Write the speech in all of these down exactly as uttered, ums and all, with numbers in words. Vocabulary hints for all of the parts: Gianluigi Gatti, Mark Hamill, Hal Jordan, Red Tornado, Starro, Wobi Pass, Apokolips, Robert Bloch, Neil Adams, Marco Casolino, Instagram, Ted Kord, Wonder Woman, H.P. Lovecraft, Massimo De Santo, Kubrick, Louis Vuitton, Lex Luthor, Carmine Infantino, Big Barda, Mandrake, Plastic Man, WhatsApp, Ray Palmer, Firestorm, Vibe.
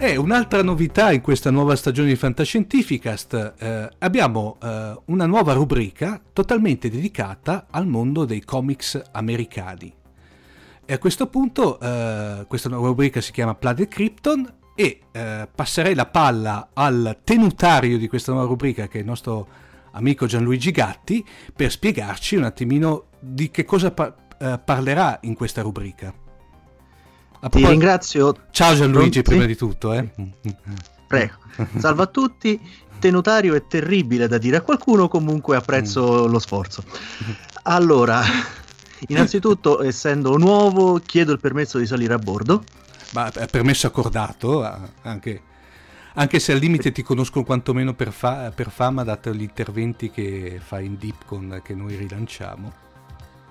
E un'altra novità in questa nuova stagione di Fantascientificast, eh, abbiamo eh, una nuova rubrica totalmente dedicata al mondo dei comics americani. E a questo punto eh, questa nuova rubrica si chiama Planet Krypton, e eh, passerei la palla al tenutario di questa nuova rubrica, che è il nostro amico Gianluigi Gatti, per spiegarci un attimino di che cosa par- eh, parlerà in questa rubrica. A Ti ringrazio. Ciao Gianluigi, prima di tutto. Eh. Prego. Salve a tutti. Tenutario è terribile da dire a qualcuno, comunque apprezzo mm. lo sforzo. Allora, innanzitutto, essendo nuovo, chiedo il permesso di salire a bordo. Ma permesso accordato, anche, anche se al limite ti conoscono quantomeno per, fa, per fama, dato gli interventi che fai in Dipcon che noi rilanciamo.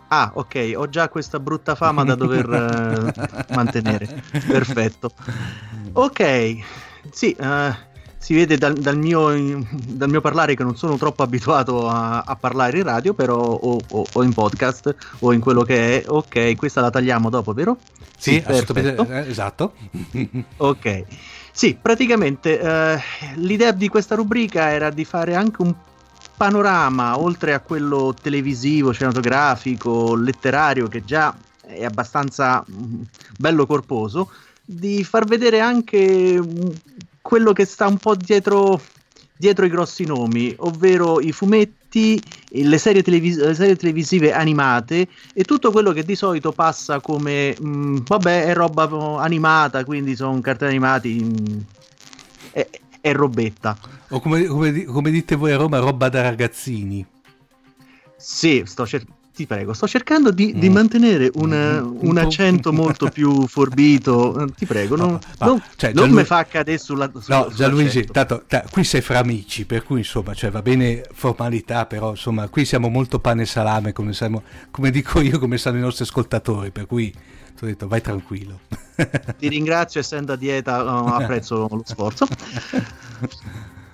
Ah, ok, ho già questa brutta fama da dover eh, mantenere. Perfetto. Ok, sì, eh, si vede dal, dal, mio, dal mio parlare che non sono troppo abituato a, a parlare in radio, però o, o, o in podcast o in quello che è. Ok, questa la tagliamo dopo, vero? Sì, sì, perfetto. Eh, esatto. Ok, sì, praticamente eh, l'idea di questa rubrica era di fare anche un panorama, oltre a quello televisivo, cinematografico, letterario, che già è abbastanza bello corposo, di far vedere anche quello che sta un po' dietro, dietro i grossi nomi, ovvero i fumetti, le serie, televis- le serie televisive animate e tutto quello che di solito passa come mh, vabbè, è roba animata, quindi sono cartoni animati, mh, è, è robetta. O come, come, come dite voi a Roma, roba da ragazzini. Sì, sto cer- ti prego, sto cercando di, mm. di mantenere una, mm. un accento molto più forbito. Ti prego, no, non, ma, non, cioè, non Gianlu- mi fa cadere sulla su, No, Gianluigi, tanto, ta, qui sei fra amici, per cui insomma, cioè, va bene formalità, però insomma, qui siamo molto pane e salame, come, siamo, come dico io, come sanno i nostri ascoltatori, per cui ti ho detto vai tranquillo. Ti ringrazio, essendo a dieta, no, apprezzo lo sforzo.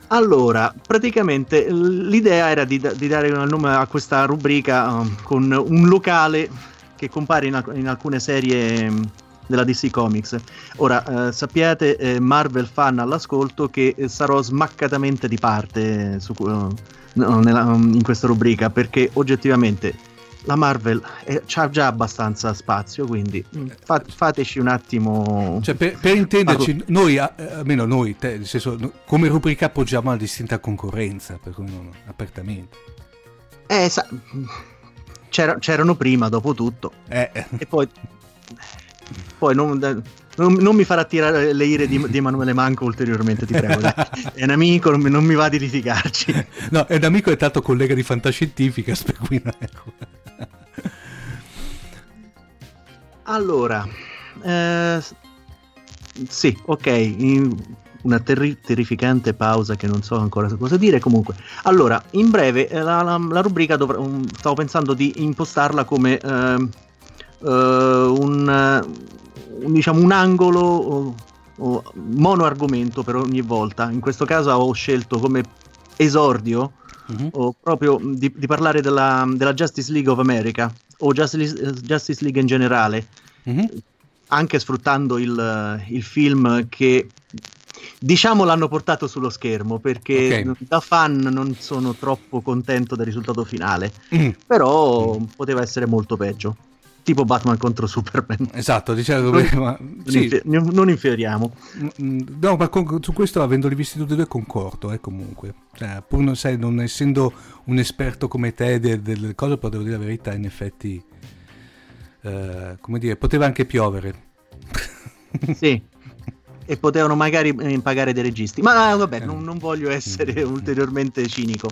Allora, praticamente l'idea era di, di dare un nome a questa rubrica um, con un locale che compare in, alc- in alcune serie um, della D C Comics. Ora, eh, sappiate, eh, Marvel fan all'ascolto, che sarò smaccatamente di parte su, uh, nella, um, in questa rubrica, perché oggettivamente la Marvel eh, c'ha già abbastanza spazio, quindi fa- fateci un attimo, cioè, per, per intenderci, parlo. Noi, almeno noi, te, nel senso, come rubrica appoggiamo la distinta concorrenza, per cui non, apertamente eh, sa- c'era, c'erano prima, dopo tutto eh. E poi poi non, non, non mi farà tirare le ire di, di Emanuele Manco ulteriormente, ti prego. È un amico, non mi, non mi va di litigarci. No, è un amico, è tanto collega di Fantascientifica, per cui non è... Allora, eh, sì, ok, in una terri- terrificante pausa che non so ancora cosa dire. Comunque, allora, in breve, la, la, la rubrica dovr- um, stavo pensando di impostarla come eh, eh, un, un, diciamo, un angolo o, o mono argomento per ogni volta. In questo caso ho scelto come esordio mm-hmm. o proprio di, di parlare della, della Justice League of America, o Justice, Justice League in generale, mm-hmm. anche sfruttando il, il film che, diciamo, l'hanno portato sullo schermo, perché okay. da fan non sono troppo contento del risultato finale, mm. però mm. poteva essere molto peggio, tipo Batman contro Superman. Esatto, diciamo, non, ma, sì. non inferiamo. No, ma con, su questo, avendoli visti tutti e due, concordo, eh, comunque. Cioè, pur non, sai, non essendo un esperto come te del, del cosa, però devo dire la verità, in effetti, eh, come dire, poteva anche piovere. Sì, e potevano magari pagare dei registi. Ma vabbè, eh. non, non voglio essere mm. ulteriormente cinico.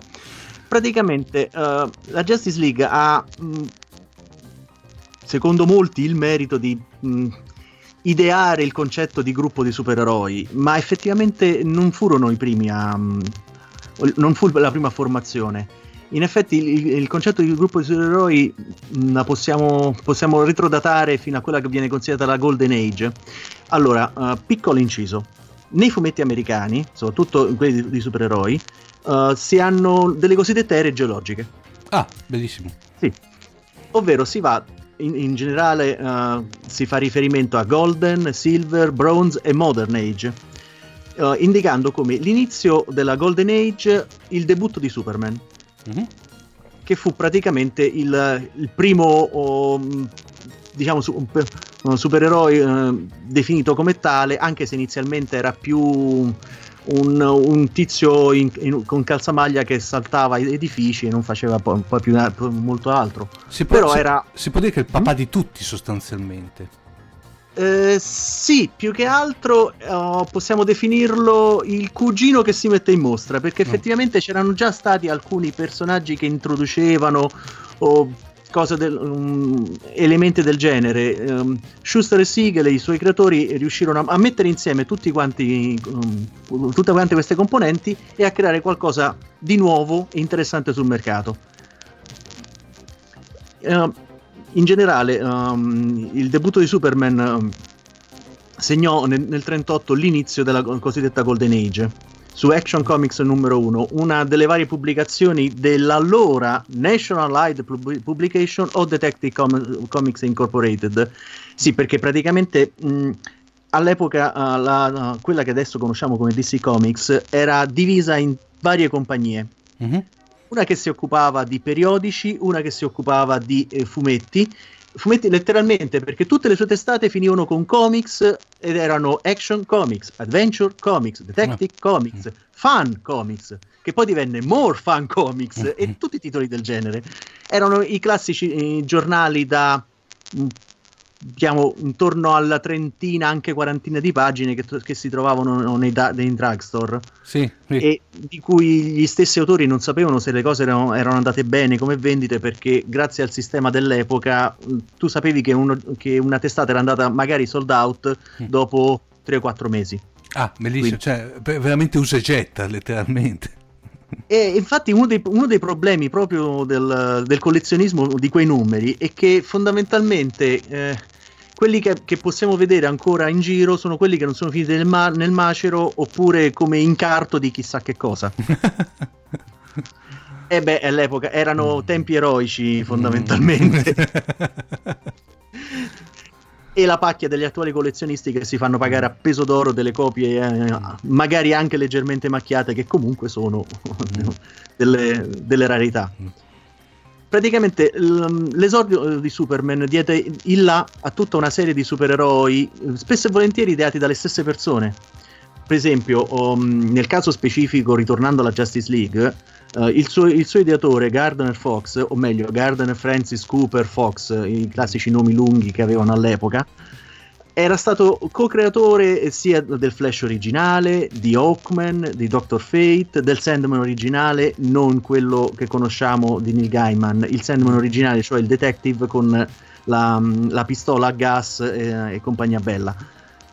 Praticamente, uh, la Justice League ha... Mh, secondo molti il merito di mh, ideare il concetto di gruppo di supereroi, ma effettivamente non furono i primi a mh, non fu la prima formazione. In effetti il, il concetto di gruppo di supereroi mh, la possiamo, possiamo retrodatare fino a quella che viene considerata la Golden Age. Allora, uh, piccolo inciso, nei fumetti americani, soprattutto in quelli di, di supereroi, uh, si hanno delle cosiddette aree geologiche. Ah, bellissimo. Sì, ovvero si va In, in generale uh, si fa riferimento a Golden, Silver, Bronze e Modern Age. uh, indicando come l'inizio della Golden Age, il debutto di Superman, mm-hmm. che fu praticamente il, il primo um, diciamo super, un supereroe uh, definito come tale, anche se inizialmente era più un, un tizio in, in, con calzamaglia che saltava edifici e non faceva poi, poi più molto altro. Si può, però si, era... si può dire che è il papà mm? di tutti sostanzialmente. Eh, sì, più che altro oh, possiamo definirlo il cugino che si mette in mostra, perché effettivamente no. c'erano già stati alcuni personaggi che introducevano oh, cose del, um, elementi del genere. um, Schuster e Siegel e i suoi creatori riuscirono a, a mettere insieme tutti quanti um, tutte quante queste componenti e a creare qualcosa di nuovo e interessante sul mercato. uh, In generale, um, il debutto di Superman um, segnò nel, nel trentotto l'inizio della cosiddetta Golden Age. Su Action Comics numero uno, una delle varie pubblicazioni dell'allora National Allied Publication o Detective Com- Comics Incorporated. Sì, perché praticamente mh, all'epoca uh, la, uh, quella che adesso conosciamo come D C Comics era divisa in varie compagnie. Mm-hmm. Una che si occupava di periodici, una che si occupava di eh, fumetti, fumetti letteralmente, perché tutte le sue testate finivano con comics ed erano Action Comics, Adventure Comics, Detective Comics, Fun Comics, che poi divenne More Fun Comics e tutti i titoli del genere. Erano i classici eh, giornali da, mh, diciamo, intorno alla trentina, anche quarantina di pagine che, che si trovavano nei, da, nei drugstore, sì, sì. e di cui gli stessi autori non sapevano se le cose erano, erano andate bene come vendite, perché grazie al sistema dell'epoca tu sapevi che, uno, che una testata era andata magari sold out mm. dopo tre o quattro mesi. Ah, bellissimo. Quindi, cioè veramente usa e getta letteralmente. E infatti uno dei, uno dei problemi proprio del, del collezionismo di quei numeri è che fondamentalmente eh, quelli che, che possiamo vedere ancora in giro sono quelli che non sono finiti nel, ma- nel macero oppure come incarto di chissà che cosa. E beh, all'epoca erano mm. tempi eroici fondamentalmente. E la pacchia degli attuali collezionisti che si fanno pagare a peso d'oro delle copie eh, magari anche leggermente macchiate, che comunque sono delle, delle rarità. Praticamente l'esordio di Superman diede il là a tutta una serie di supereroi spesso e volentieri ideati dalle stesse persone. Per esempio, um, nel caso specifico, ritornando alla Justice League, uh, il, suo, il suo ideatore Gardner Fox, o meglio Gardner Francis Cooper Fox, i classici nomi lunghi che avevano all'epoca, era stato co-creatore sia del Flash originale, di Hawkman, di Doctor Fate, del Sandman originale, non quello che conosciamo di Neil Gaiman, il Sandman originale, cioè il detective con la, la pistola a gas eh, e compagnia bella,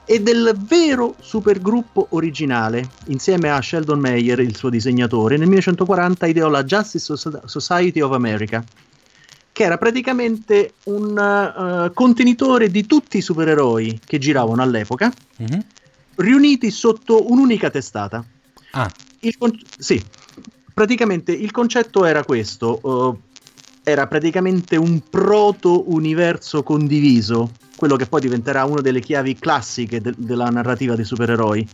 e del vero supergruppo originale. Insieme a Sheldon Mayer, il suo disegnatore, nel millenovecentoquaranta ideò la Justice Society of America, che era praticamente un uh, contenitore di tutti i supereroi che giravano all'epoca, mm-hmm. riuniti sotto un'unica testata. Ah. Il con- sì, praticamente il concetto era questo, uh, era praticamente un proto-universo condiviso, quello che poi diventerà una delle chiavi classiche de- della narrativa dei supereroi.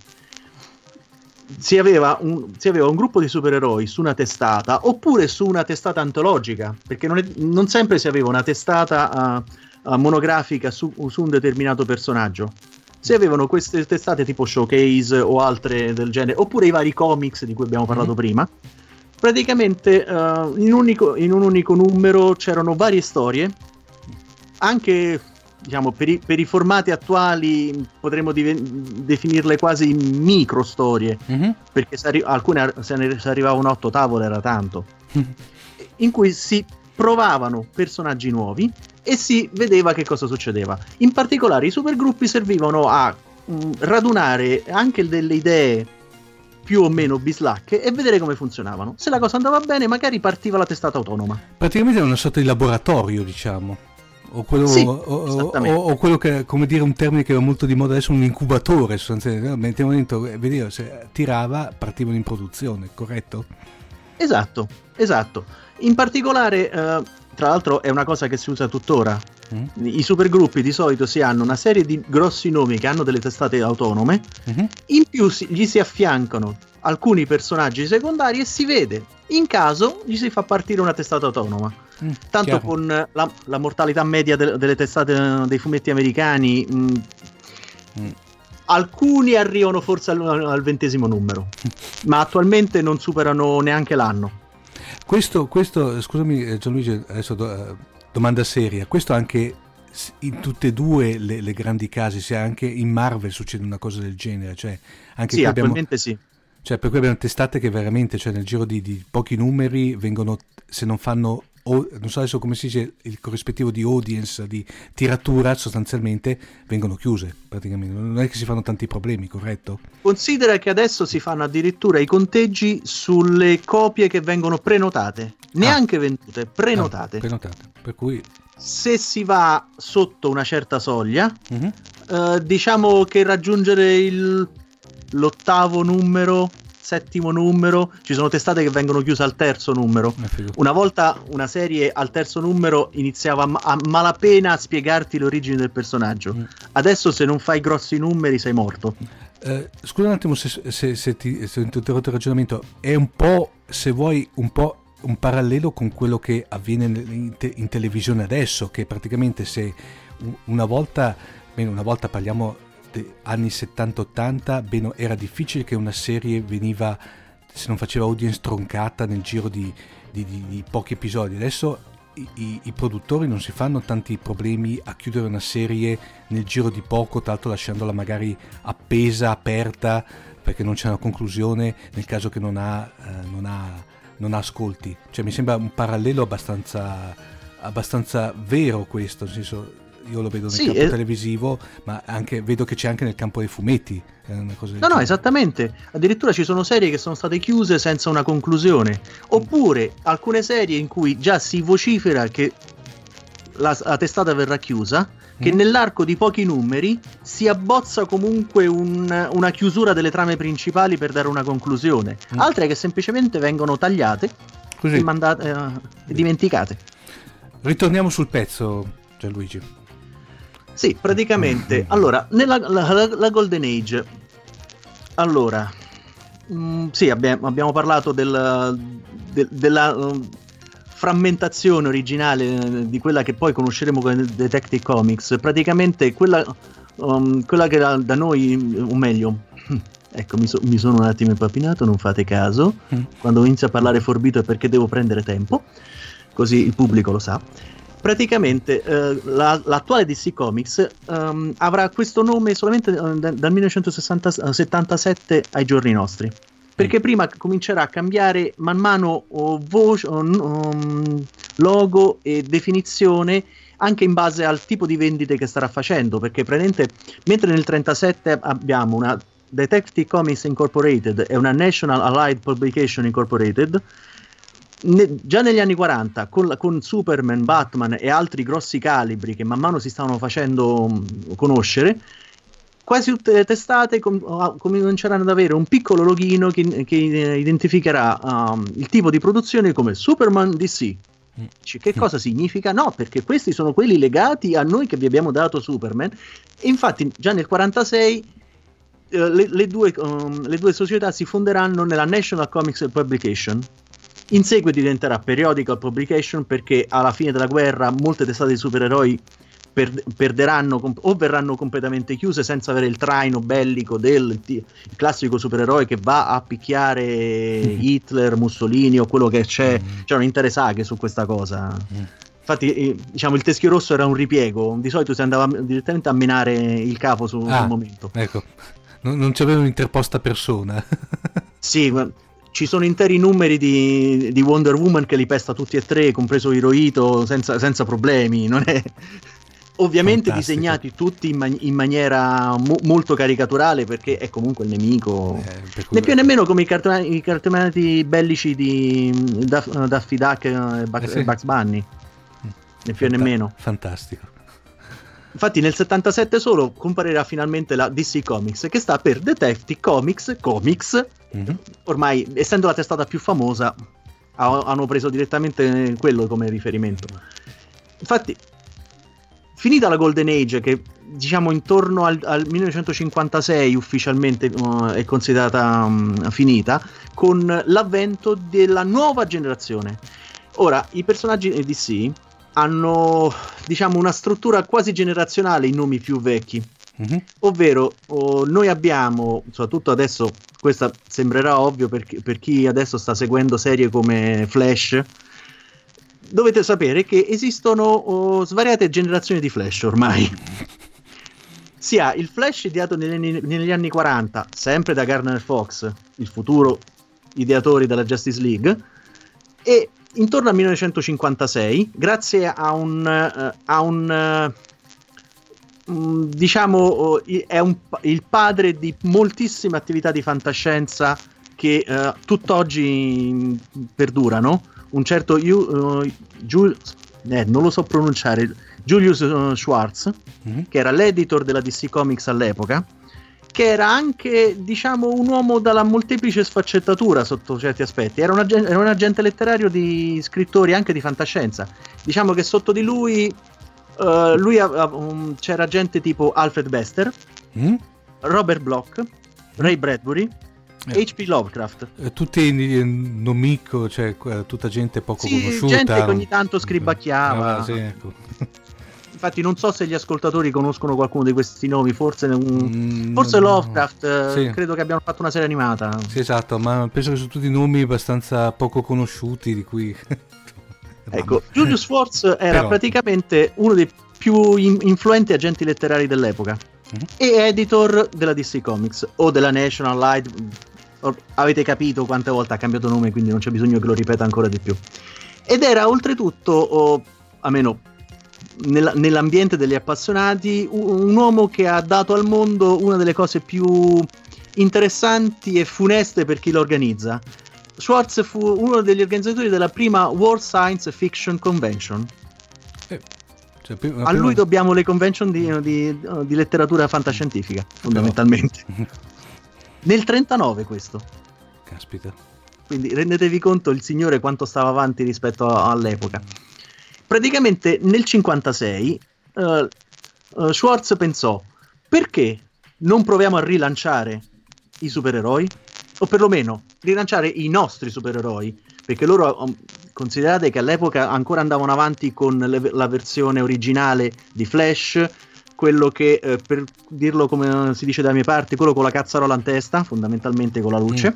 Si aveva, un, si aveva un gruppo di supereroi su una testata, oppure su una testata antologica, perché non, è, non sempre si aveva una testata uh, uh, monografica su, su un determinato personaggio. Si avevano queste testate tipo Showcase o altre del genere, oppure i vari comics di cui abbiamo parlato mm-hmm. prima. Praticamente uh, in, unico, in un unico numero c'erano varie storie, anche diciamo per i, per i formati attuali potremmo diven- definirle quasi micro storie, mm-hmm. perché se arri- alcune se ne arrivavano otto tavole era tanto, in cui si provavano personaggi nuovi e si vedeva che cosa succedeva. In particolare i supergruppi servivano a mh, radunare anche delle idee più o meno bislacche e vedere come funzionavano. Se la cosa andava bene magari partiva la testata autonoma. Praticamente era una sorta di laboratorio, diciamo, o quello, sì, o, o, o quello che, come dire, un termine che era molto di moda adesso, un incubatore sostanzialmente. Un momento, vedere se tirava, partivano in produzione, corretto? Esatto, esatto. In particolare eh, tra l'altro è una cosa che si usa tuttora. Mm. I supergruppi di solito si hanno una serie di grossi nomi che hanno delle testate autonome, mm-hmm. in più si, gli si affiancano alcuni personaggi secondari e si vede, in caso gli si fa partire una testata autonoma. Mm, tanto chiaro. Con la, la mortalità media de, delle testate dei fumetti americani, mh, mm. alcuni arrivano forse al, al ventesimo numero, ma attualmente non superano neanche l'anno. Questo, questo scusami Gianluigi, adesso do, domanda seria, questo anche in tutte e due le, le grandi casi, se anche in Marvel succede una cosa del genere, cioè anche sì, attualmente abbiamo... sì. Cioè, per cui abbiamo testate che veramente, cioè nel giro di, di pochi numeri vengono, se non fanno, o, non so adesso come si dice, il corrispettivo di audience, di tiratura, sostanzialmente vengono chiuse praticamente. Non è che si fanno tanti problemi, corretto? Considera che adesso si fanno addirittura i conteggi sulle copie che vengono prenotate, neanche ah. vendute, prenotate. Ah, prenotate, per cui... Se si va sotto una certa soglia, mm-hmm. eh, diciamo che raggiungere il... l'ottavo numero, settimo numero, ci sono testate che vengono chiuse al terzo numero. Una volta una serie al terzo numero iniziava a, ma- a malapena a spiegarti le origini del personaggio. Adesso se non fai grossi numeri sei morto. Eh, scusa un attimo se, se, se ti se ho interrotto il ragionamento, è un po', se vuoi, un po' un parallelo con quello che avviene in, te- in televisione adesso, che praticamente se una volta, bene, una volta parliamo anni settanta ottanta, bene, era difficile che una serie veniva, se non faceva audience, troncata nel giro di, di, di, di pochi episodi. Adesso i, i produttori non si fanno tanti problemi a chiudere una serie nel giro di poco, tra l'altro lasciandola magari appesa, aperta, perché non c'è una conclusione nel caso che non ha, eh, non ha, non ha ascolti. Cioè mi sembra un parallelo abbastanza, abbastanza vero questo, nel senso... Io lo vedo nel sì, campo eh, televisivo, ma anche vedo che c'è anche nel campo dei fumetti. È una cosa no, no, tipo. Esattamente. Addirittura ci sono serie che sono state chiuse senza una conclusione. Oppure alcune serie in cui già si vocifera che la, la testata verrà chiusa, mm. che nell'arco di pochi numeri si abbozza comunque un, una chiusura delle trame principali per dare una conclusione. Mm. Altre che semplicemente vengono tagliate così. E mandate, eh, dimenticate. Ritorniamo sul pezzo, Gianluigi. Sì, praticamente. Allora, nella la, la, la Golden Age, allora, mh, sì, abbiamo, abbiamo parlato del, de, della uh, frammentazione originale di quella che poi conosceremo come Detective Comics. Praticamente quella, um, quella che da, da noi, o meglio, ecco, mi, so, mi sono un attimo impapinato, non fate caso. Mm. Quando inizio a parlare forbito è perché devo prendere tempo, così il pubblico lo sa. Praticamente eh, la, l'attuale D C Comics um, avrà questo nome solamente da, dal millenovecentosettantasette ai giorni nostri, perché mm. prima comincerà a cambiare man mano oh, voce, oh, um, logo e definizione anche in base al tipo di vendite che starà facendo, perché praticamente mentre nel trentasette abbiamo una Detective Comics Incorporated e una National Allied Publication Incorporated, Ne, già negli anni quaranta con, la, con Superman, Batman e altri grossi calibri che man mano si stavano facendo mh, conoscere, quasi tutte le testate com- com- cominceranno ad avere un piccolo loghino che, che identificherà um, il tipo di produzione come Superman D C. Che cosa significa? No, perché questi sono quelli legati a noi che vi abbiamo dato Superman. E infatti già nel quarantasei uh, le, le, due, um, le due società si fonderanno nella National Comics Publication. In seguito diventerà Periodical Publication, perché alla fine della guerra molte testate di supereroi per- perderanno comp- o verranno completamente chiuse senza avere il traino bellico del t- il classico supereroe che va a picchiare Hitler, Mussolini o quello che c'è. C'erano intere saghe su questa cosa. Infatti eh, diciamo il Teschio Rosso era un ripiego, di solito si andava direttamente a menare il capo sul ah, momento. Ecco, non, non c'aveva un'interposta persona. Sì, ma ci sono interi numeri di, di Wonder Woman che li pesta tutti e tre, compreso Hirohito, senza, senza problemi. Non è... Ovviamente fantastico. Disegnati tutti in, man- in maniera mo- molto caricaturale, perché è comunque il nemico. Eh, per cui... Né più né meno come i, carton- i cartonati bellici di Duff- Daffy Duck e Bugs, eh sì. Bugs Bunny. Né più Fanta- né meno. Fantastico. Infatti nel settantasette solo comparirà finalmente la D C Comics, che sta per Detective Comics Comics. Mm-hmm. Ormai, essendo la testata più famosa, ha, hanno preso direttamente quello come riferimento. Infatti finita la Golden Age, che diciamo intorno al, al millenovecentocinquantasei ufficialmente uh, è considerata um, finita, con l'avvento della nuova generazione. Ora, i personaggi D C hanno, diciamo, una struttura quasi generazionale, i nomi più vecchi. Mm-hmm. Ovvero, oh, noi abbiamo, soprattutto adesso, questa sembrerà ovvio per, per chi adesso sta seguendo serie come Flash, dovete sapere che esistono oh, svariate generazioni di Flash ormai. Si ha il Flash ideato negli, negli anni quaranta, sempre da Gardner Fox, il futuro ideatore della Justice League, e intorno al millenovecentocinquantasei, grazie a un... Uh, a un uh, diciamo è un, il padre di moltissime attività di fantascienza che uh, tutt'oggi perdurano, un certo uh, Giul- eh, non lo so pronunciare Julius uh, Schwartz, mm-hmm. che era l'editor della D C Comics all'epoca, che era anche, diciamo, un uomo dalla molteplice sfaccettatura sotto certi aspetti, era un, ag- era un agente letterario di scrittori anche di fantascienza. Diciamo che sotto di lui Uh, lui uh, um, c'era gente tipo Alfred Bester, mm? Robert Bloch, Ray Bradbury, eh. H P. Lovecraft, eh, tutti eh, nomico, cioè tutta gente poco sì, conosciuta, gente che ogni tanto scribacchiava. Ah, sì, ecco. Infatti non so se gli ascoltatori conoscono qualcuno di questi nomi, forse, mm, forse no. Lovecraft, sì. Credo che abbiano fatto una serie animata. Sì, esatto, ma penso che sono tutti nomi abbastanza poco conosciuti, di cui... Ecco, Julius Schwartz era Però... praticamente uno dei più in- influenti agenti letterari dell'epoca, mm-hmm. e editor della D C Comics o della National Light. Avete capito quante volte ha cambiato nome, quindi non c'è bisogno che lo ripeta ancora di più. Ed era oltretutto, o, almeno nel- nell'ambiente degli appassionati, un-, un uomo che ha dato al mondo una delle cose più interessanti e funeste per chi lo organizza. Schwartz fu uno degli organizzatori della prima World Science Fiction Convention. Eh, cioè, prima, prima... A lui dobbiamo le convention di, di, di letteratura fantascientifica, fondamentalmente. No. Nel trentanove questo. Caspita. Quindi rendetevi conto il signore quanto stava avanti rispetto a, all'epoca. Praticamente nel cinquantasei uh, uh, Schwartz pensò: perché non proviamo a rilanciare i supereroi? O perlomeno rilanciare i nostri supereroi, perché loro, considerate che all'epoca ancora andavano avanti con le, la versione originale di Flash, quello che, eh, per dirlo come si dice da mie parti, quello con la cazzarola in testa, fondamentalmente con la luce,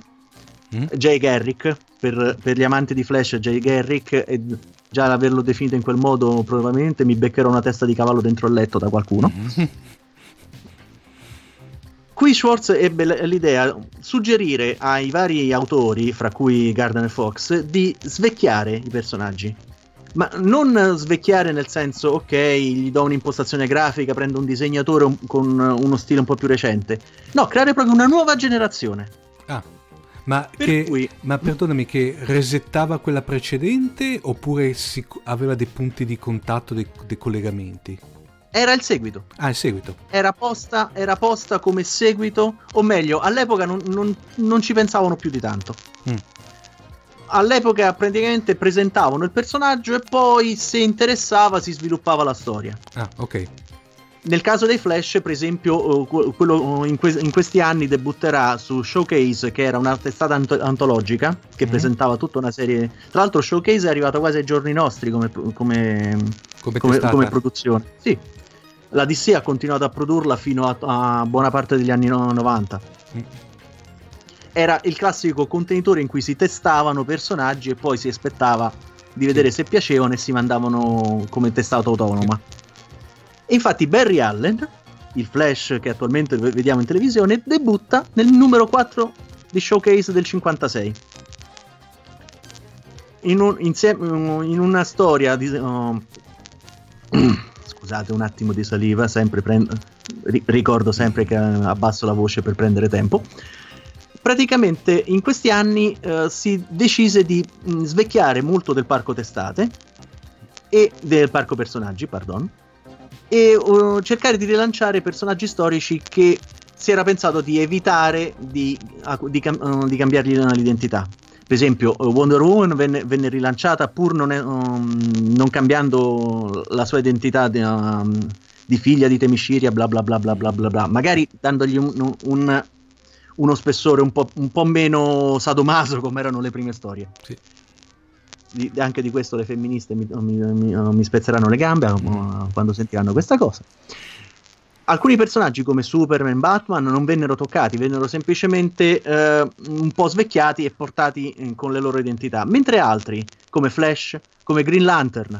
mm. Mm. Jay Garrick, per, per gli amanti di Flash Jay Garrick, e già averlo definito in quel modo probabilmente mi beccherò una testa di cavallo dentro il letto da qualcuno. Mm. Qui Schwartz ebbe l'idea suggerire ai vari autori, fra cui Gardner Fox, di svecchiare i personaggi, ma non svecchiare nel senso ok, gli do un'impostazione grafica, prendo un disegnatore un, con uno stile un po' più recente, no, creare proprio una nuova generazione. Ah, ma, per che, cui... ma perdonami, che resettava quella precedente oppure si, aveva dei punti di contatto, dei, dei collegamenti? Era il seguito. Ah, il seguito. Era posta, era posta come seguito, o meglio, all'epoca non, non, non ci pensavano più di tanto. Mm. All'epoca praticamente presentavano il personaggio e poi, se interessava, si sviluppava la storia. Ah, ok. Nel caso dei Flash, per esempio, quello in, que- in questi anni debutterà su Showcase, che era una testata ant- antologica che mm. presentava tutta una serie. Tra l'altro Showcase è arrivato quasi ai giorni nostri come, come, come, come, come produzione. Sì. La D C ha continuato a produrla fino a, a buona parte degli anni novanta. Mm. Era il classico contenitore in cui si testavano personaggi e poi si aspettava di vedere se piacevano e si mandavano come testata autonoma. E infatti Barry Allen, il Flash che attualmente vediamo in televisione, debutta nel numero quattro di Showcase del cinquantasei. In, un, insieme, in una storia di... Uh, scusate un attimo di saliva, sempre prendo, ricordo sempre che abbasso la voce per prendere tempo. Praticamente in questi anni uh, si decise di mh, svecchiare molto del parco testate e del parco personaggi, pardon, e uh, cercare di rilanciare personaggi storici che si era pensato di evitare di, uh, di, cam- uh, di cambiargli l'identità. Per esempio Wonder Woman venne, venne rilanciata pur non, è, um, non cambiando la sua identità di, um, di figlia di Themyscira, bla bla bla bla bla bla bla, magari dandogli un, un, uno spessore un po', un po' meno sadomaso come erano le prime storie. Sì. Di, anche di questo le femministe mi, mi, mi, mi spezzeranno le gambe mm. quando sentiranno questa cosa. Alcuni personaggi come Superman, Batman non vennero toccati, vennero semplicemente eh, un po' svecchiati e portati eh, con le loro identità, mentre altri come Flash, come Green Lantern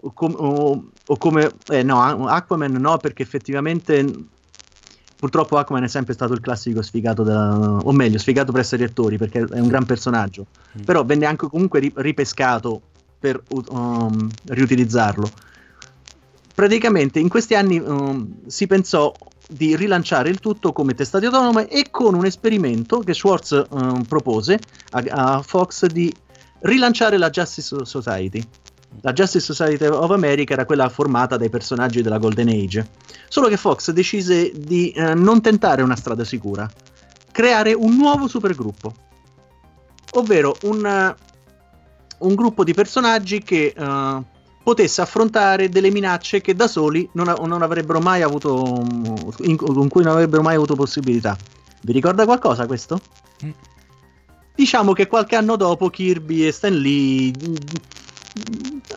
o, com- o-, o come eh, no, Aquaman no, perché effettivamente purtroppo Aquaman è sempre stato il classico sfigato della, o meglio sfigato presso i lettori, perché è un gran personaggio, mm. però venne anche comunque ri- ripescato per um, riutilizzarlo. Praticamente in questi anni um, si pensò di rilanciare il tutto come testate autonome, e con un esperimento che Schwartz um, propose a, a Fox di rilanciare la Justice Society. La Justice Society of America era quella formata dai personaggi della Golden Age, solo che Fox decise di eh, non tentare una strada sicura, creare un nuovo supergruppo, ovvero un, uh, un gruppo di personaggi che... Uh, potesse affrontare delle minacce che da soli non, a- non avrebbero mai avuto in- con cui non avrebbero mai avuto possibilità. Vi ricorda qualcosa questo? Mm. Diciamo che qualche anno dopo Kirby e Stan Lee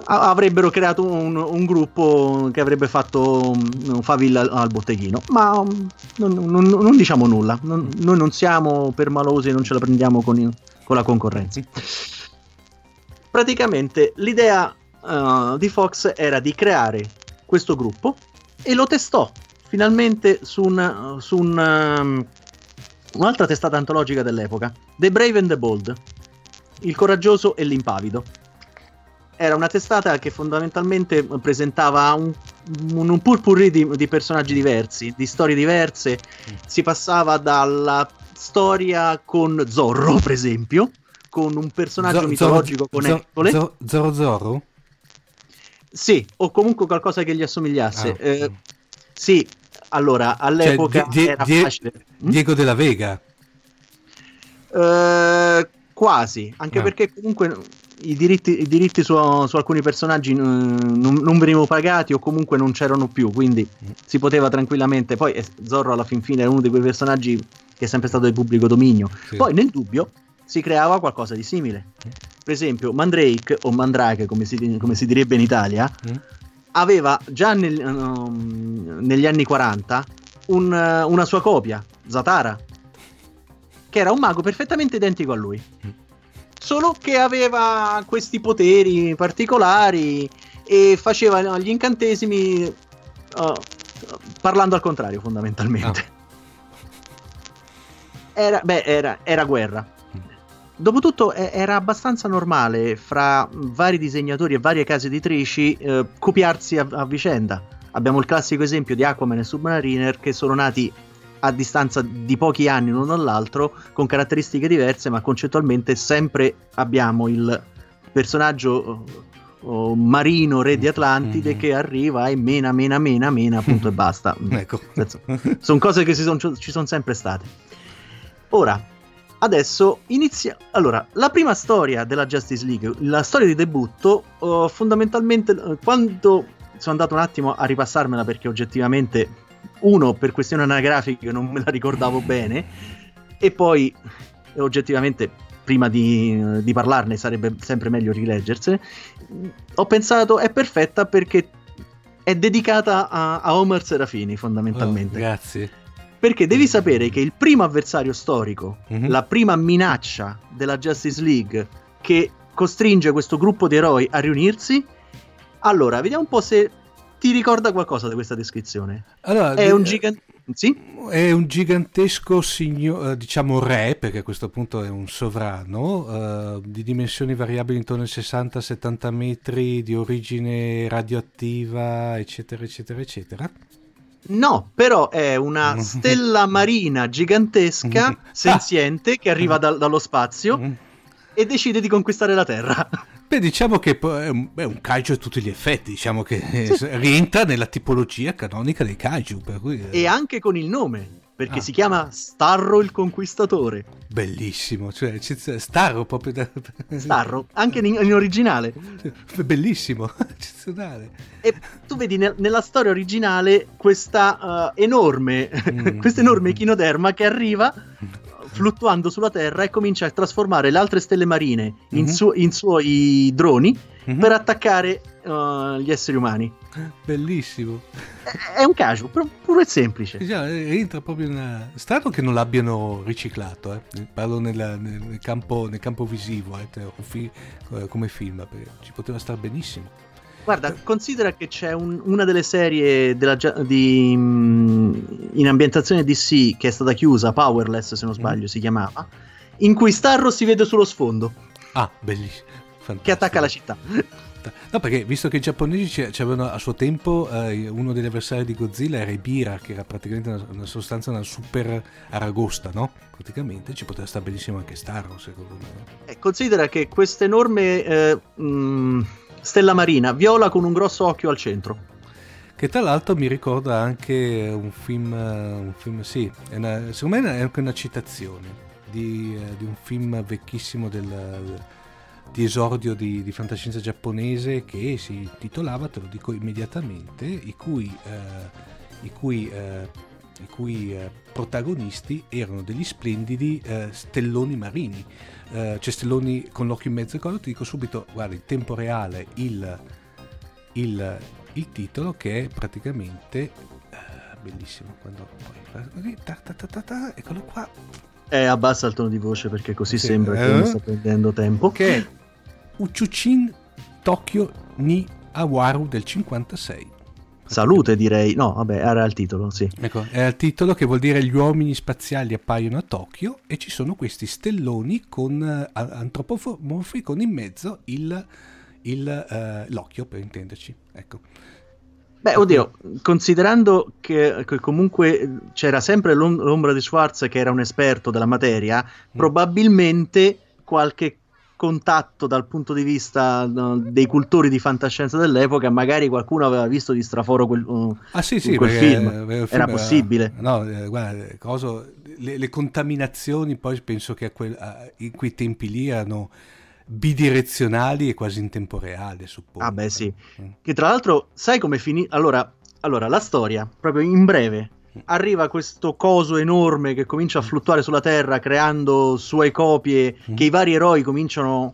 a- avrebbero creato un-, un gruppo che avrebbe fatto um, favilla al-, al botteghino, ma um, non-, non-, non diciamo nulla, non- noi non siamo permalosi e non ce la prendiamo con, il- con la concorrenza. Praticamente l'idea Uh, di Fox era di creare questo gruppo, e lo testò finalmente su, un, su un, um, un'altra testata antologica dell'epoca, The Brave and the Bold, il coraggioso e l'impavido. Era una testata che fondamentalmente presentava un, un, un purpurri di, di personaggi diversi, di storie diverse. Si passava dalla storia con Zorro, per esempio, con un personaggio Zor- mitologico Zor- con Zor- Ercole Zor- Zor- Zorro? Sì, o comunque qualcosa che gli assomigliasse. Ah, eh, sì, allora, all'epoca cioè, die, die, era facile. Die, Diego della Vega? Eh, quasi, anche ah. perché comunque i diritti, i diritti su, su alcuni personaggi non, non venivano pagati o comunque non c'erano più, quindi mm. si poteva tranquillamente. Poi Zorro alla fin fine era uno di quei personaggi che è sempre stato di pubblico dominio. Sì. Poi nel dubbio si creava qualcosa di simile. Per esempio Mandrake o Mandrake come si, come si direbbe in Italia, mm. aveva già nel, um, negli anni quaranta un, uh, una sua copia, Zatara, che era un mago perfettamente identico a lui, mm. solo che aveva questi poteri particolari e faceva gli incantesimi uh, parlando al contrario, fondamentalmente. oh. era, beh, era, era guerra. Dopotutto era abbastanza normale fra vari disegnatori e varie case editrici eh, copiarsi a, a vicenda. Abbiamo il classico esempio di Aquaman e Submariner, che sono nati a distanza di pochi anni l'uno dall'altro, con caratteristiche diverse, ma concettualmente sempre abbiamo il personaggio oh, marino re di Atlantide mm-hmm. che arriva e mena mena mena mena punto e basta. Ecco. Sono cose che si son, ci sono sempre state. Ora adesso inizia. Allora, la prima storia della Justice League, la storia di debutto, uh, fondamentalmente uh, quando sono andato un attimo a ripassarmela, perché oggettivamente uno per questioni anagrafiche non me la ricordavo bene, e poi oggettivamente prima di, uh, di parlarne sarebbe sempre meglio rileggersene, ho pensato è perfetta perché è dedicata a, a Omar Serafini fondamentalmente. Oh, grazie. Perché devi sapere che il primo avversario storico, mm-hmm. la prima minaccia della Justice League che costringe questo gruppo di eroi a riunirsi, allora, vediamo un po' se ti ricorda qualcosa di questa descrizione. Allora, è, di, un gigan- sì? è un gigantesco signor, diciamo re, perché a questo punto è un sovrano, eh, di dimensioni variabili intorno ai sessanta settanta metri, di origine radioattiva, eccetera, eccetera, eccetera. No, però è una stella marina gigantesca, senziente, che arriva da, dallo spazio e decide di conquistare la Terra. Beh, diciamo che è un, è un kaiju a tutti gli effetti, diciamo che sì. rientra nella tipologia canonica dei kaiju. Per cui... E anche con il nome. Perché ah. si chiama Starro il Conquistatore. Bellissimo, cioè Starro proprio da... Starro, anche in, in originale. Bellissimo, eccezionale. E tu vedi ne, nella storia originale questa uh, enorme, mm. questa enorme chinoderma che arriva fluttuando sulla Terra e comincia a trasformare le altre stelle marine mm-hmm. in, su- in suoi droni mm-hmm. per attaccare uh, gli esseri umani. Bellissimo. È, è un caso, però puro e semplice. Già, entra proprio in una... Strano che non l'abbiano riciclato, eh. Parlo nella, nel, nel, campo, nel campo visivo, eh, come film, perché ci poteva star benissimo. Guarda, considera che c'è un, una delle serie della, di, in ambientazione D C che è stata chiusa, Powerless se non sbaglio mm. si chiamava, in cui Starro si vede sullo sfondo. Ah, bellissimo. Fantastico. Che attacca la città. No, perché visto che i giapponesi c'avevano a suo tempo eh, uno degli avversari di Godzilla era Ibira, che era praticamente una, una sostanza, una super aragosta, no? Praticamente ci poteva stare benissimo anche Starro, secondo me. Eh, considera che questa enorme... Eh, mh, stella marina, viola con un grosso occhio al centro. Che tra l'altro mi ricorda anche un film, un film sì, è una, secondo me è anche una citazione di, di un film vecchissimo del, di esordio di, di fantascienza giapponese che si intitolava, te lo dico immediatamente, i cui, eh, i cui, eh, i cui eh, protagonisti erano degli splendidi eh, stelloni marini. Uh, cestelloni con l'occhio in mezzo e collo, ti dico subito, guarda, in tempo reale il, il, il titolo che è praticamente uh, bellissimo quando poi così, ta, ta, ta, ta, ta, eccolo qua. Eh, abbassa il tono di voce perché così sì, sembra eh? che non sta prendendo tempo. Che è Uchuchin Tokyo ni Awaru del cinquantasei. Salute direi, no vabbè era il titolo, sì. Ecco, era il titolo che vuol dire gli uomini spaziali appaiono a Tokyo e ci sono questi stelloni con uh, antropomorfi con in mezzo il, il, uh, l'occhio per intenderci, ecco. Beh oddio, considerando che, che comunque c'era sempre l'ombra di Schwarz che era un esperto della materia, mm. probabilmente qualche contatto dal punto di vista dei cultori di fantascienza dell'epoca, magari qualcuno aveva visto di straforo quel, uh, ah, sì, sì, quel perché, film. Eh, film era possibile, no, eh, guarda, coso, le, le contaminazioni poi penso che a quel, a, in quei tempi lì erano bidirezionali e quasi in tempo reale, suppongo. Ah beh sì, mm. che tra l'altro sai come finì, allora, allora la storia proprio in breve. Arriva questo coso enorme che comincia a fluttuare sulla Terra creando sue copie mm. che i vari eroi cominciano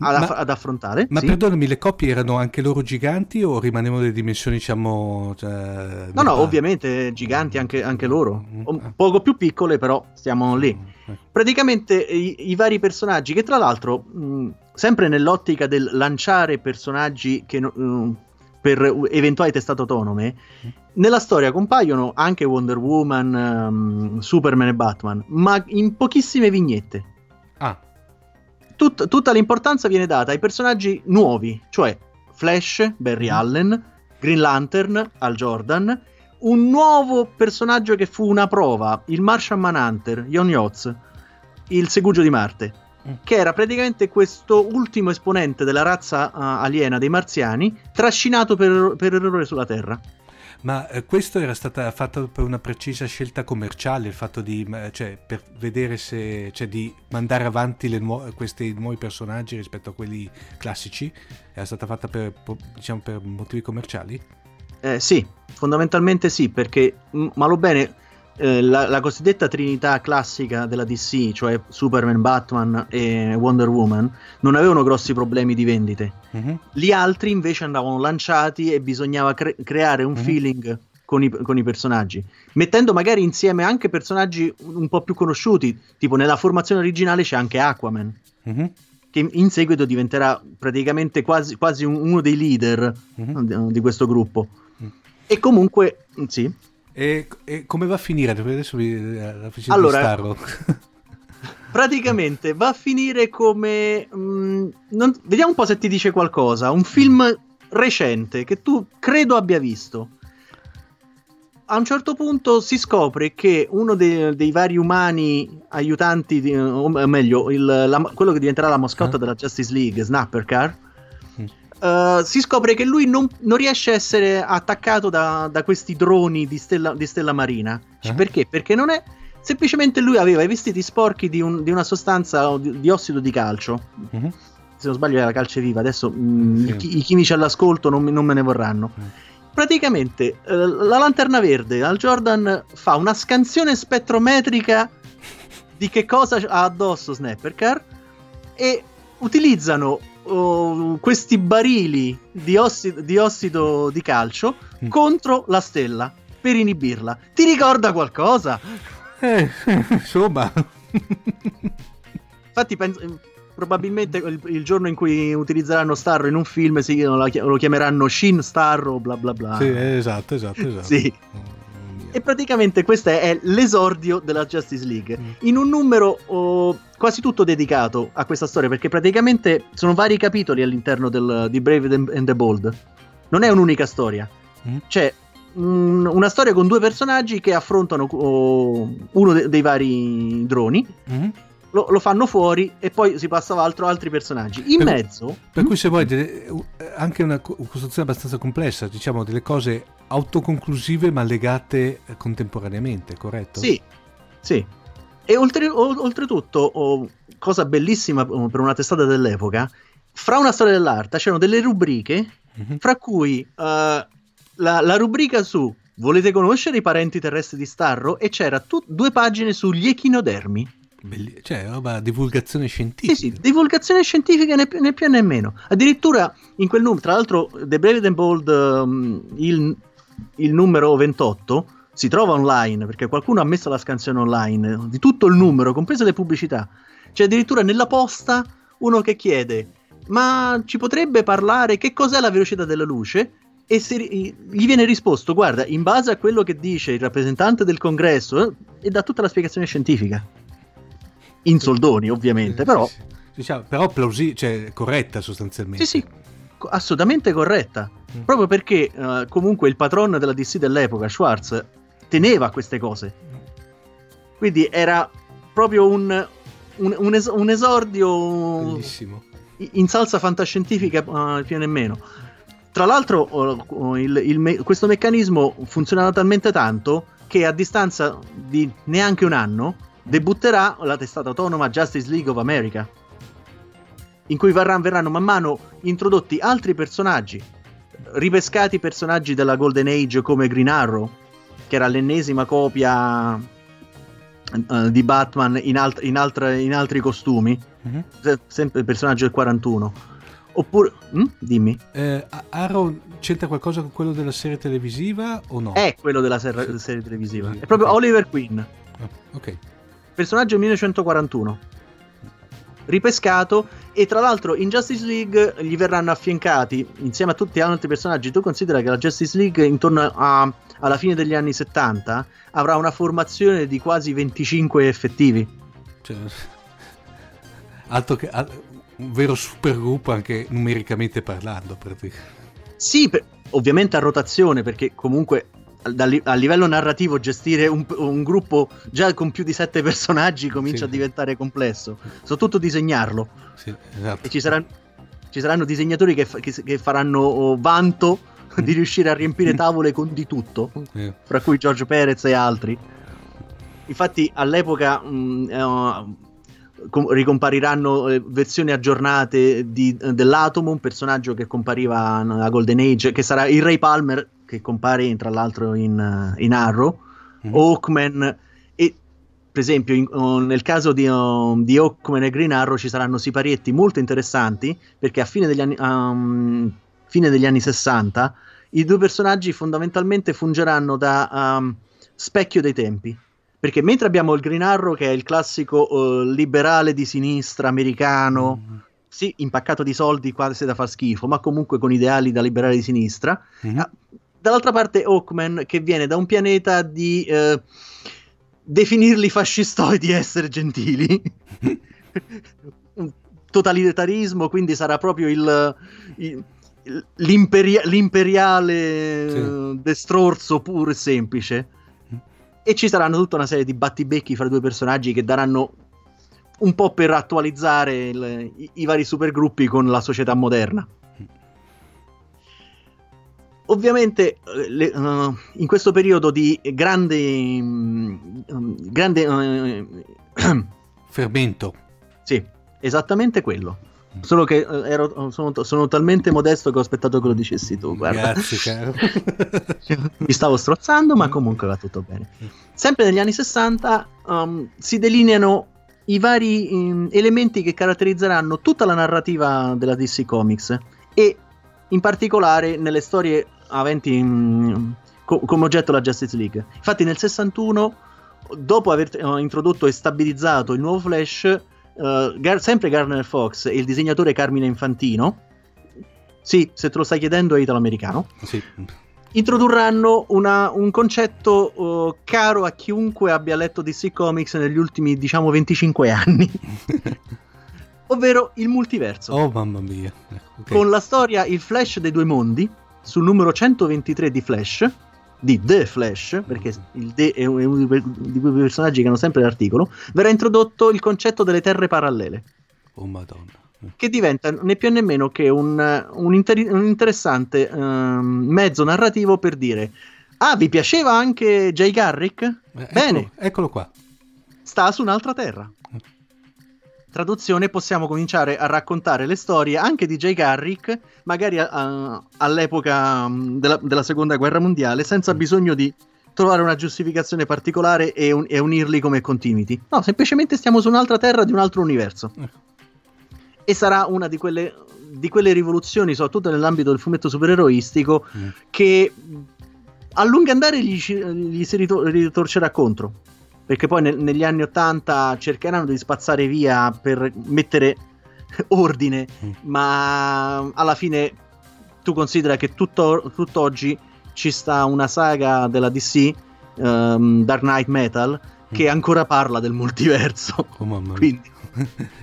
ad, aff- ma, ad affrontare. Ma sì? Perdonami, le copie erano anche loro giganti o rimanevano delle dimensioni diciamo... Cioè, no, no, parte? Ovviamente giganti anche, anche loro, mm. poco più piccole però stiamo lì. Mm. Praticamente i, i vari personaggi che tra l'altro mh, sempre nell'ottica del lanciare personaggi che... Mh, per eventuali testate autonome, nella storia compaiono anche Wonder Woman, um, Superman e Batman, ma in pochissime vignette. Ah. Tut- tutta l'importanza viene data ai personaggi nuovi, cioè Flash, Barry Allen, Green Lantern, Hal Jordan, un nuovo personaggio che fu una prova, il Martian Manhunter, Jon Oates, il Segugio di Marte, che era praticamente questo ultimo esponente della razza uh, aliena dei marziani trascinato per, per errore sulla Terra. Ma eh, questo era stata fatta per una precisa scelta commerciale, il fatto di cioè per vedere se cioè di mandare avanti le nuo- questi nuovi personaggi rispetto a quelli classici, era stata fatta per diciamo per motivi commerciali? Eh, sì, fondamentalmente sì, perché m- malo bene La, la cosiddetta trinità classica della D C, cioè Superman, Batman e Wonder Woman, non avevano grossi problemi di vendite. Mm-hmm. Gli altri invece andavano lanciati e bisognava cre- creare un mm-hmm. feeling con i, con i personaggi, mettendo magari insieme anche personaggi un po' più conosciuti, tipo nella formazione originale c'è anche Aquaman, mm-hmm. che in seguito diventerà praticamente quasi, quasi uno dei leader mm-hmm. di questo gruppo. Mm. E comunque, sì... E, e come va a finire? Adesso vi, la allora, di Starro. Praticamente va a finire come mh, non, vediamo un po' se ti dice qualcosa. Un film recente che tu credo abbia visto. A un certo punto si scopre che uno de, dei vari umani aiutanti di, o meglio il, la, quello che diventerà la mascotte eh? della Justice League, Snapper Car mm. Uh, si scopre che lui non, non riesce a essere attaccato da, da questi droni di stella, di stella marina. Eh? Perché? Perché non è... Semplicemente lui aveva i vestiti sporchi di, un, di una sostanza di, di ossido di calcio. Mm-hmm. Se non sbaglio era calce viva. Adesso mh, sì. i, i chimici all'ascolto non, non me ne vorranno. Mm. Praticamente eh, la Lanterna Verde, Hal Jordan, fa una scansione spettrometrica di che cosa ha addosso Snappercar e utilizzano oh, questi barili di ossido di, ossido di calcio mm. contro la stella per inibirla. Ti ricorda qualcosa? Eh, insomma, infatti penso, probabilmente il, il giorno in cui utilizzeranno Starro in un film sì, lo chiameranno Shin Starro bla bla bla. Sì, esatto, esatto, esatto. Sì. Oh, e praticamente questo è, è l'esordio della Justice League mm. in un numero oh, quasi tutto dedicato a questa storia, perché praticamente sono vari capitoli all'interno del, di Brave and the Bold. Non è un'unica storia, mm. c'è una storia con due personaggi che affrontano oh, uno de- dei vari droni, mm-hmm. lo-, lo fanno fuori e poi si passa ad altro, altri personaggi in per, mezzo. Per cui se volete anche una costruzione abbastanza complessa, diciamo delle cose autoconclusive ma legate contemporaneamente, corretto? Sì, sì. E oltre, oltretutto, oh, cosa bellissima per una testata dell'epoca, fra una storia dell'arte c'erano delle rubriche, mm-hmm. fra cui... Uh, La, la rubrica su volete conoscere i parenti terrestri di Starro e c'era tu, due pagine sugli echinodermi. Belli- cioè roba divulgazione scientifica. Sì sì, divulgazione scientifica né, né più né meno. Addirittura in quel numero, tra l'altro The Brave and Bold um, il, il numero ventotto si trova online perché qualcuno ha messo la scansione online di tutto il numero, comprese le pubblicità. C'è addirittura nella posta uno che chiede ma ci potrebbe parlare che cos'è la velocità della luce? E se gli viene risposto guarda in base a quello che dice il rappresentante del congresso eh, e dà tutta la spiegazione scientifica in soldoni ovviamente eh, però sì, sì. Diciamo, però plausi- cioè, corretta sostanzialmente sì sì assolutamente corretta mm. proprio perché eh, comunque il patron della D C dell'epoca Schwartz teneva queste cose, quindi era proprio un un, un, es- un esordio bellissimo in salsa fantascientifica eh, più nemmeno. Tra l'altro il, il, questo meccanismo funzionava talmente tanto che a distanza di neanche un anno debutterà la testata autonoma Justice League of America, in cui verranno, verranno man mano introdotti altri personaggi, ripescati personaggi della Golden Age come Green Arrow, che era l'ennesima copia uh, di Batman in, alt- in, altre, in altri costumi, mm-hmm. se- sempre il personaggio del quarantuno. Oppure, mh, dimmi. Eh, Arrow c'entra qualcosa con quello della serie televisiva o no? È quello della ser- serie televisiva. È proprio okay. Oliver Queen. Ah, ok. Personaggio millenovecentoquarantuno. Ripescato. E tra l'altro in Justice League gli verranno affiancati, insieme a tutti gli altri personaggi. Tu considera che la Justice League intorno a, alla fine degli anni settanta avrà una formazione di quasi venticinque effettivi. Cioè, altro che... Altro... un vero supergruppo anche numericamente parlando per te. Sì, per, ovviamente a rotazione, perché comunque da, a livello narrativo gestire un, un gruppo già con più di sette personaggi comincia sì. a diventare complesso, soprattutto disegnarlo sì, esatto. E ci saranno, ci saranno disegnatori che, fa, che, che faranno vanto mm. di riuscire a riempire tavole con di tutto yeah. fra cui Giorgio Perez e altri. Infatti all'epoca mh, eh, ricompariranno versioni aggiornate di, dell'Atomo, un personaggio che compariva nella Golden Age, che sarà il Ray Palmer, che compare tra l'altro in, in Arrow, mm-hmm. Hawkman, e per esempio in, oh, nel caso di, oh, di Hawkman e Green Arrow ci saranno siparietti molto interessanti, perché a fine degli anni, um, fine degli anni sessanta i due personaggi fondamentalmente fungeranno da um, specchio dei tempi. Perché mentre abbiamo il Green Arrow, che è il classico uh, liberale di sinistra americano, mm. sì, impaccato di soldi quasi da far schifo, ma comunque con ideali da liberale di sinistra, mm. ah, dall'altra parte Hawkman, che viene da un pianeta di eh, definirli fascistoidi e essere gentili, totalitarismo, quindi sarà proprio il... il l'imperia- l'imperiale sì. destrorso puro e semplice. E ci saranno tutta una serie di battibecchi fra i due personaggi che daranno un po' per attualizzare il, i, i vari supergruppi con la società moderna. Ovviamente le, uh, in questo periodo di grande um, grande uh, fermento. Sì, esattamente quello. Solo che ero, sono, sono talmente modesto che ho aspettato che lo dicessi tu, guarda. Grazie, caro. Mi stavo strozzando, ma comunque va tutto bene. Sempre negli anni sessanta um, si delineano i vari um, elementi che caratterizzeranno tutta la narrativa della D C Comics, e in particolare nelle storie aventi um, co- come oggetto la Justice League. Infatti nel sessantuno, dopo aver uh, introdotto e stabilizzato il nuovo Flash, Uh, Gar- sempre Gardner Fox e il disegnatore Carmine Infantino, sì, se te lo stai chiedendo è italoamericano, sì, introdurranno una, un concetto uh, caro a chiunque abbia letto D C Comics negli ultimi, diciamo, venticinque anni, ovvero il multiverso. Oh mamma mia. Okay. Con la storia Il Flash dei due mondi, sul numero centoventitré di Flash, di The Flash, perché il The è uno di quei personaggi che hanno sempre l'articolo, verrà introdotto il concetto delle terre parallele. Oh madonna. Che diventa né più né meno che un, un, inter- un interessante um, mezzo narrativo per dire: ah, vi piaceva anche Jay Garrick? Eh, Bene, eccolo, eccolo qua. Sta su un'altra terra. Traduzione: possiamo cominciare a raccontare le storie anche di Jay Garrick, magari a, a, all'epoca della, della seconda guerra mondiale, senza bisogno di trovare una giustificazione particolare e, un, e unirli come continuity. No, semplicemente stiamo su un'altra terra di un altro universo. Eh. E sarà una di quelle, di quelle rivoluzioni, soprattutto nell'ambito del fumetto supereroistico, eh. che a lungo andare gli, gli si ritor- ritorcerà contro. Perché poi nel, negli anni ottanta cercheranno di spazzare via per mettere ordine, mm. ma alla fine tu considera che tutto, tutt'oggi ci sta una saga della D C, um, Dark Knight Metal, mm. che ancora parla del multiverso. Oh mamma mia. Quindi...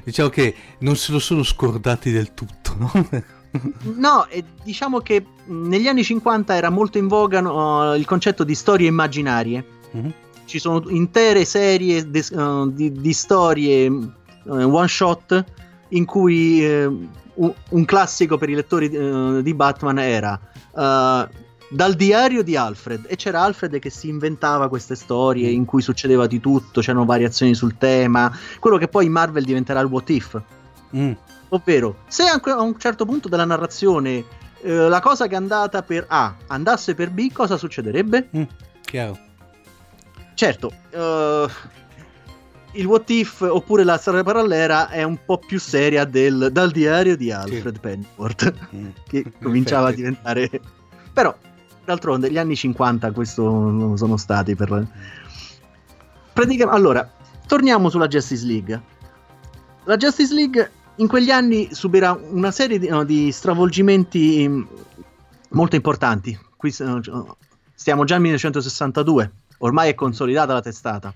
diciamo che non se lo sono scordati del tutto, no? No, e diciamo che negli anni cinquanta era molto in voga uh, il concetto di storie immaginarie. Mm. Ci sono intere serie de, uh, di, di storie uh, one shot in cui uh, un, un classico per i lettori uh, di Batman era uh, Dal diario di Alfred, e c'era Alfred che si inventava queste storie in cui succedeva di tutto, c'erano variazioni sul tema, quello che poi in Marvel diventerà il what if, mm. ovvero se a un certo punto della narrazione uh, la cosa che è andata per A andasse per B, cosa succederebbe? Mm. Chiaro. Certo, uh, il what if oppure la storia parallela è un po' più seria del Dal diario di Alfred, sì. Pennyworth, mm. che cominciava a diventare... Però, d'altronde, gli anni cinquanta questo sono stati per... Praticamente, allora, torniamo sulla Justice League. La Justice League in quegli anni subirà una serie di, no, di stravolgimenti molto importanti. Qui stiamo già nel millenovecentosessantadue. Ormai è consolidata la testata,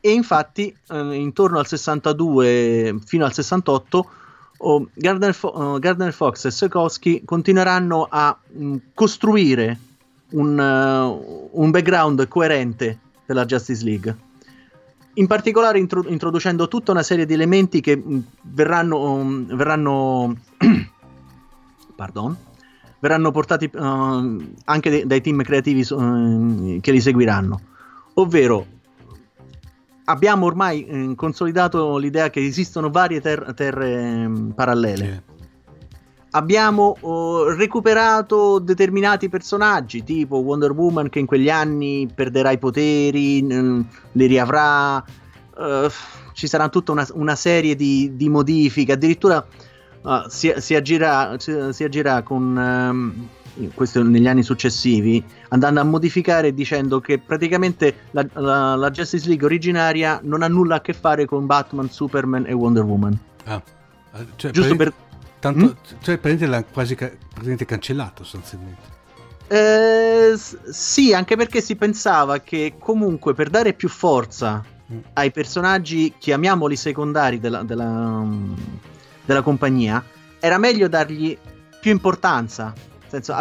e infatti eh, intorno al sessantadue fino al sessantotto oh, Gardner, Fo- uh, Gardner Fox e Sekowski continueranno a mh, costruire un, uh, un background coerente della Justice League, in particolare intro- introducendo tutta una serie di elementi che mh, verranno, um, verranno pardon verranno portati uh, anche de- dai team creativi uh, che li seguiranno. Ovvero, abbiamo ormai eh, consolidato l'idea che esistono varie ter- terre mh, parallele. Yeah. Abbiamo oh, recuperato determinati personaggi, tipo Wonder Woman, che in quegli anni perderà i poteri, mh, li riavrà. Uh, ci sarà tutta una, una serie di, di modifiche. Addirittura uh, si, si, agirà, si, si agirà con... Um, questo negli anni successivi, andando a modificare dicendo che praticamente la, la, la Justice League originaria non ha nulla a che fare con Batman, Superman e Wonder Woman. Ah, cioè, giusto per, tanto, mh? Cioè praticamente l'ha quasi praticamente cancellato sostanzialmente. Eh, sì, anche perché si pensava che comunque per dare più forza mm. ai personaggi, chiamiamoli secondari, della, della, della compagnia, era meglio dargli più importanza. Senso,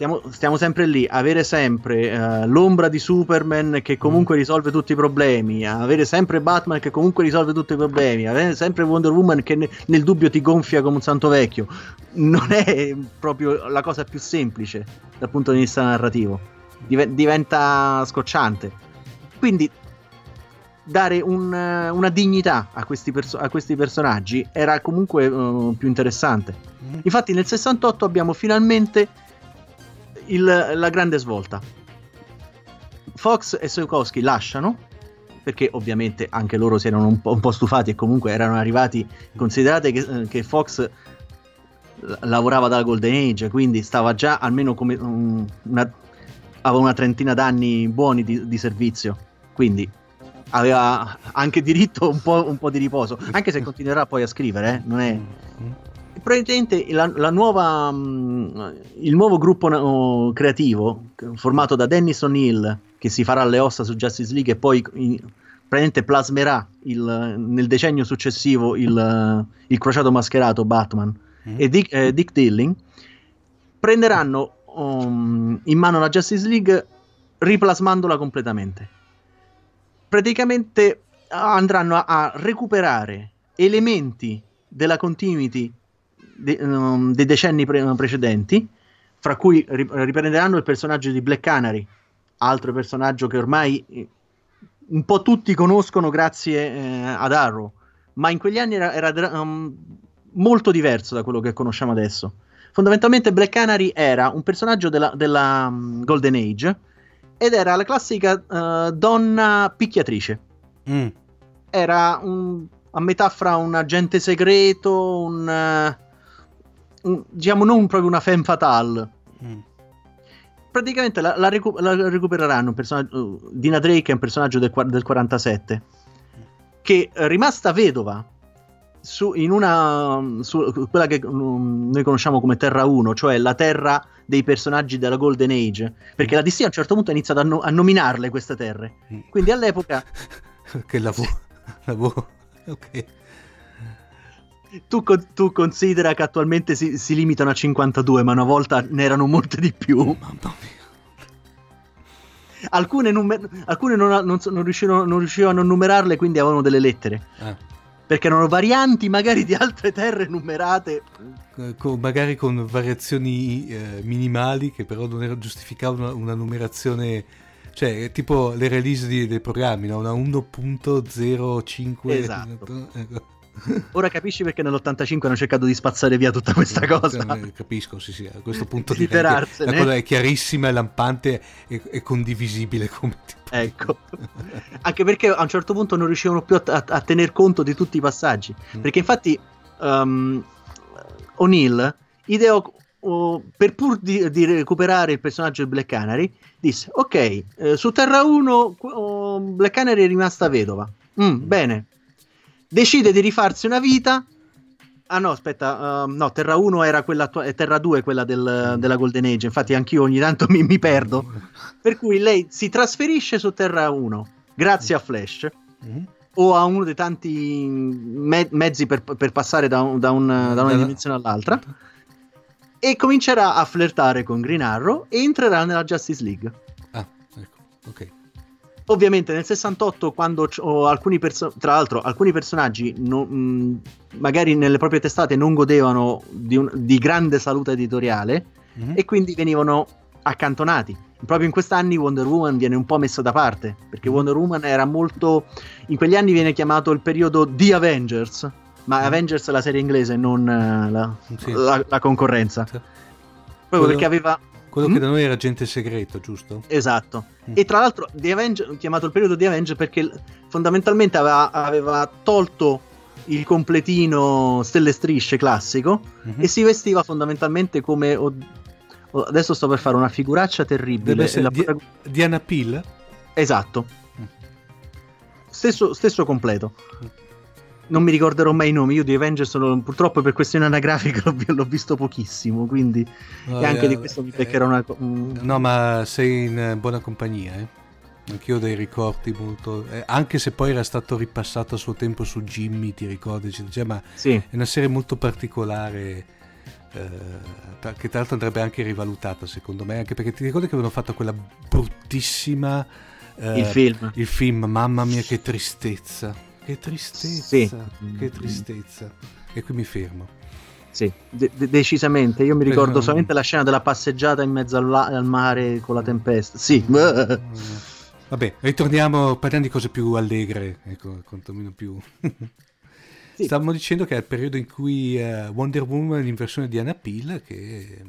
Stiamo, stiamo sempre lì, avere sempre uh, l'ombra di Superman che comunque risolve tutti i problemi, avere sempre Batman che comunque risolve tutti i problemi, avere sempre Wonder Woman che ne, nel dubbio ti gonfia come un santo vecchio, non è proprio la cosa più semplice dal punto di vista narrativo, Div- diventa scocciante. Quindi dare un, una dignità a questi, perso- a questi personaggi era comunque uh, più interessante. Infatti nel sessantotto abbiamo finalmente Il, la grande svolta. Fox e Siekowski lasciano, perché ovviamente anche loro si erano un po', un po' stufati e comunque erano arrivati, considerate che, che Fox lavorava dalla Golden Age, quindi stava già almeno come um, una, aveva una trentina d'anni buoni di, di servizio, quindi aveva anche diritto un po', un po' di riposo, anche se continuerà poi a scrivere, eh? Non è... Praticamente la, la nuova, il nuovo gruppo creativo formato da Dennis O'Neill, che si farà le ossa su Justice League e poi in, praticamente plasmerà il, nel decennio successivo il, il crociato mascherato Batman, mm. e Dick, eh, Dick Dilling prenderanno um, in mano la Justice League riplasmandola completamente. Praticamente andranno a, a recuperare elementi della continuity De, um, dei decenni pre- precedenti, fra cui ri- riprenderanno il personaggio di Black Canary, altro personaggio che ormai eh, un po' tutti conoscono grazie eh, ad Arrow, ma in quegli anni era, era um, molto diverso da quello che conosciamo adesso. Fondamentalmente Black Canary era un personaggio della, della um, Golden Age ed era la classica uh, donna picchiatrice, mm. era un, a metà fra un agente segreto, un... Uh, diciamo non proprio una femme fatale. mm. Praticamente la, la, recu- la recupereranno. Uh, Dina Drake è un personaggio del, del quarantasette che è rimasta vedova su, in una, su quella che um, noi conosciamo come Terra uno, cioè la terra dei personaggi della Golden Age, perché mm. la D C a un certo punto ha iniziato a, no- a nominarle queste terre, mm. quindi all'epoca che lavoro, lavoro. Ok. Tu, tu considera che attualmente si, si limitano a cinquantadue, ma una volta ne erano molte di più. Mamma mia. Alcune, numer- alcune non, non, non, riuscivano, non riuscivano a numerarle, quindi avevano delle lettere, eh. perché erano varianti magari di altre terre numerate, con, magari con variazioni eh, minimali che però non era, giustificavano una, una numerazione, cioè tipo le release di, dei programmi, no? Una uno punto zero cinque. Esatto. Ora capisci perché nell'ottantacinque hanno cercato di spazzare via tutta questa cosa. Capisco, sì, sì, a questo punto la cosa è chiarissima, è lampante e, e condivisibile come tipo. Ecco, anche perché a un certo punto non riuscivano più a, a, a tener conto di tutti i passaggi, mm. perché infatti um, O'Neill ideò, oh, per pur di, di recuperare il personaggio di Black Canary, disse ok, eh, su Terra uno oh, Black Canary è rimasta vedova, mm, mm. bene, decide di rifarsi una vita. Ah no, aspetta, uh, no, Terra uno era quella attua- Terra due quella del, della Golden Age, infatti anch'io ogni tanto mi, mi perdo. Per cui lei si trasferisce su Terra uno grazie a Flash mm-hmm. o a uno dei tanti me- mezzi per, per passare da, un, da, un, da una dimensione all'altra, e comincerà a flirtare con Green Arrow e entrerà nella Justice League. Ah, ecco, ok. Ovviamente nel sessantotto, quando alcuni perso- tra l'altro alcuni personaggi no, mh, magari nelle proprie testate non godevano di, un- di grande salute editoriale mm-hmm. e quindi venivano accantonati. Proprio in quest'anni Wonder Woman viene un po' messa da parte, perché mm-hmm. Wonder Woman era molto... in quegli anni viene chiamato il periodo The Avengers, ma mm-hmm. Avengers è la serie inglese, non la, sì. la-, la concorrenza. Sì. Proprio quello... perché aveva... quello mm? che da noi era agente segreto, giusto? Esatto. Mm. E tra l'altro The Avenger, chiamato il periodo The Avenger perché fondamentalmente aveva, aveva tolto il completino stelle strisce classico mm-hmm. e si vestiva fondamentalmente come... Oh, oh, adesso sto per fare una figuraccia terribile. Deve essere la Di- protagon- Diana Peel? Esatto. Mm. Stesso, stesso completo. Mm. Non mi ricorderò mai i nomi. Io di Avengers sono, purtroppo per questione anagrafica l'ho, l'ho visto pochissimo, quindi oh, e anche eh, di questo mi beccherò eh, una um... no, ma sei in buona compagnia, eh? Anch'io ho dei ricordi molto eh, anche se poi era stato ripassato a suo tempo su Jimmy, ti ricordi? Cioè, ma sì. È una serie molto particolare, eh, che tra l'altro andrebbe anche rivalutata, secondo me, anche perché ti ricordi che avevano fatto quella bruttissima eh, il film il film mamma mia, che tristezza che tristezza sì. che tristezza e qui mi fermo. Sì, de- de- decisamente. Io mi ricordo eh, solamente la scena della passeggiata in mezzo alla- al mare con la tempesta. Sì. Vabbè, ritorniamo, parliamo di cose più allegre, ecco, quantomeno più. Sì. Stavamo dicendo che è il periodo in cui uh, Wonder Woman è l'inversione di Anna Peel, che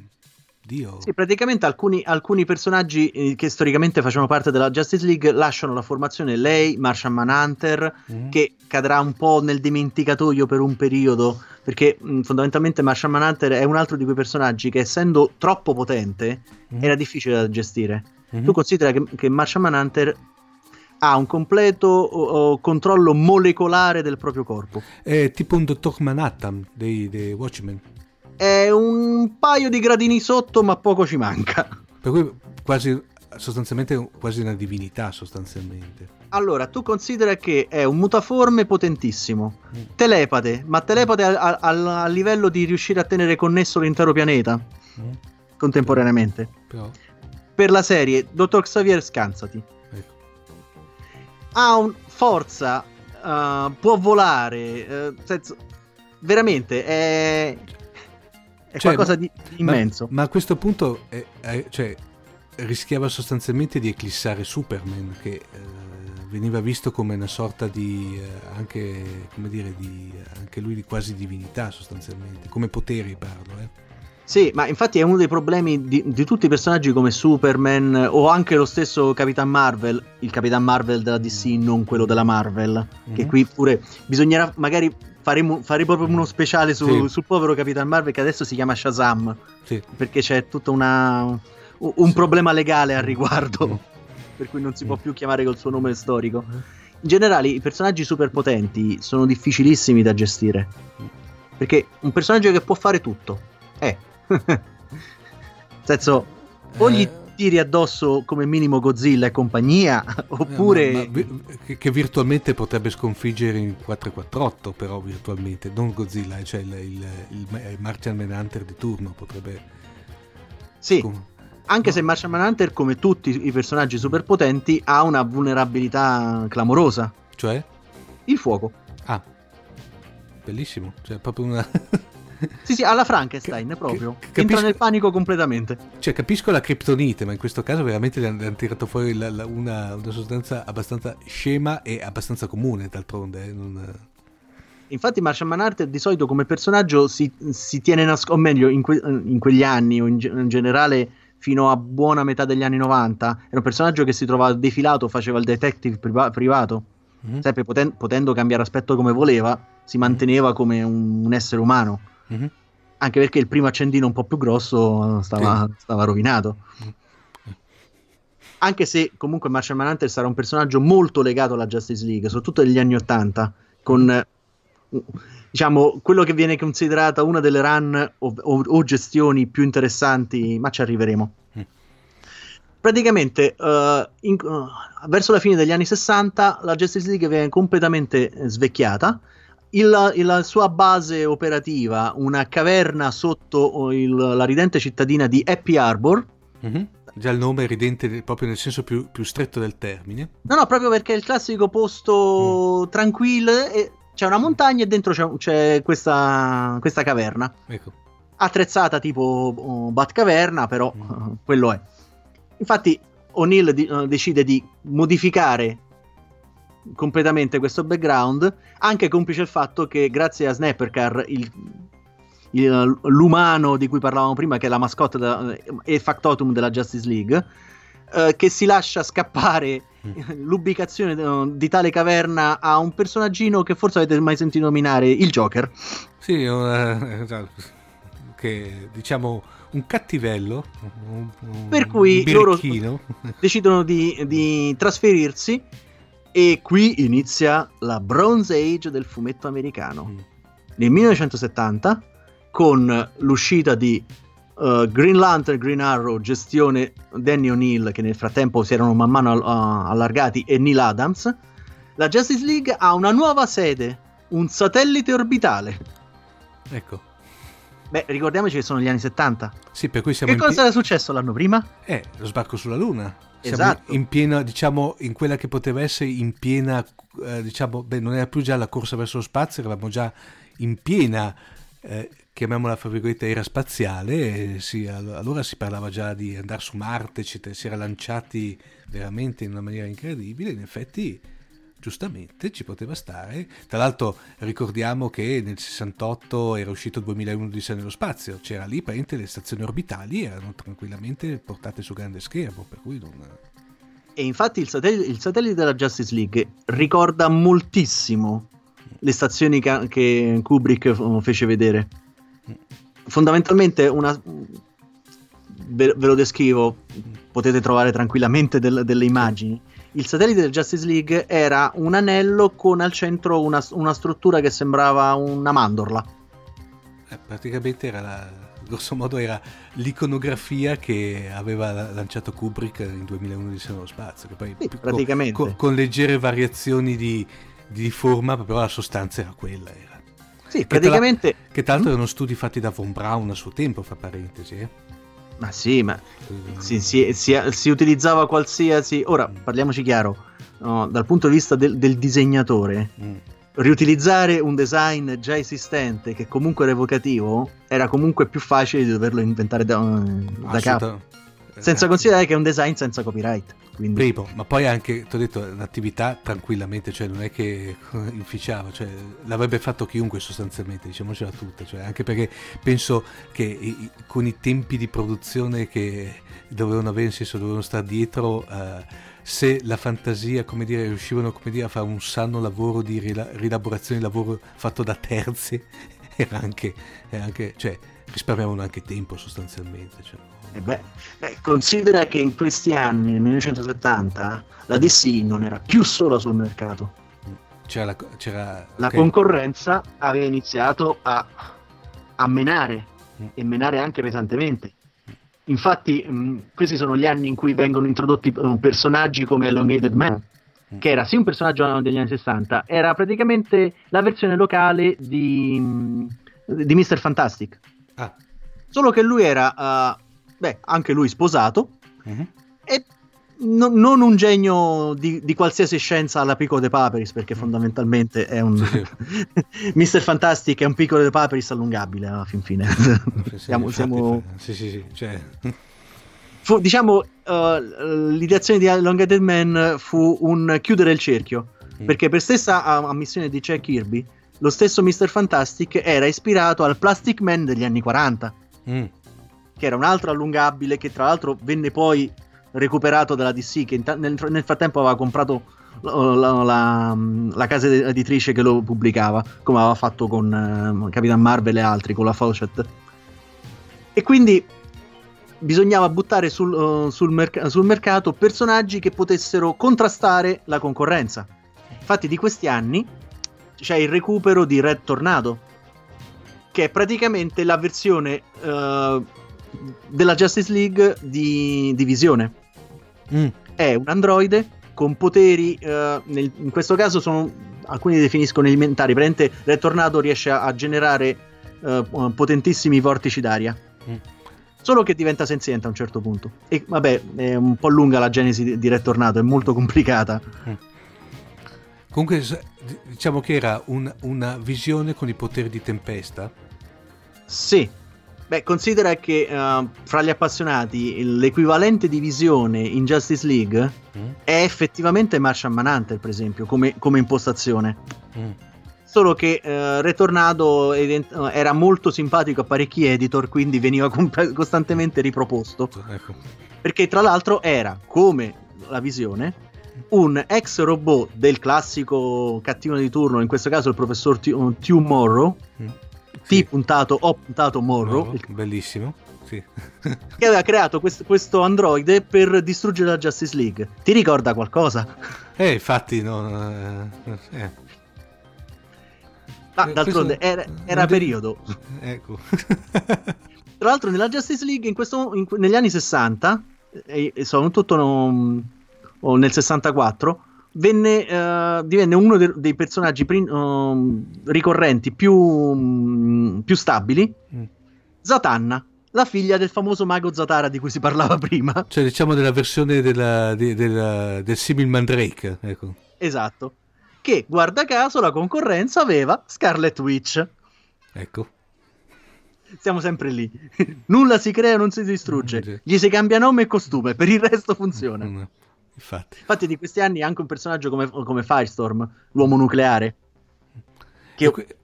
Dio. Sì, praticamente alcuni, alcuni personaggi eh, che storicamente facevano parte della Justice League lasciano la formazione. Lei, Martian Manhunter, mm. che cadrà un po' nel dimenticatoio per un periodo, perché mh, fondamentalmente Martian Manhunter è un altro di quei personaggi che, essendo troppo potente, mm. era difficile da gestire. Mm-hmm. Tu considera che, che Martian Manhunter ha un completo o, o, controllo molecolare del proprio corpo. È tipo un dottor Manhattan dei, dei Watchmen. È un paio di gradini sotto, ma poco ci manca. Per cui quasi sostanzialmente quasi una divinità, sostanzialmente. Allora, tu considera che è un mutaforme potentissimo, mm. telepate, ma telepate a, a, a livello di riuscire a tenere connesso l'intero pianeta mm. contemporaneamente. Però... Per la serie, dottor Xavier, scansati. Ecco. Ha un forza, uh, può volare, uh, senso, veramente è... È cioè, qualcosa di immenso. Ma, ma a questo punto è, è, cioè, rischiava sostanzialmente di eclissare Superman, che eh, veniva visto come una sorta di eh, anche come dire di anche lui di quasi divinità, sostanzialmente, come poteri parlo. Eh. Sì, ma infatti è uno dei problemi di, di tutti i personaggi come Superman o anche lo stesso Capitan Marvel, il Capitan Marvel della D C, non quello della Marvel, mm-hmm. che qui pure bisognerà magari... Faremo, faremo proprio uno speciale su, sì. sul povero Capitan Marvel, che adesso si chiama Shazam, sì. perché c'è tutto una, un sì. problema legale al riguardo, sì. per cui non si sì. può più chiamare col suo nome storico. In generale i personaggi superpotenti sono difficilissimi da gestire, perché un personaggio che può fare tutto è nel senso o gli tiri addosso come minimo Godzilla e compagnia, oppure... Ma, ma, ma, che virtualmente potrebbe sconfiggere in quattro quattro otto, però virtualmente, non Godzilla, cioè il, il, il, il Martian Manhunter di turno potrebbe... Sì, Com- anche no. se Martian Manhunter, come tutti i personaggi superpotenti, ha una vulnerabilità clamorosa. Cioè? Il fuoco. Ah, bellissimo, cioè proprio una... Sì, sì, alla Frankenstein, C- proprio. Capisco... Entra nel panico completamente. Cioè, capisco la criptonite, ma in questo caso veramente le hanno han tirato fuori la, la, una, una sostanza abbastanza scema e abbastanza comune, d'altronde. Eh? Non... Infatti Martian Manhunter di solito come personaggio si, si tiene nascosto, o meglio, in, que- in quegli anni, o in, in generale fino a buona metà degli anni novanta, era un personaggio che si trovava defilato, faceva il detective priva- privato. Mm-hmm. Sempre poten- potendo cambiare aspetto come voleva, si manteneva come un, un essere umano. Mm-hmm. Anche perché il primo accendino un po' più grosso stava, sì. stava rovinato. Mm-hmm. Anche se comunque Martian Manhunter sarà un personaggio molto legato alla Justice League, soprattutto negli anni ottanta, con diciamo quello che viene considerata una delle run o, o, o gestioni più interessanti, ma ci arriveremo. Mm. Praticamente uh, in, uh, verso la fine degli anni sessanta la Justice League viene completamente svecchiata. Il, il, la sua base operativa, una caverna sotto il, la ridente cittadina di Happy Harbor. Mm-hmm. Già il nome è ridente proprio nel senso più, più stretto del termine. No, no, proprio perché è il classico posto mm. tranquillo, e c'è una montagna e dentro c'è, c'è questa, questa caverna. Ecco. Attrezzata tipo uh, Batcaverna, però mm. uh, quello è. Infatti O'Neill di, uh, decide di modificare completamente questo background, anche complice il fatto che grazie a Snappercar il, il, l'umano di cui parlavamo prima, che è la mascotte e factotum della Justice League, eh, che si lascia scappare mm. l'ubicazione de, di tale caverna a un personaggino che forse avete mai sentito nominare, il Joker. Sì, un, eh, che diciamo un cattivello, un, un, per cui un loro decidono di, di trasferirsi. E qui inizia la Bronze Age del fumetto americano. Mm. Nel millenovecentosettanta, con l'uscita di uh, Green Lantern, Green Arrow, gestione Danny O'Neill, che nel frattempo si erano man mano all- uh, allargati, e Neil Adams, la Justice League ha una nuova sede, un satellite orbitale. Ecco. Beh, ricordiamoci che sono gli anni settanta. Sì, per cui siamo... Che in cosa pi- era successo l'anno prima? Eh, lo sbarco sulla Luna. Siamo esatto. In piena, diciamo, in quella che poteva essere in piena, eh, diciamo, beh, non era più già la corsa verso lo spazio, eravamo già in piena, eh, chiamiamola fra virgolette, era spaziale, e sì, allora si parlava già di andare su Marte, ci, si era lanciati veramente in una maniera incredibile, in effetti giustamente ci poteva stare. Tra l'altro ricordiamo che nel sessantotto era uscito il duemilauno di Odissea nello spazio, c'era lì praticamente le stazioni orbitali erano tranquillamente portate su grande schermo, per cui non... E infatti il satellite, il satellite della Justice League ricorda moltissimo le stazioni che, che Kubrick fece vedere. Fondamentalmente una... ve, ve lo descrivo, potete trovare tranquillamente del, delle immagini. Il satellite del Justice League era un anello con al centro una, una struttura che sembrava una mandorla. Eh, praticamente era, la, grosso modo, era l'iconografia che aveva lanciato Kubrick in duemilauno di Odissea nello spazio. Che poi, sì, praticamente. Con, con leggere variazioni di, di forma, però la sostanza era quella. Era. Sì, praticamente. Che tra l'altro mm. erano studi fatti da Von Braun a suo tempo, fra parentesi, eh. Ma sì, ma si, si, si, si utilizzava qualsiasi... Ora, parliamoci chiaro, no, dal punto di vista del, del disegnatore, mm. riutilizzare un design già esistente, che comunque era evocativo, era comunque più facile di doverlo inventare da, da capo. Senza considerare che è un design senza copyright. Quindi... Primo, ma poi anche, ti ho detto, un'attività tranquillamente, cioè non è che inficiava, cioè l'avrebbe fatto chiunque sostanzialmente, diciamocela tutta, cioè, anche perché penso che i, con i tempi di produzione che dovevano avere, nel senso dovevano stare dietro, eh, se la fantasia, come dire, riuscivano come dire, a fare un sano lavoro di rila- rielaborazione di lavoro fatto da terzi, era anche, era anche, cioè risparmiavano anche tempo sostanzialmente, cioè. Eh beh, beh, considera che in questi anni, nel millenovecentosettanta, la D C non era più sola sul mercato. C'era la, c'era, la okay. concorrenza aveva iniziato a, a menare, mm. e menare anche pesantemente. Infatti, mh, questi sono gli anni in cui vengono introdotti personaggi come Elongated Man, mm. che era sì un personaggio degli anni sessanta, era praticamente la versione locale di, di mister Fantastic. Ah. Solo che lui era... Uh, Beh, anche lui sposato, uh-huh. e no, non un genio di, di qualsiasi scienza alla Piccolo De Paperis, perché fondamentalmente è un... mister Fantastic è un Piccolo De Paperis allungabile, alla fin fine. Sì, sì, siamo, infatti, siamo... sì, sì, sì, cioè... fu, diciamo, uh, l'ideazione di Elongated Man fu un chiudere il cerchio, uh-huh. perché per stessa ammissione di Jack Kirby, lo stesso mister Fantastic era ispirato al Plastic Man degli anni quaranta. Uh-huh. Che era un altro allungabile, che tra l'altro venne poi recuperato dalla D C, che ta- nel, nel frattempo aveva comprato la, la, la, la casa editrice che lo pubblicava, come aveva fatto con eh, Capitan Marvel e altri, con la Fawcett. E quindi bisognava buttare sul, uh, sul, merc- sul mercato personaggi che potessero contrastare la concorrenza. Infatti di questi anni c'è il recupero di Red Tornado, che è praticamente la versione... Uh, della Justice League di, di Visione. mm. È un androide con poteri, eh, nel, in questo caso sono, alcuni li definiscono elementari. Praticamente Red Tornado riesce a, a generare eh, potentissimi vortici d'aria, mm. solo che diventa senziente a un certo punto. E vabbè, è un po' lunga la genesi di, di Red Tornado, è molto complicata. mm. Comunque diciamo che era un, una visione con i poteri di tempesta. Sì. Beh, considera che uh, fra gli appassionati l'equivalente di Visione in Justice League mm. è effettivamente Martian Manhunter, per esempio, come, come impostazione. Mm. Solo che uh, Red Tornado era molto simpatico a parecchi editor, quindi veniva comp- costantemente riproposto. Ecco. Perché tra l'altro era, come la Visione, un ex robot del classico cattivo di turno, in questo caso il professor T- Tew Morrow, mm. T sì. puntato O puntato Morrow, Morrow il... bellissimo, sì. che aveva creato quest- questo androide per distruggere la Justice League. Ti ricorda qualcosa? Eh, infatti no. Eh. Ma eh, d'altronde questo... era, era periodo. Ecco. Tra l'altro nella Justice League in questo, in, negli anni sessanta, e, e soprattutto no, oh, nel sessantaquattro, Venne, uh, divenne uno de- dei personaggi prim- uh, ricorrenti più, um, più stabili, mm. Zatanna, la figlia del famoso mago Zatara di cui si parlava prima. Cioè, diciamo della versione della, de, della, del simil Mandrake, ecco. Esatto. Che, guarda caso, la concorrenza aveva Scarlet Witch. Ecco. Siamo sempre lì. Nulla si crea, non si distrugge. Gli si cambia nome e costume, per il resto funziona. Infatti. Infatti di questi anni anche un personaggio come, come Firestorm, l'uomo nucleare. Che... E, que-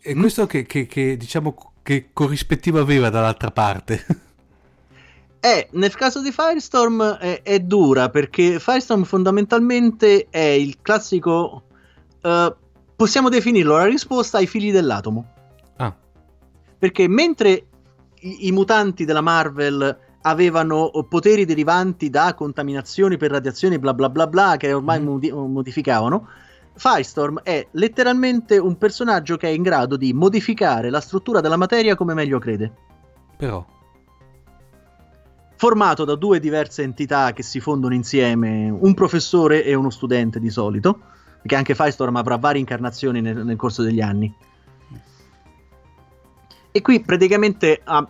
e questo che, che, che, diciamo, che corrispettivo aveva dall'altra parte? Eh, nel caso di Firestorm è, è dura, perché Firestorm fondamentalmente è il classico... Uh, possiamo definirlo la risposta ai figli dell'atomo. Ah. Perché mentre i, i mutanti della Marvel avevano poteri derivanti da contaminazioni per radiazioni bla bla bla bla che ormai mm. modi- modificavano, Firestorm è letteralmente un personaggio che è in grado di modificare la struttura della materia come meglio crede. Però formato da due diverse entità che si fondono insieme, un professore e uno studente di solito, perché anche Firestorm avrà varie incarnazioni nel, nel corso degli anni. E qui praticamente ha,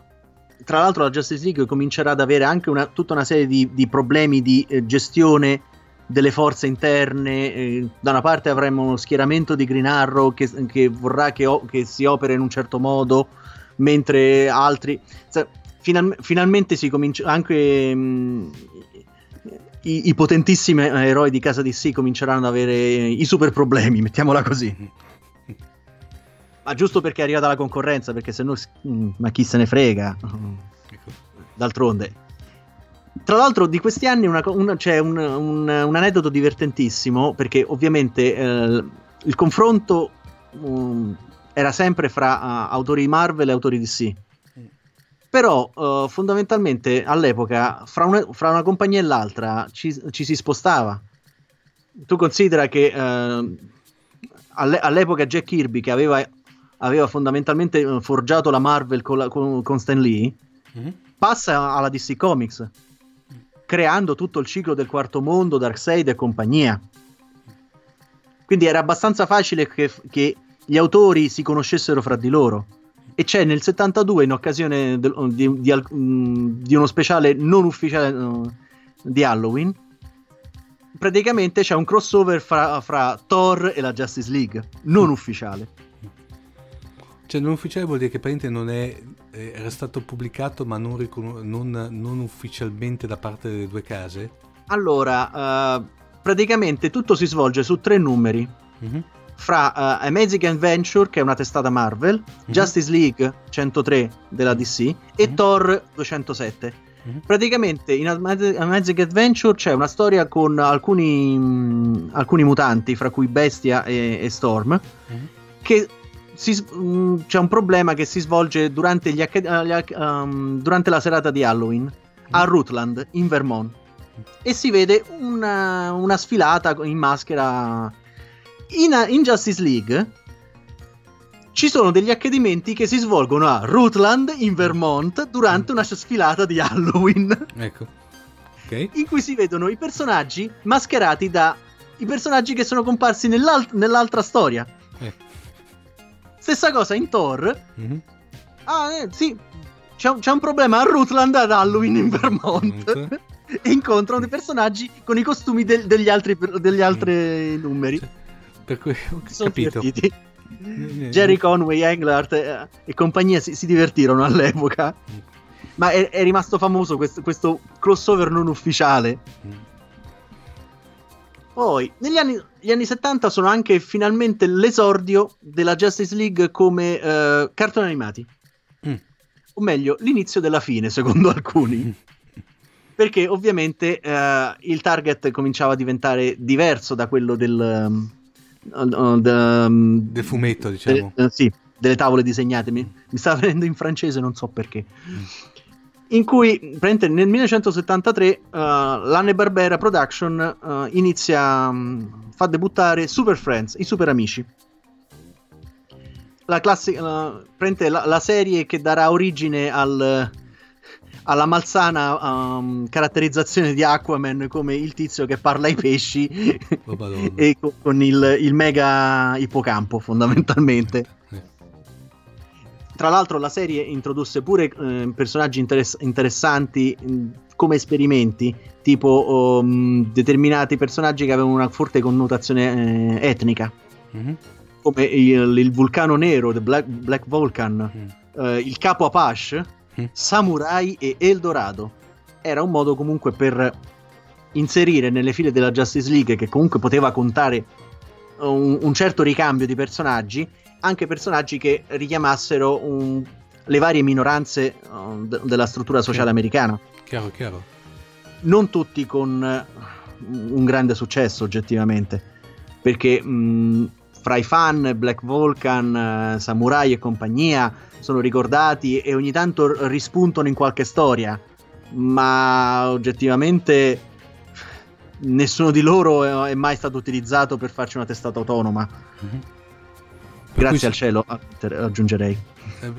tra l'altro la Justice League comincerà ad avere anche una, tutta una serie di, di problemi di eh, gestione delle forze interne. Eh, da una parte avremo uno schieramento di Green Arrow che, che vorrà che, o, che si opera in un certo modo, mentre altri... Cioè, final, finalmente si comincia anche... Mh, I, I potentissimi eroi di casa D C cominceranno ad avere i super problemi, mettiamola così. Ma giusto perché è arrivata la concorrenza, perché se no, ma chi se ne frega, d'altronde. Tra l'altro di questi anni una, una, c'è un, un, un aneddoto divertentissimo, perché ovviamente eh, il confronto um, era sempre fra uh, autori Marvel e autori D C. Però uh, fondamentalmente all'epoca fra una, fra una compagnia e l'altra ci, ci si spostava. Tu considera che uh, alle, all'epoca Jack Kirby, che aveva, aveva fondamentalmente forgiato la Marvel con, la, con, con Stan Lee, mm-hmm. passa alla D C Comics, creando tutto il ciclo del quarto mondo, Darkseid e compagnia. Quindi era abbastanza facile che, che gli autori si conoscessero fra di loro. E c'è nel settantadue, in occasione di, di, di, di uno speciale non ufficiale di Halloween, praticamente c'è un crossover fra, fra Thor e la Justice League, non ufficiale. Cioè non ufficiale vuol dire che praticamente non è, era stato pubblicato ma non, ricon- non, non ufficialmente da parte delle due case? Allora, uh, praticamente tutto si svolge su tre numeri. Mm-hmm. Fra uh, Amazing Adventure, che è una testata Marvel, mm-hmm. Justice League centotré della D C e mm-hmm. Thor duecentosette. Mm-hmm. Praticamente in Amazing Adventure c'è una storia con alcuni, mh, alcuni mutanti, fra cui Bestia e, e Storm, mm-hmm. che si, mh, c'è un problema che si svolge durante, gli, gli, um, durante la serata di Halloween mm-hmm. a Rutland, in Vermont, mm-hmm. e si vede una, una sfilata in maschera. In, in Justice League ci sono degli accadimenti che si svolgono a Rutland, in Vermont, durante una sfilata di Halloween. Ecco. Okay. In cui si vedono i personaggi mascherati da i personaggi che sono comparsi nell'al- nell'altra storia. Eh. Stessa cosa in Thor. Mm-hmm. Ah, eh, sì, c'è un, c'è un problema a Rutland ad Halloween in Vermont. Mm-hmm. E incontrano i personaggi con i costumi de- degli altri, degli altri mm-hmm. numeri. C'è. Per cui ho capito. Gerry Conway, Englehart eh, e compagnia si, si divertirono all'epoca, mm. ma è, è rimasto famoso questo, questo crossover non ufficiale. Mm. Poi, negli anni, gli anni settanta sono anche finalmente l'esordio della Justice League come eh, cartoni animati, mm. o meglio, l'inizio della fine, secondo alcuni. Mm. Perché ovviamente eh, il target cominciava a diventare diverso da quello del... Um, The, um, del fumetto, diciamo de, uh, sì, delle tavole disegnate. Mi, mi stava venendo in francese, non so perché. Mm. In cui nel millenovecentosettantatré uh, l'Hanna-Barbera Production uh, inizia um, fa debuttare Super Friends, i Super Amici, la classica uh, la, la serie che darà origine al alla malsana um, caratterizzazione di Aquaman come il tizio che parla ai pesci oh, e con, con il, il mega ippocampo fondamentalmente. Eh, eh. Tra l'altro la serie introdusse pure eh, personaggi interess- interessanti mh, come esperimenti, tipo oh, mh, determinati personaggi che avevano una forte connotazione eh, etnica, mm-hmm. come il, il vulcano nero, The Black, Black Vulcan, mm-hmm. eh, il capo Apache, mm-hmm. Samurai e Eldorado. Era un modo comunque per inserire nelle file della Justice League, che comunque poteva contare un, un certo ricambio di personaggi, anche personaggi che richiamassero un, le varie minoranze uh, d- della struttura sociale americana. Chiaro, chiaro. Non tutti con uh, un grande successo oggettivamente, perché mh, fra i fan Black Vulcan, uh, Samurai e compagnia sono ricordati e ogni tanto rispuntano in qualche storia, ma oggettivamente nessuno di loro è mai stato utilizzato per farci una testata autonoma. Mm-hmm. Grazie cui, al cielo, aggiungerei. Eh,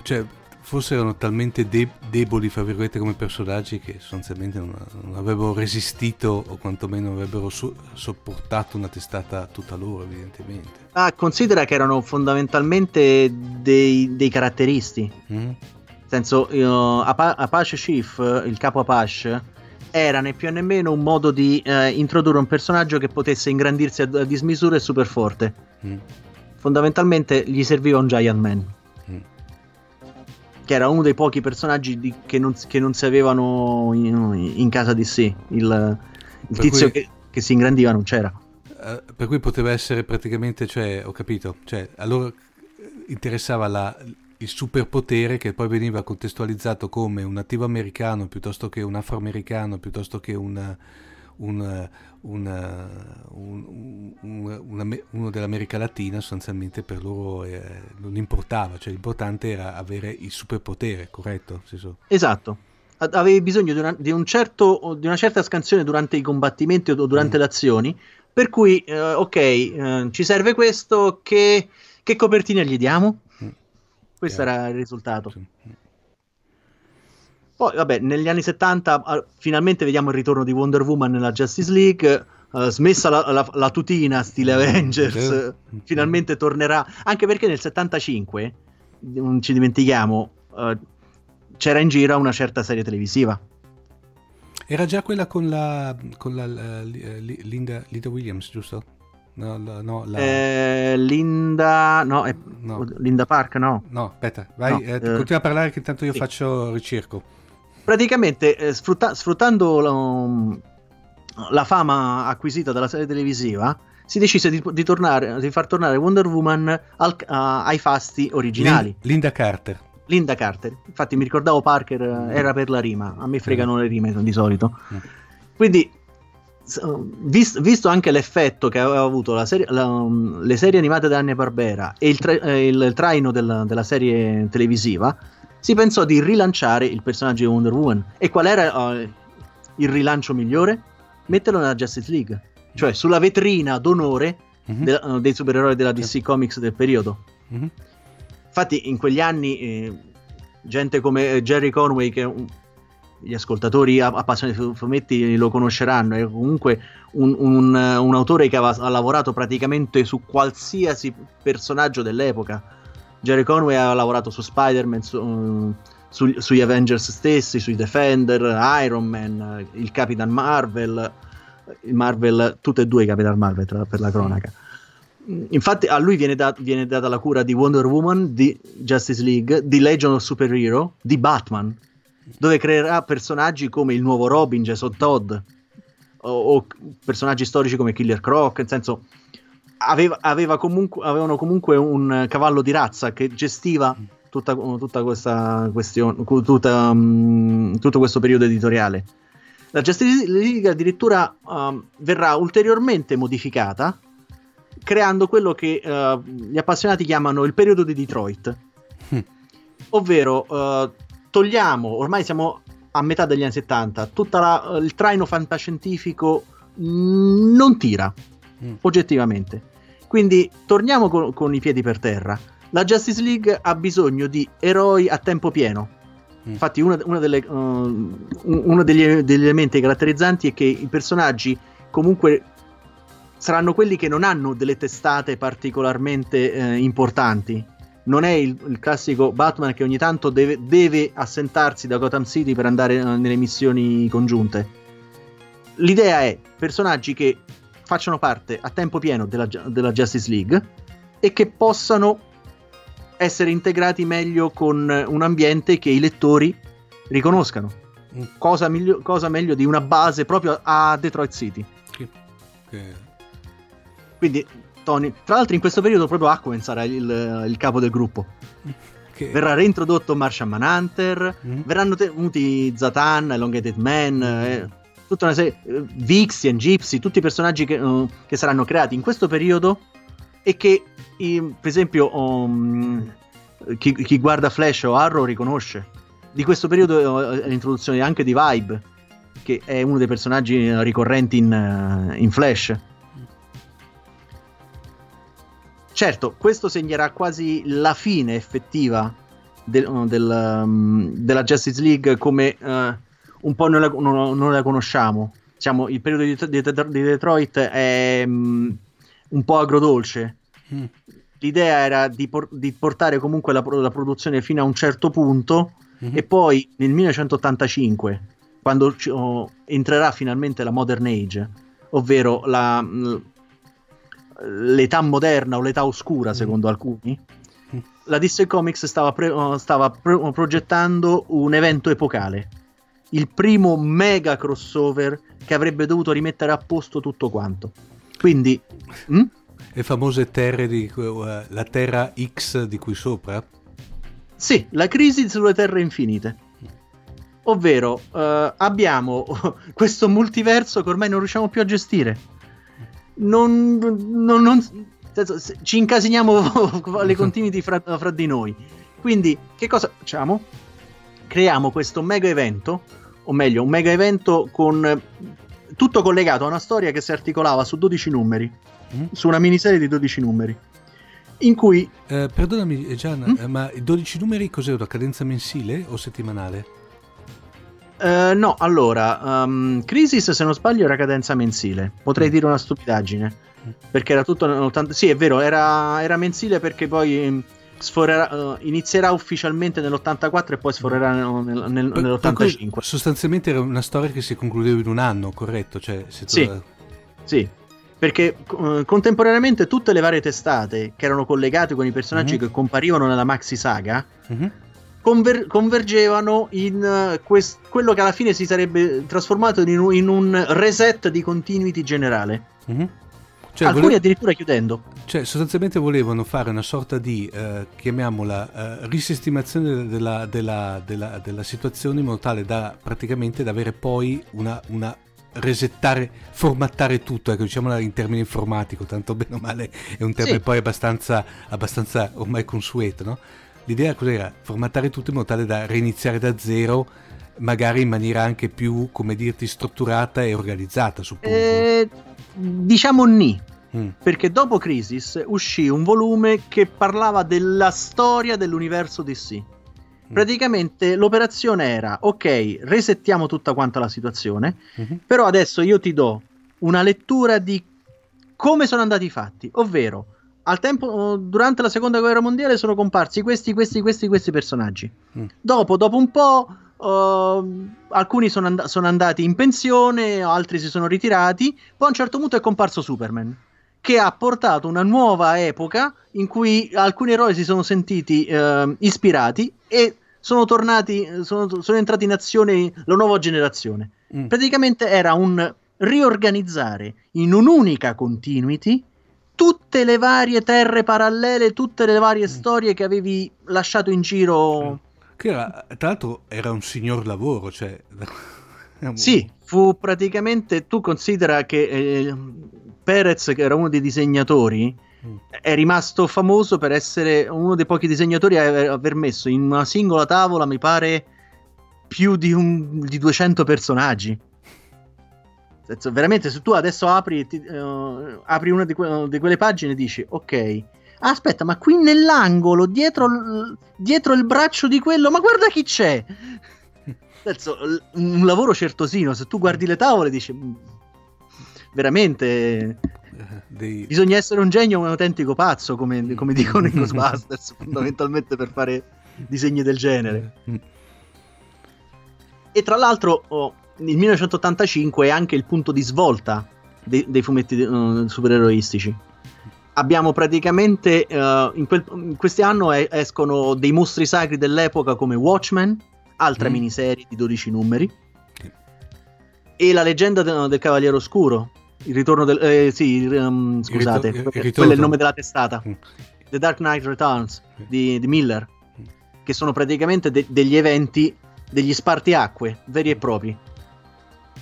cioè, forse erano talmente de- deboli, fra virgolette, come personaggi che sostanzialmente non, non avrebbero resistito o quantomeno avrebbero so- sopportato una testata tutta loro, evidentemente. Ah, considera che erano fondamentalmente dei, dei caratteristi. Mm. Nel senso, uh, Apa- Apache Chief, il capo Apache, era né più né meno un modo di eh, introdurre un personaggio che potesse ingrandirsi a, a dismisura e super forte. Mm. Fondamentalmente gli serviva un Giant Man, mm. che era uno dei pochi personaggi di, che, non, che non si avevano in, in casa di sé. Il, il tizio cui, che, che si ingrandiva non c'era. Uh, per cui poteva essere praticamente, cioè, ho capito, cioè, a loro interessava la, il superpotere che poi veniva contestualizzato come un nativo americano piuttosto che un afroamericano, piuttosto che un... Un, una, un, un, un, uno dell'America Latina. Sostanzialmente per loro eh, non importava, cioè l'importante era avere il superpotere, corretto? Sì, so. Esatto, avevi bisogno di una, di, un certo, di una certa scansione durante i combattimenti o durante mm. le azioni, per cui eh, ok, eh, ci serve questo, che, che copertina gli diamo? Mm. Questo yeah. era il risultato. Sì. Poi, vabbè, negli anni settanta finalmente vediamo il ritorno di Wonder Woman nella Justice League, uh, smessa la, la, la tutina stile Avengers, mm-hmm. finalmente tornerà, anche perché nel settantacinque, non ci dimentichiamo, uh, c'era in giro una certa serie televisiva. Era già quella con la, con la, la Linda, Linda Williams, giusto? No, la, no, la... Eh, Linda no, è... no, Linda Park no no, aspetta, vai, no, eh, eh... continua a parlare che intanto io sì. faccio ricerco. Praticamente eh, sfrutta- sfruttando la, la fama acquisita dalla serie televisiva, si decise di, di, tornare, di far tornare Wonder Woman al, uh, ai fasti originali. Lin- Linda Carter Linda Carter, infatti mi ricordavo Parker, era per la rima, a me fregano mm. le rime di solito. mm. Quindi Visto, visto anche l'effetto che aveva avuto la serie, la, le serie animate da Hanna-Barbera e il, tra, il traino della, della serie televisiva, si pensò di rilanciare il personaggio di Wonder Woman. E qual era uh, il rilancio migliore? Metterlo nella Justice League, cioè sulla vetrina d'onore mm-hmm. de, uh, dei supereroi della D C certo. Comics del periodo. mm-hmm. Infatti in quegli anni eh, gente come eh, Gerry Conway, che è un gli ascoltatori appassionati di fumetti lo conosceranno, è comunque un, un, un autore che aveva, ha lavorato praticamente su qualsiasi personaggio dell'epoca. Gerry Conway ha lavorato su Spider-Man, su, um, su, sugli Avengers stessi, sui Defender, Iron Man, il Capitan Marvel, il Marvel, tutte e due i Capitan Marvel tra, per la cronaca. Infatti a lui viene, dat, viene data la cura di Wonder Woman, di Justice League, di Legion of Superhero, di Batman, dove creerà personaggi come il nuovo Robin, Jason Todd, o, o personaggi storici come Killer Croc. Nel senso, aveva, aveva comunque, avevano comunque un cavallo di razza che gestiva tutta, tutta questa questione, tutta, um, tutto questo periodo editoriale. La Justice League addirittura um, verrà ulteriormente modificata, creando quello che uh, gli appassionati chiamano il periodo di Detroit, mm. ovvero uh, togliamo, ormai siamo a metà degli anni settanta, tutto il traino fantascientifico non tira, mm. oggettivamente. Quindi torniamo con, con i piedi per terra. La Justice League ha bisogno di eroi a tempo pieno. Mm. Infatti una, una delle, uh, uno degli, degli elementi caratterizzanti è che i personaggi comunque saranno quelli che non hanno delle testate particolarmente eh, importanti, non è il, il classico Batman che ogni tanto deve, deve assentarsi da Gotham City per andare nelle missioni congiunte. L'idea è personaggi che facciano parte a tempo pieno della, della Justice League e che possano essere integrati meglio con un ambiente che i lettori riconoscano. Cosa, miglio, cosa meglio di una base proprio a Detroit City. Okay. Quindi Tony, tra l'altro in questo periodo proprio Aquaman sarà il, il capo del gruppo. Okay. Verrà reintrodotto Martian Manhunter, mm. verranno tenuti Zatanna, Elongated Man, mm. eh, tutta una serie, eh, Vixen, Gypsy, tutti i personaggi che, eh, che saranno creati in questo periodo e che eh, per esempio um, chi, chi guarda Flash o Arrow riconosce. Di questo periodo è l'introduzione anche di Vibe, che è uno dei personaggi ricorrenti in, in Flash. Certo, questo segnerà quasi la fine effettiva del, del, della Justice League come uh, un po' non la, non, non la conosciamo. Diciamo, il periodo di, di, di Detroit è um, un po' agrodolce. Mm. L'idea era di, por- di portare comunque la, la produzione fino a un certo punto. E poi nel millenovecentottantacinque, quando oh, entrerà finalmente la Modern Age, ovvero la, l'età moderna o l'età oscura secondo mm. alcuni, mm. la D C Comics stava, pre- stava pre- progettando un evento epocale, il primo mega crossover che avrebbe dovuto rimettere a posto tutto quanto. Quindi mm? le famose terre di uh, la Terra X di qui sopra? Sì, la crisi sulle terre infinite, ovvero eh, abbiamo questo multiverso che ormai non riusciamo più a gestire, non, non, non senso, ci incasiniamo le continuity fra, fra di noi, quindi che cosa facciamo? Creiamo questo mega evento, o meglio un mega evento con tutto collegato a una storia che si articolava su dodici numeri, su una miniserie di dodici numeri. In cui eh, perdonami Gian, mm? ma i dodici numeri cos'è, una cadenza mensile o settimanale? Eh, no, allora um, Crisis se non sbaglio era cadenza mensile, potrei mm. dire una stupidaggine mm. perché era tutto ottanta... sì è vero, era, era mensile perché poi sforerà, uh, inizierà ufficialmente nell'ottantaquattro e poi sforerà nel, nel, per, nell'ottantacinque. Cui, sostanzialmente era una storia che si concludeva in un anno, corretto? Cioè, se tu... sì, sì. Perché uh, contemporaneamente tutte le varie testate che erano collegate con i personaggi mm-hmm. che comparivano nella maxi saga mm-hmm. conver- convergevano in uh, quest- quello che alla fine si sarebbe trasformato in un, in un reset di continuity generale. Mm-hmm. Cioè, alcuni volev- addirittura chiudendo. Cioè sostanzialmente volevano fare una sorta di, eh, chiamiamola, eh, risistemazione della, della, della, della situazione in modo tale da praticamente da avere poi una... una resettare, formattare tutto, ecco, diciamola in termine informatico, tanto bene o male è un termine sì. poi abbastanza, abbastanza ormai consueto, no? L'idea cos'era? Formattare tutto in modo tale da reiniziare da zero, magari in maniera anche più, come dirti, strutturata e organizzata, suppongo. Eh, diciamo ni, mm. perché dopo Crisis uscì un volume che parlava della storia dell'universo D C. Praticamente l'operazione era, ok, resettiamo tutta quanta la situazione, mm-hmm. però adesso io ti do una lettura di come sono andati i fatti, ovvero al tempo, durante la seconda guerra mondiale sono comparsi questi, questi, questi, questi personaggi. Mm. Dopo, dopo un po', uh, alcuni sono, and- sono andati in pensione, altri si sono ritirati, poi a un certo punto è comparso Superman, che ha portato una nuova epoca in cui alcuni eroi si sono sentiti uh, ispirati e sono tornati, sono, sono entrati in azione la nuova generazione. Mm. Praticamente era un riorganizzare in un'unica continuity tutte le varie terre parallele, tutte le varie mm. storie che avevi lasciato in giro. Che era, tra l'altro era un signor lavoro, cioè... Sì, fu praticamente, tu considera che eh, Perez, che era uno dei disegnatori, mm. è rimasto famoso per essere uno dei pochi disegnatori a aver messo in una singola tavola, mi pare, più di, un, di duecento personaggi. Senso, veramente, se tu adesso apri, ti, uh, apri una di, que- di quelle pagine e dici, ok, aspetta, ma qui nell'angolo, dietro, l- dietro il braccio di quello, ma guarda chi c'è! Senso, l- un lavoro certosino, se tu guardi le tavole dici... veramente dei... Bisogna essere un genio o un autentico pazzo, come, come dicono i Ghostbusters, fondamentalmente, per fare disegni del genere. E tra l'altro, oh, il millenovecentottantacinque è anche il punto di svolta dei, dei fumetti uh, supereroistici. Abbiamo praticamente uh, in, quel, in questi anno è, escono dei mostri sacri dell'epoca come Watchmen, altra mm. miniserie di dodici numeri, okay. E la leggenda del, del Cavaliere Oscuro, il ritorno del eh, sì um, scusate il ritor- il ritor- quello è il nome della testata, mm. The Dark Knight Returns, okay. di, di Miller, mm. che sono praticamente de- degli eventi, degli spartiacque veri e propri.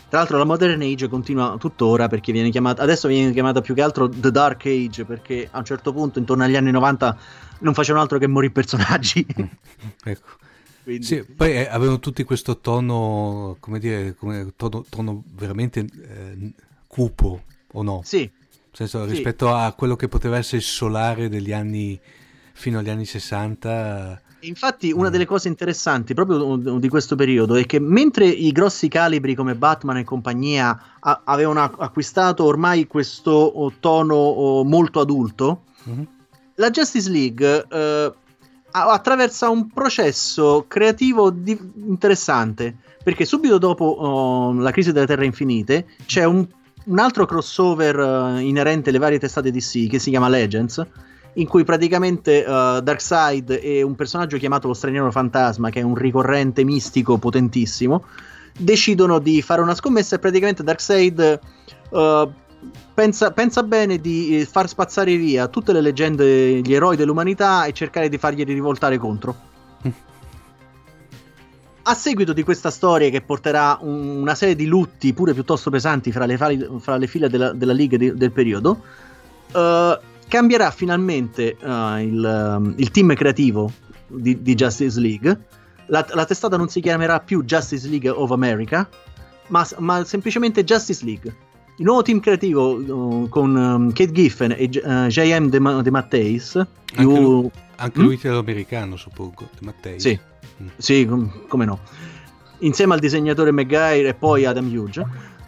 Tra l'altro la Modern Age continua tuttora, perché viene chiamata, adesso viene chiamata più che altro The Dark Age, perché a un certo punto intorno agli anni novanta non facevano altro che morire personaggi. Ecco. Quindi... sì, poi eh, avevano tutti questo tono, come dire, come tono, tono veramente eh, cupo, o no? Sì. Nel senso, sì. Rispetto a quello che poteva essere il solare degli anni, fino agli anni sessanta... Infatti una delle cose interessanti proprio di questo periodo è che mentre i grossi calibri come Batman e compagnia a- avevano acquistato ormai questo oh, tono oh, molto adulto, mm-hmm. la Justice League eh, attraversa un processo creativo di- interessante, perché subito dopo oh, la crisi delle Terre Infinite c'è un, un altro crossover eh, inerente alle varie testate D C che si chiama Legends, in cui praticamente uh, Darkseid e un personaggio chiamato lo Straniero Fantasma, che è un ricorrente mistico potentissimo, decidono di fare una scommessa e praticamente Darkseid uh, pensa, pensa bene di far spazzare via tutte le leggende, gli eroi dell'umanità, e cercare di fargli rivoltare contro. A seguito di questa storia, che porterà un, una serie di lutti pure piuttosto pesanti fra le, fra le file della, della League de, del periodo, uh, cambierà finalmente uh, il, um, il team creativo di, di Justice League. La, la testata non si chiamerà più Justice League of America, ma, ma semplicemente Justice League. Il nuovo team creativo uh, con um, Kate Giffen e uh, J M. De, De Matteis. Anche, più... lui, anche mm? lui italo-americano, suppongo, De Matteis. Sì, mm. sì com- come no. Insieme al disegnatore McGuire e poi Adam Hughes.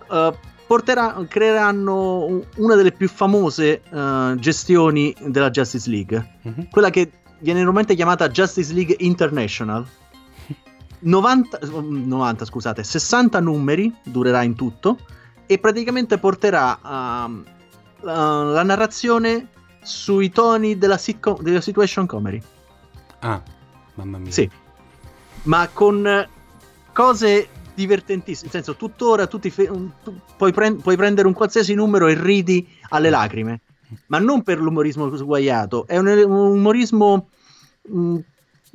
Uh, Porterà, creeranno una delle più famose uh, gestioni della Justice League, mm-hmm. quella che viene normalmente chiamata Justice League International. novanta, novanta scusate, sessanta numeri durerà in tutto, e praticamente porterà uh, la, la narrazione sui toni della, sitcom, della situation comedy. Ah, mamma mia. Sì, ma con cose... divertentissimo, nel senso, tuttora tu, ti fe- tu puoi, pre- puoi prendere un qualsiasi numero e ridi alle lacrime, ma non per l'umorismo sguaiato, è un, un umorismo mh,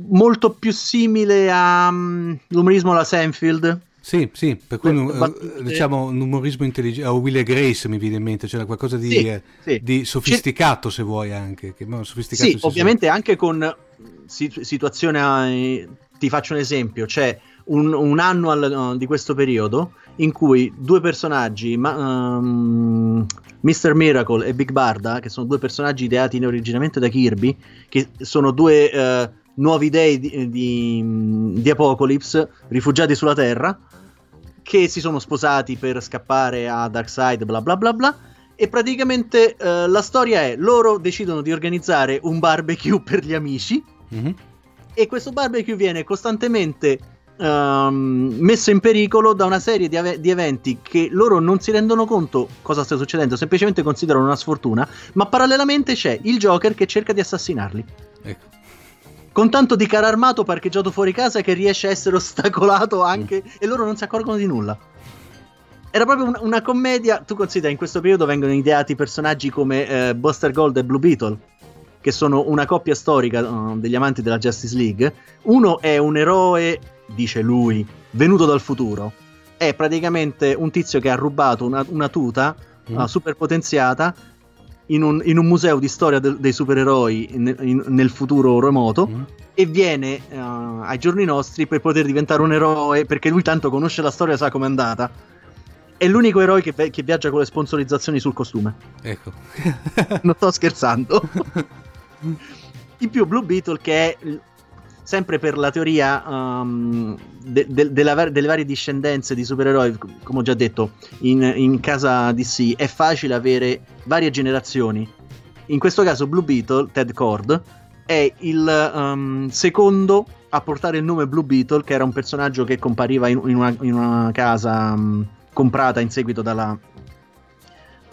molto più simile all'umorismo alla Seinfeld. Sì, sì, per cui battute... diciamo un umorismo intelligente, o Will and Grace mi viene in mente, cioè qualcosa di, sì, eh, sì. di sofisticato, se vuoi, anche che, no, sofisticato sì, ovviamente sono... anche con situ- situazione a, eh, ti faccio un esempio, c'è Un, un annual uh, di questo periodo in cui due personaggi, ma, um, mister Miracle e Big Barda, che sono due personaggi ideati originariamente da Kirby, che sono due uh, nuovi dei di, di, di Apokolips, rifugiati sulla Terra, che si sono sposati per scappare a Darkseid, bla bla bla bla, e praticamente uh, la storia è: loro decidono di organizzare un barbecue per gli amici, mm-hmm. e questo barbecue viene costantemente Um, messo in pericolo da una serie di, ave- di eventi che loro non si rendono conto cosa sta succedendo, semplicemente considerano una sfortuna, ma parallelamente c'è il Joker che cerca di assassinarli, ecco. con tanto di carro armato parcheggiato fuori casa che riesce a essere ostacolato anche, mm. e loro non si accorgono di nulla. Era proprio una, una commedia. Tu considera, in questo periodo vengono ideati personaggi come eh, Buster Gold e Blue Beetle, che sono una coppia storica uh, degli amanti della Justice League. Uno è un eroe, dice lui, venuto dal futuro, è praticamente un tizio che ha rubato una, una tuta mm. uh, super potenziata in un, in un museo di storia de, dei supereroi in, in, nel futuro remoto, mm. e viene uh, ai giorni nostri per poter diventare un eroe, perché lui tanto conosce la storia e sa com'è andata. È l'unico eroe che, che viaggia con le sponsorizzazioni sul costume, ecco. Non sto scherzando. In più Blue Beetle, che è sempre per la teoria um, de, de, de la, delle varie discendenze di supereroi. Come ho già detto, in, in casa D C è facile avere varie generazioni. In questo caso Blue Beetle, Ted Kord, è il um, secondo a portare il nome Blue Beetle, che era un personaggio che compariva in, in, una, in una casa um, comprata in seguito dalla,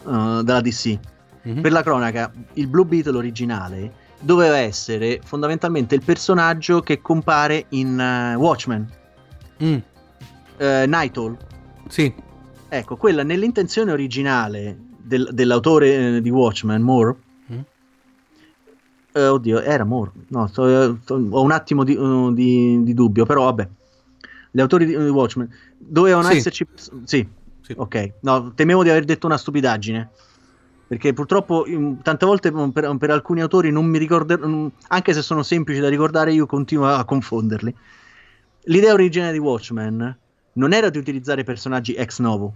uh, dalla D C. Mm-hmm. Per la cronaca, il Blue Beetle originale doveva essere fondamentalmente il personaggio che compare in uh, Watchmen, mm. uh, Night Owl. Sì. Ecco, quella nell'intenzione originale del, dell'autore eh, di Watchmen, Moore, mm. uh, oddio, era Moore, no, to, to, ho un attimo di, uh, di, di dubbio, però vabbè, gli autori di, di Watchmen dovevano sì. esserci... Sì. sì, ok, no, temevo di aver detto una stupidaggine. Perché purtroppo tante volte per, per alcuni autori non mi ricordo, anche se sono semplici da ricordare, io continuo a confonderli. L'idea originale di Watchmen non era di utilizzare personaggi ex novo,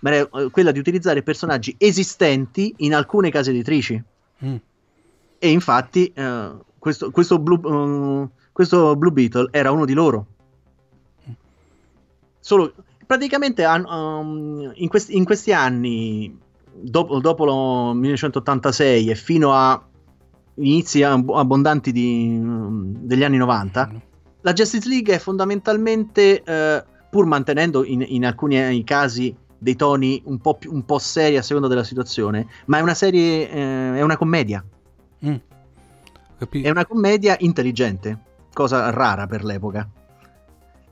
ma era quella di utilizzare personaggi esistenti in alcune case editrici. Mm. E infatti eh, questo, questo, Blue, uh, questo Blue Beetle era uno di loro. Solo praticamente um, in, quest- in questi anni... Dopo, dopo lo millenovecentottantasei e fino a inizi abbondanti di, degli anni novanta, la Justice League è fondamentalmente, eh, pur mantenendo in, in alcuni casi dei toni un po', più, un po' seri a seconda della situazione, ma è una serie, eh, è una commedia. Mm. Capito. È una commedia intelligente, cosa rara per l'epoca.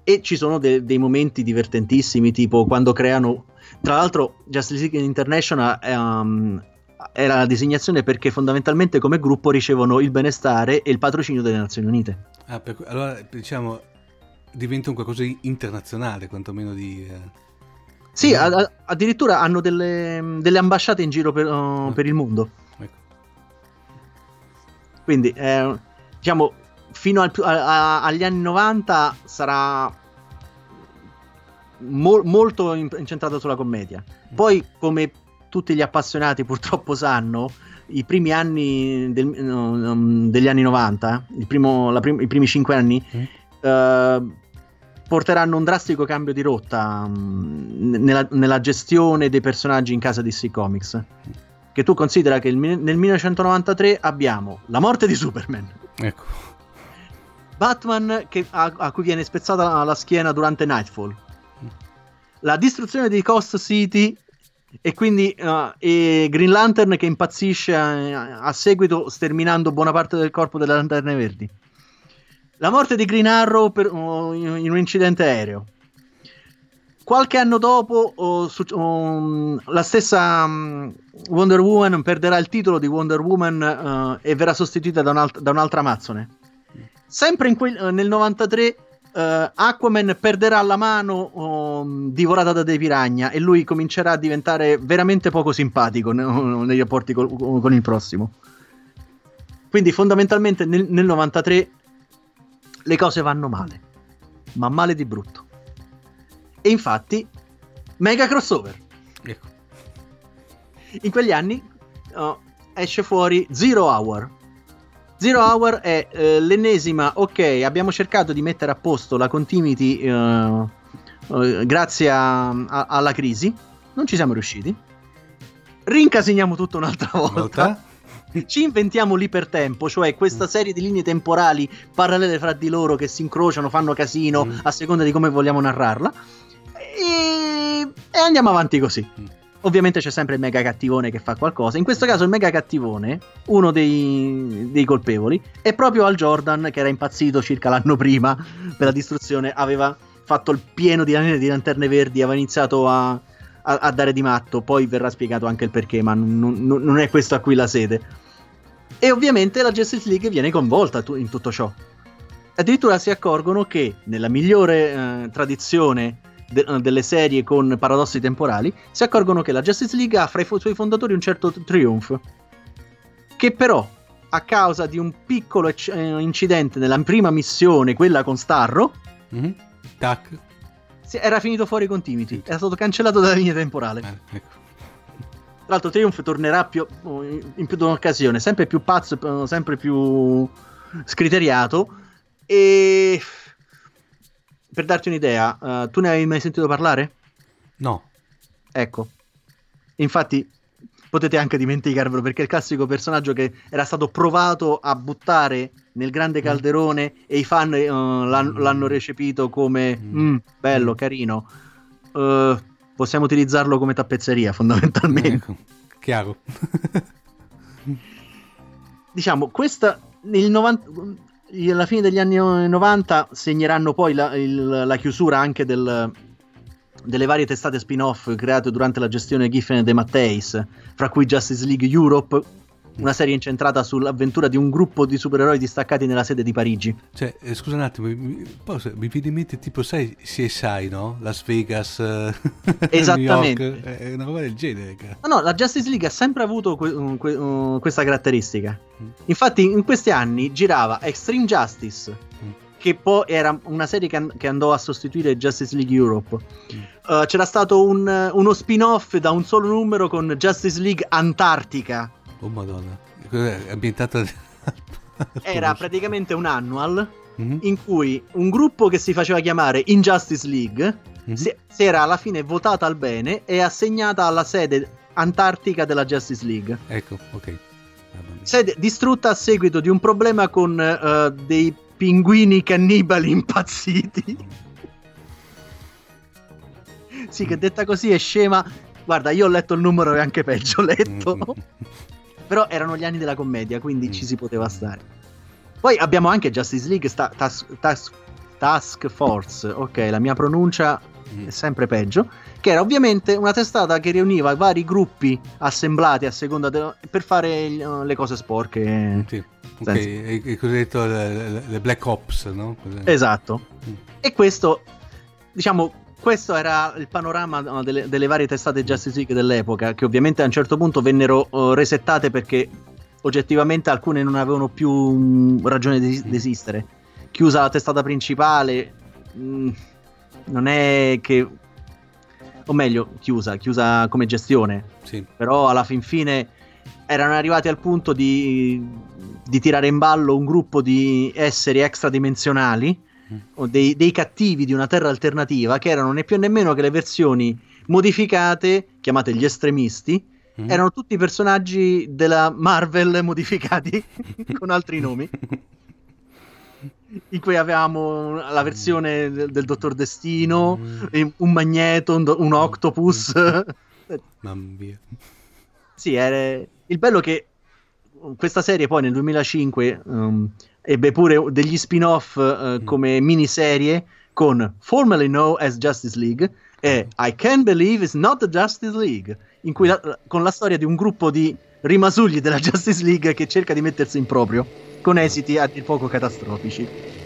E ci sono de- dei momenti divertentissimi, tipo quando creano... Tra l'altro Justice League International um, era la designazione perché fondamentalmente come gruppo ricevono il benestare e il patrocinio delle Nazioni Unite. Ah, per, allora diciamo diventa un qualcosa di internazionale, quantomeno di... Eh, sì, di... A, addirittura hanno delle, delle ambasciate in giro per, uh, eh. per il mondo. Ecco. Quindi, eh, diciamo, fino al, a, a, agli anni novanta sarà... Mol, molto incentrato sulla commedia. Poi, come tutti gli appassionati purtroppo sanno, i primi anni del, um, degli anni novanta, il primo, la prim- i primi cinque anni mm. uh, porteranno un drastico cambio di rotta um, nella, nella gestione dei personaggi in casa D C Comics, che tu considera che il, nel millenovecentonovantatré abbiamo la morte di Superman, ecco. Batman che, a, a cui viene spezzata la, la schiena durante Nightfall, la distruzione di Coast City e quindi uh, e Green Lantern che impazzisce a, a seguito sterminando buona parte del corpo delle Lanterne Verdi, la morte di Green Arrow per, uh, in un incidente aereo. Qualche anno dopo uh, su, um, la stessa um, Wonder Woman perderà il titolo di Wonder Woman uh, e verrà sostituita da, un alt- da un'altra amazzone. Sempre in quel, uh, nel novantatré Uh, Aquaman perderà la mano um, divorata da dei piragna e lui comincerà a diventare veramente poco simpatico ne- nei rapporti col- con il prossimo. Quindi fondamentalmente nel-, nel novantatré le cose vanno male, ma male di brutto. E infatti mega crossover, ecco. In quegli anni uh, esce fuori Zero Hour. Zero Hour è eh, l'ennesima, ok, abbiamo cercato di mettere a posto la continuity eh, eh, grazie a, a, alla crisi, non ci siamo riusciti, rincasiniamo tutto un'altra volta, volta. Ci inventiamo l'ipertempo, cioè questa serie di linee temporali parallele fra di loro che si incrociano, fanno casino mm. a seconda di come vogliamo narrarla e, e andiamo avanti così. Mm. Ovviamente c'è sempre il mega cattivone che fa qualcosa. In questo caso il mega cattivone, uno dei, dei colpevoli, è proprio Hal Jordan, che era impazzito circa l'anno prima per la distruzione. Aveva fatto il pieno di, di lanterne verdi, aveva iniziato a, a, a dare di matto. Poi verrà spiegato anche il perché, ma non, non, non è questo a cui la sede. E ovviamente la Justice League viene coinvolta in tutto ciò. Addirittura si accorgono che nella migliore eh, tradizione De, delle serie con paradossi temporali, si accorgono che la Justice League ha fra i suoi fondatori un certo Triumph, che però a causa di un piccolo ec- incidente nella prima missione, quella con Starro, mm-hmm. Tac. Si era finito fuori continuity, sì. Era stato cancellato dalla linea temporale. Eh, ecco. Tra l'altro Triumph tornerà più, in più di un'occasione, sempre più pazzo, sempre più scriteriato, E per darti un'idea, uh, tu ne avevi mai sentito parlare? No. Ecco, infatti potete anche dimenticarvelo, perché è il classico personaggio che era stato provato a buttare nel grande calderone mm. e i fan uh, l'han- mm. l'hanno recepito come mm, bello, mm. carino, uh, possiamo utilizzarlo come tappezzeria fondamentalmente. Ecco, chiaro. Diciamo, questa il novanta, alla fine degli anni novanta segneranno poi la, il, la chiusura anche del, delle varie testate spin-off create durante la gestione Giffen e De Matteis, fra cui Justice League Europe, una serie incentrata sull'avventura di un gruppo di supereroi distaccati nella sede di Parigi. Cioè, eh, scusa un attimo, mi, posso, mi viene in mente tipo, sai, C S I, no? Las Vegas, eh, esattamente. New York, eh, una roba del genere. No, no, la Justice League ha sempre avuto que- que- uh, questa caratteristica. Mm. Infatti in questi anni girava Extreme Justice, mm. che poi era una serie che, an- che andò a sostituire Justice League Europe. Mm. Uh, c'era stato un, uno spin-off da un solo numero con Justice League Antartica. Oh madonna, cos'è? Ambientata era praticamente un annual mm-hmm. in cui un gruppo che si faceva chiamare Injustice League mm-hmm. si, si era alla fine votata al bene e assegnata alla sede antartica della Justice League. Ecco, ok. Sede distrutta a seguito di un problema con uh, dei pinguini cannibali impazziti. Sì, che detta così è scema. Guarda, io ho letto il numero e anche peggio ho letto. Mm-hmm. Però erano gli anni della commedia, quindi mm. ci si poteva stare. Poi abbiamo anche Justice League sta- task-, task-, task Force, ok, la mia pronuncia mm. è sempre peggio, che era ovviamente una testata che riuniva vari gruppi assemblati a seconda de- per fare uh, le cose sporche. Sì, ok, il cosiddetto le, le, le Black Ops, no? Cos'è? Esatto. Mm. E questo, diciamo... questo era il panorama no, delle, delle varie testate Justice League dell'epoca, che ovviamente a un certo punto vennero uh, resettate perché oggettivamente alcune non avevano più um, ragione di esistere. Chiusa la testata principale, mh, non è che... o meglio, chiusa, chiusa come gestione. Sì. Però alla fin fine erano arrivati al punto di, di tirare in ballo un gruppo di esseri extradimensionali, o dei, dei cattivi di una terra alternativa, che erano né più né meno che le versioni modificate, chiamate gli estremisti, mm. erano tutti personaggi della Marvel modificati con altri nomi, in cui avevamo la versione del, del Dottor Destino, mm. un Magneto, un, un Octopus. Mamma mia. Sì, era... il bello che questa serie poi nel duemilacinque um, ebbe pure degli spin-off uh, mm. come miniserie con Formerly Known as Justice League e I Can't Believe It's Not the Justice League, in cui la, la, con la storia di un gruppo di rimasugli della Justice League che cerca di mettersi in proprio, con esiti a dir poco catastrofici.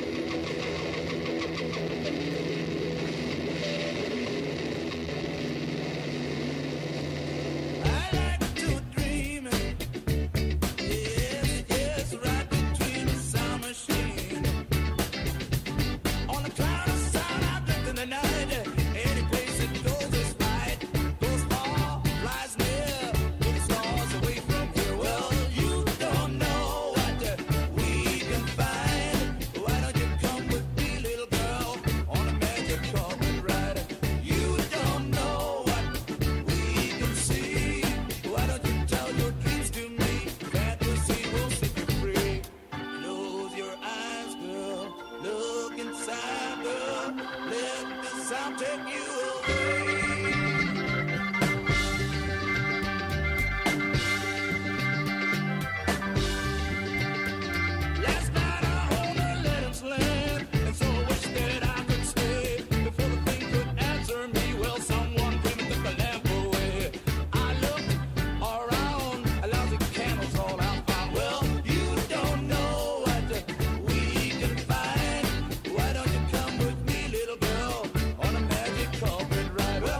Right.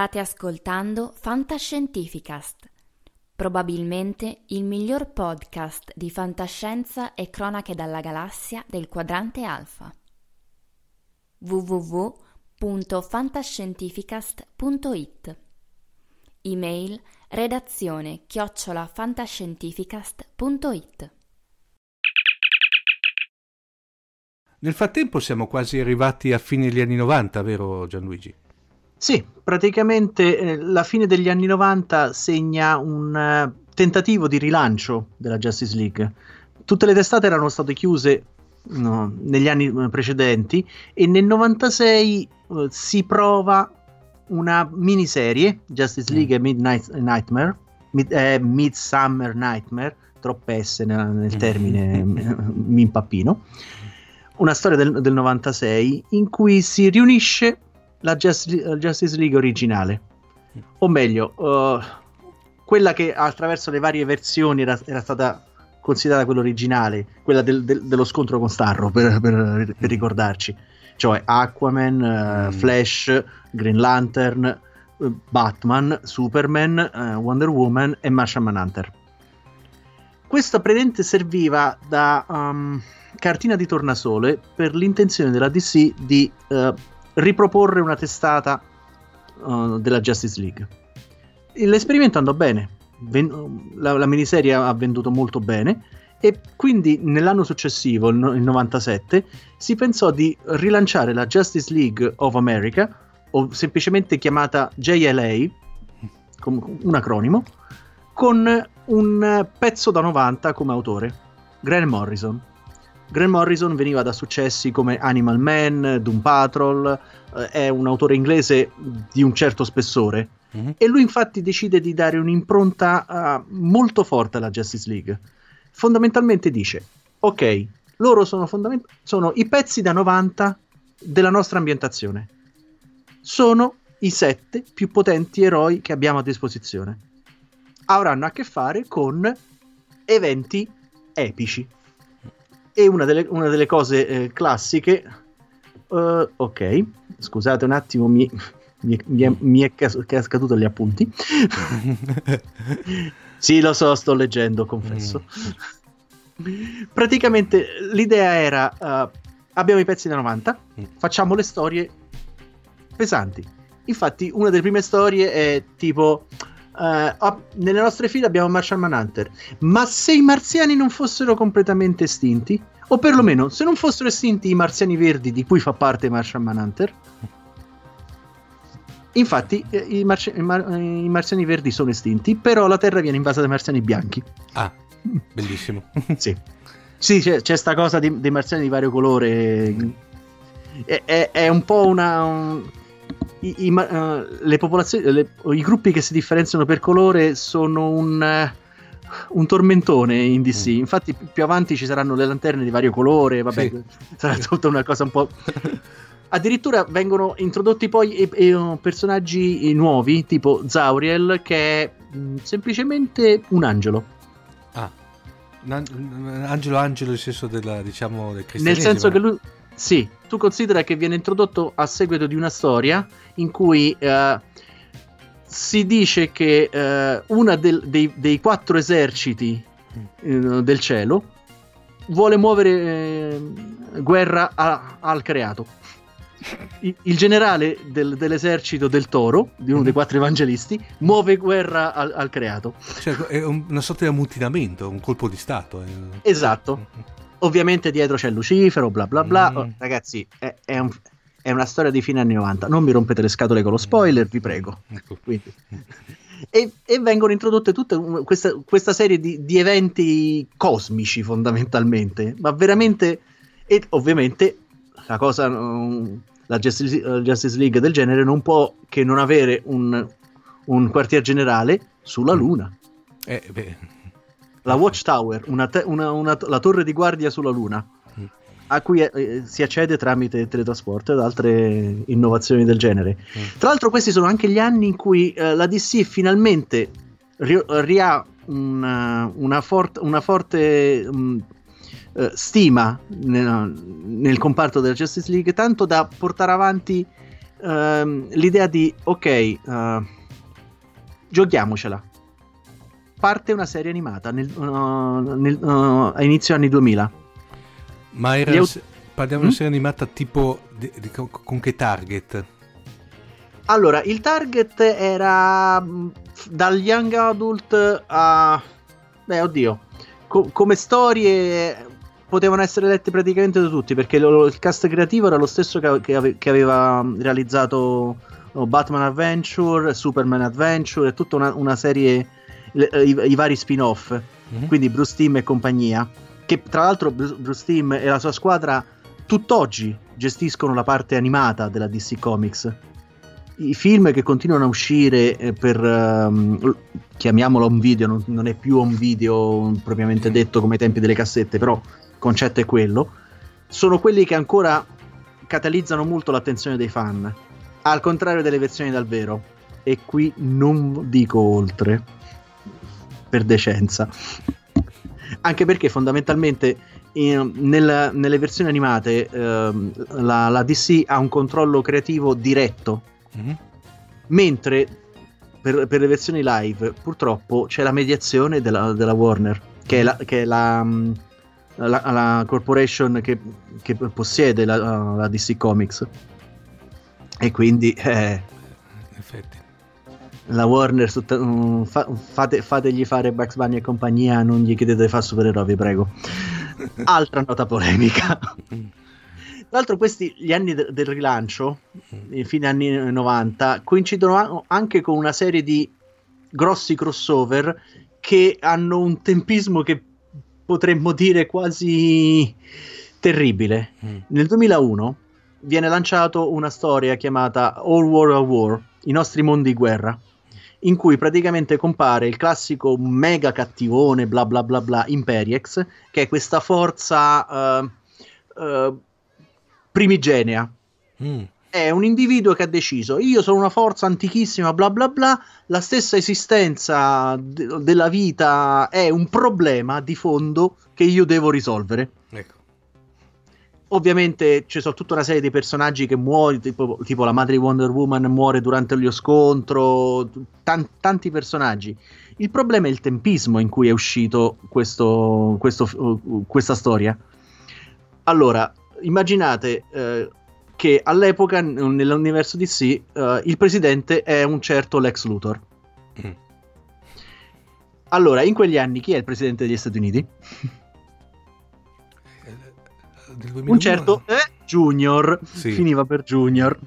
State ascoltando Fantascientificast, probabilmente il miglior podcast di fantascienza e cronache dalla galassia del quadrante alfa. w w w punto fantascientificast punto i t Email redazione chiocciola fantascientificast.it. Nel frattempo siamo quasi arrivati a fine degli anni novanta, vero Gianluigi? Sì, praticamente eh, la fine degli anni novanta segna un uh, tentativo di rilancio della Justice League. Tutte le testate erano state chiuse no, negli anni precedenti e nel novantasei uh, si prova una miniserie, Justice League mm. Midnight Nightmare, mid, eh, Midsummer Nightmare, troppe S nel, nel termine, mi impappino. Una storia del, del novantasei in cui si riunisce la Just, Justice League originale, o meglio uh, quella che attraverso le varie versioni era, era stata considerata quella originale, quella del, del, dello scontro con Starro, per, per, per ricordarci, cioè Aquaman, uh, Flash, Green Lantern, uh, Batman, Superman, uh, Wonder Woman e Martian Manhunter. Questa presente serviva da um, cartina di tornasole per l'intenzione della D C di uh, riproporre una testata uh, della Justice League. L'esperimento andò bene, Ven- la, la miniserie ha venduto molto bene e quindi nell'anno successivo, il, no- il novantasette, si pensò di rilanciare la Justice League of America, o semplicemente chiamata J L A, com- un acronimo, con un pezzo da novanta come autore, Grant Morrison. Grant Morrison veniva da successi come Animal Man, Doom Patrol, eh, è un autore inglese di un certo spessore, mm-hmm. e lui infatti decide di dare un'impronta uh, molto forte alla Justice League. Fondamentalmente dice, ok, loro sono, fondament- sono i pezzi da novanta della nostra ambientazione, sono i sette più potenti eroi che abbiamo a disposizione, avranno a che fare con eventi epici. E una delle, una delle cose eh, classiche, uh, ok, scusate un attimo, mi, mi, mi, è, mi è cascato gli appunti. Sì, lo so, sto leggendo, confesso. Mm. Praticamente l'idea era, uh, abbiamo i pezzi da novanta, mm. facciamo le storie pesanti. Infatti una delle prime storie è tipo, Uh, nelle nostre file abbiamo Martian Manhunter, ma se i marziani non fossero completamente estinti, o perlomeno se non fossero estinti i marziani verdi di cui fa parte Martian Manhunter. Infatti eh, i, marci- i, mar- i marziani verdi sono estinti, però la terra viene invasa dai marziani bianchi. Ah, bellissimo. Sì, sì, c'è, c'è sta cosa di, dei marziani di vario colore, è, è, è un po' una... Un... I, i, uh, le popolazioni, le, i gruppi che si differenziano per colore sono un, uh, un tormentone in D C. Mm. Infatti, più avanti ci saranno le lanterne di vario colore. Vabbè, sì. Sarà tutta una cosa un po'. Addirittura vengono introdotti poi e, e, personaggi nuovi, tipo Zauriel, che è mh, semplicemente un angelo. Ah, un angelo, angelo, nel senso della, diciamo, del cristianesimo. Nel senso che lui. Sì, tu considera che viene introdotto a seguito di una storia in cui uh, si dice che uh, uno del, dei, dei quattro eserciti uh, del cielo vuole muovere uh, guerra a, al creato. I, il generale del, dell'esercito del toro, di uno dei quattro evangelisti, muove guerra al, al creato. Cioè, è una sorta di ammutinamento, un colpo di stato. Eh. Esatto. Ovviamente dietro c'è Lucifero, bla bla bla. Mm. Oh, ragazzi, è, è, un, è una storia di fine anni novanta. Non mi rompete le scatole con lo spoiler, vi prego. Quindi. E, e vengono introdotte tutta questa, questa serie di, di eventi cosmici, fondamentalmente. Ma veramente. E ovviamente la cosa. La Justice, la Justice League del genere non può che non avere un, un quartier generale sulla Luna. Eh, beh. La Watchtower, una te- una, una, la torre di guardia sulla Luna, a cui eh, si accede tramite teletrasporto ed altre innovazioni del genere. Mm. Tra l'altro questi sono anche gli anni in cui eh, la D C finalmente ri- ri- ha una, una, for- una forte mh, eh, stima nel, nel comparto della Justice League, tanto da portare avanti um, l'idea di ok, uh, giochiamocela. Parte una serie animata nel, uh, nel, uh, a inizio anni duemila. Ma era aut- parliamo di una serie animata tipo di, di, con che target? Allora, il target era dal young adult a... beh, oddio. Co- come storie potevano essere lette praticamente da tutti, perché lo, il cast creativo era lo stesso che, che, ave- che aveva realizzato Batman Adventure, Superman Adventure e tutta una, una serie, le, i, i vari spin-off, mm-hmm. quindi Bruce Timm e compagnia, che tra l'altro Bruce, Bruce Timm e la sua squadra tutt'oggi gestiscono la parte animata della D C Comics. I film che continuano a uscire per, um, chiamiamolo un video, non, non è più un video propriamente detto come ai tempi delle cassette, però il concetto è quello, sono quelli che ancora catalizzano molto l'attenzione dei fan, al contrario delle versioni dal vero, e qui non dico oltre, per decenza, anche perché fondamentalmente in, nel, nelle versioni animate eh, la, la D C ha un controllo creativo diretto. Mm-hmm. Mentre per, per le versioni live purtroppo c'è la mediazione della, della Warner, che è la, che è la, la, la corporation che, che possiede la, la D C Comics, e quindi eh, in effetti la Warner fa, fate, fategli fare Bugs Bunny e compagnia, non gli chiedete di fare supereroi, vi prego. Altra nota polemica. Tra l'altro questi, gli anni de- del rilancio, fine anni novanta, coincidono anche con una serie di grossi crossover che hanno un tempismo che potremmo dire quasi terribile. Mm. Nel duemilauno viene lanciato una storia chiamata All War of War, I nostri mondi di guerra, in cui praticamente compare il classico mega cattivone bla bla bla bla Imperiex, che è questa forza... Uh, uh, primigenea. Mm. È un individuo che ha deciso: io sono una forza antichissima bla bla bla, la stessa esistenza de- della vita è un problema di fondo che io devo risolvere. Ecco. Ovviamente ci sono tutta una serie di personaggi che muoiono, tipo, tipo la madre di Wonder Woman muore durante lo scontro, tan- tanti personaggi. Il problema è il tempismo in cui è uscito questo, questo, questa storia. Allora, immaginate eh, che all'epoca nell'universo D C eh, il presidente è un certo Lex Luthor. Mm. Allora, in quegli anni chi è il presidente degli Stati Uniti? Eh, del un certo eh, Junior, sì. Finiva per Junior,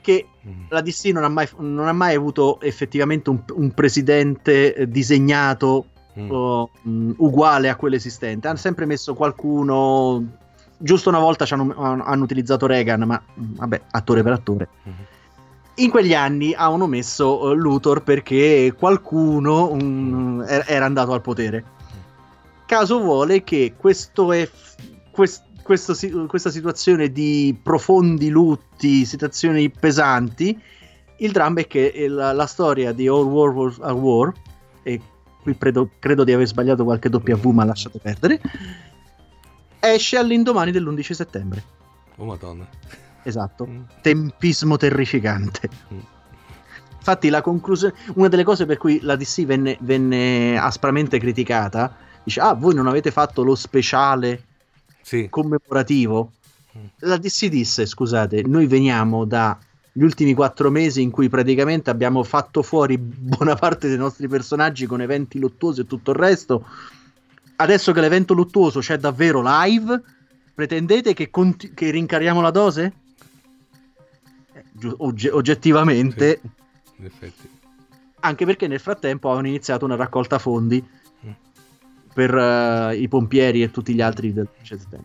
che mm. la D C non ha mai, non ha mai avuto effettivamente un, un presidente disegnato mm. o, mh, uguale a quello esistente. Hanno sempre messo qualcuno... Giusto una volta ci hanno, hanno utilizzato Reagan, ma vabbè, attore per attore. In quegli anni hanno messo Luthor perché qualcuno um, era andato al potere. Caso vuole che questo è quest, questo, questa situazione di profondi lutti, situazioni pesanti, il dramma è che la, la storia di All War War, War, War e qui credo, credo di aver sbagliato qualche W, ma lasciate perdere, esce all'indomani dell'undici settembre. Oh madonna. Esatto. Mm. Tempismo terrificante. Mm. Infatti la conclusione, una delle cose per cui la D C venne, venne aspramente criticata, dice: ah, voi non avete fatto lo speciale sì. commemorativo. Mm. La D C disse: scusate, noi veniamo da gli ultimi quattro mesi in cui praticamente abbiamo fatto fuori buona parte dei nostri personaggi con eventi luttuosi e tutto il resto. Adesso che l'evento luttuoso c'è davvero live, pretendete che, conti- che rincariamo la dose? Eh, gi- og- oggettivamente. Sì, in effetti. Anche perché nel frattempo hanno iniziato una raccolta fondi mm. per uh, i pompieri e tutti gli altri del Cesden.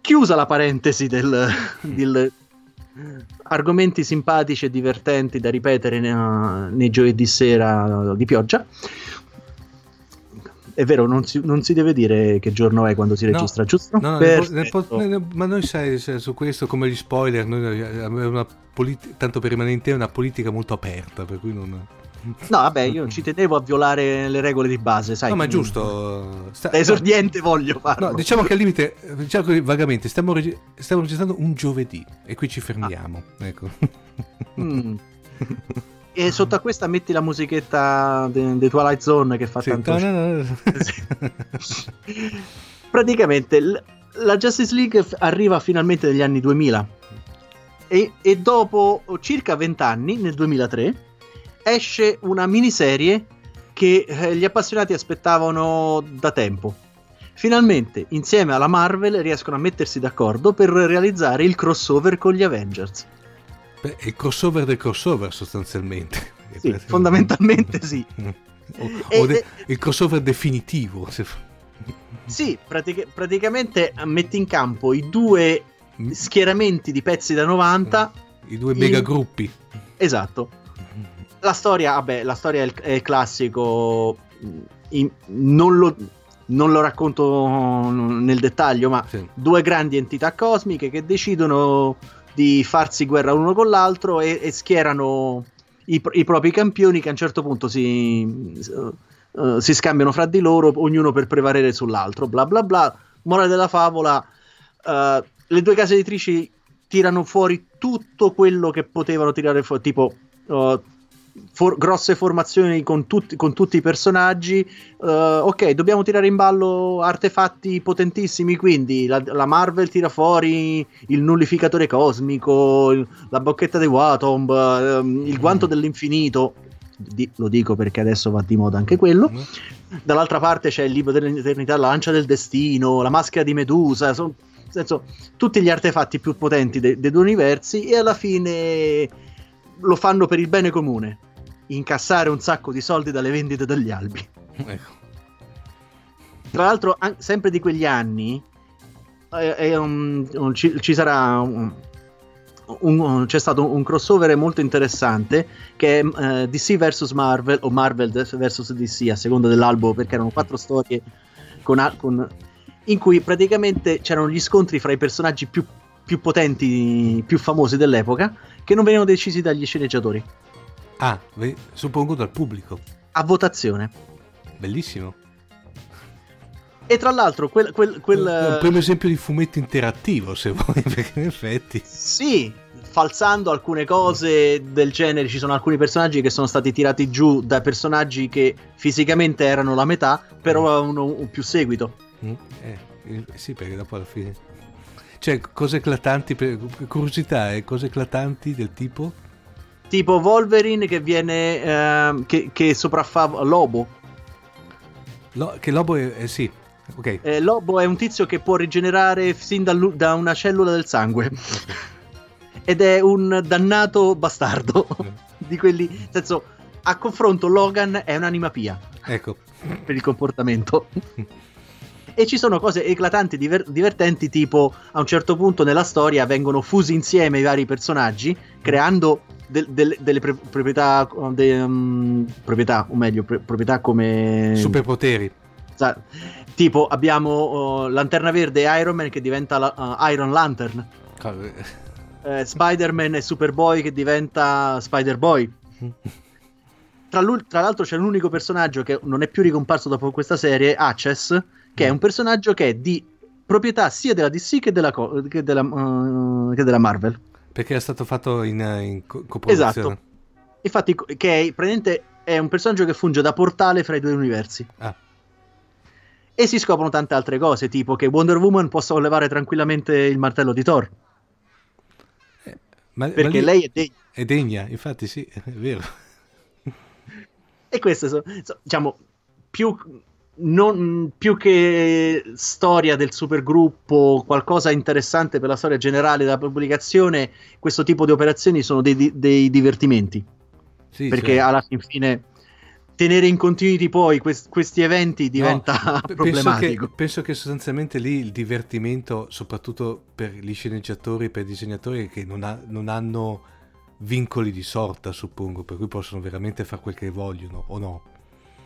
Chiusa la parentesi del... Mm. del argomenti simpatici e divertenti da ripetere nei, nei giovedì sera di pioggia. È vero, non si, non si deve dire che giorno è quando si registra, no, giusto? No, no, ne po- ne, ne, ma noi sai, su questo, come gli spoiler, noi, una politi- tanto per rimanere in te, è una politica molto aperta, per cui non... No, vabbè, io non ci tenevo a violare le regole di base, sai. No, ma è giusto. Sta... Da esordiente voglio farlo. No, diciamo che al limite, diciamo così, vagamente, stiamo, reg... stiamo registrando un giovedì e qui ci fermiamo. Ah. Ecco. Mm. E sotto a questa metti la musichetta de, de Twilight Zone che fa sì, tanto. No, no, no. Praticamente l- la Justice League f- arriva finalmente negli anni duemila e, e dopo circa vent'anni, nel duemilatré, esce una miniserie che eh, gli appassionati aspettavano da tempo. Finalmente, insieme alla Marvel, riescono a mettersi d'accordo per realizzare il crossover con gli Avengers. Beh, il crossover del crossover, sostanzialmente. Sì, praticamente... fondamentalmente sì. o, o de- il crossover definitivo. Sì, pratica- praticamente metti in campo i due schieramenti di pezzi da novanta. I due megagruppi. In... Esatto. La storia, vabbè, la storia è il, è il classico. In, non lo... Non lo racconto nel dettaglio, ma sì. Due grandi entità cosmiche che decidono di farsi guerra uno con l'altro e, e schierano i, i propri campioni che a un certo punto si, uh, si scambiano fra di loro, ognuno per prevalere sull'altro, bla bla bla. Morale della favola, uh, le due case editrici tirano fuori tutto quello che potevano tirare fuori, tipo... Uh, For, grosse formazioni con tutti, con tutti i personaggi. Uh, ok, dobbiamo tirare in ballo artefatti potentissimi, quindi la, la Marvel tira fuori il nullificatore cosmico, il, la bocchetta dei Watomb, um, il guanto mm. dell'infinito, di, lo dico perché adesso va di moda anche quello. mm. Dall'altra parte c'è il libro dell'eternità, la lancia del destino, la maschera di Medusa, son, nel senso, tutti gli artefatti più potenti dei de due universi, e alla fine lo fanno per il bene comune, incassare un sacco di soldi dalle vendite degli albi. Ecco. Tra l'altro, an- sempre di quegli anni, eh, eh, um, ci, ci sarà un, un, un, c'è stato un crossover molto interessante che è eh, D C vs Marvel o Marvel vs D C, a seconda dell'albo, perché erano quattro storie con, a- con in cui praticamente c'erano gli scontri fra i personaggi più più potenti, più famosi dell'epoca, che non venivano decisi dagli sceneggiatori. Ah, suppongo dal pubblico. A votazione. Bellissimo. E tra l'altro quel... quel, quel un, un primo esempio di fumetto interattivo, se vuoi, perché in effetti... Sì, falsando alcune cose del genere, ci sono alcuni personaggi che sono stati tirati giù da personaggi che fisicamente erano la metà, però avevano un, un più seguito. Mm, eh, sì, perché dopo alla fine... Cioè, cose eclatanti, per curiosità, eh, cose eclatanti del tipo? Tipo Wolverine che viene, eh, che, che sopraffa Lobo. Lo, che Lobo è, eh, sì, ok. Eh, Lobo è un tizio che può rigenerare sin da, da una cellula del sangue. Ed è un dannato bastardo. Di quelli, nel senso, a confronto Logan è un'anima pia. Ecco. Per il comportamento. E ci sono cose eclatanti, diver- divertenti, tipo a un certo punto nella storia vengono fusi insieme i vari personaggi, creando de- de- delle pre- proprietà, de- um, proprietà, o meglio, pre- proprietà come... Superpoteri. Sa- tipo abbiamo uh, Lanterna Verde e Iron Man che diventa la- uh, Iron Lantern, eh, Spider-Man e Superboy che diventa Spider-Boy. Tra, tra l'altro c'è un unico personaggio che non è più ricomparso dopo questa serie, Access, che è un personaggio che è di proprietà sia della D C che della, co- che della, uh, che della Marvel. Perché è stato fatto in, in co- coproduzione. Esatto. Infatti che è, praticamente è un personaggio che funge da portale fra i due universi. Ah. E si scoprono tante altre cose, tipo che Wonder Woman può sollevare tranquillamente il martello di Thor. Eh, ma, perché ma lei, lei è degna. È degna, infatti sì, è vero. E queste sono, so, diciamo, più... Non più che storia del supergruppo, qualcosa interessante per la storia generale della pubblicazione, questo tipo di operazioni sono dei, dei divertimenti. Sì, perché certo. Alla fine tenere in continuity poi quest- questi eventi diventa no, problematico. Penso che, penso che sostanzialmente lì il divertimento, soprattutto per gli sceneggiatori e per i disegnatori, che non, ha, non hanno vincoli di sorta, suppongo, per cui possono veramente fare quel che vogliono o no.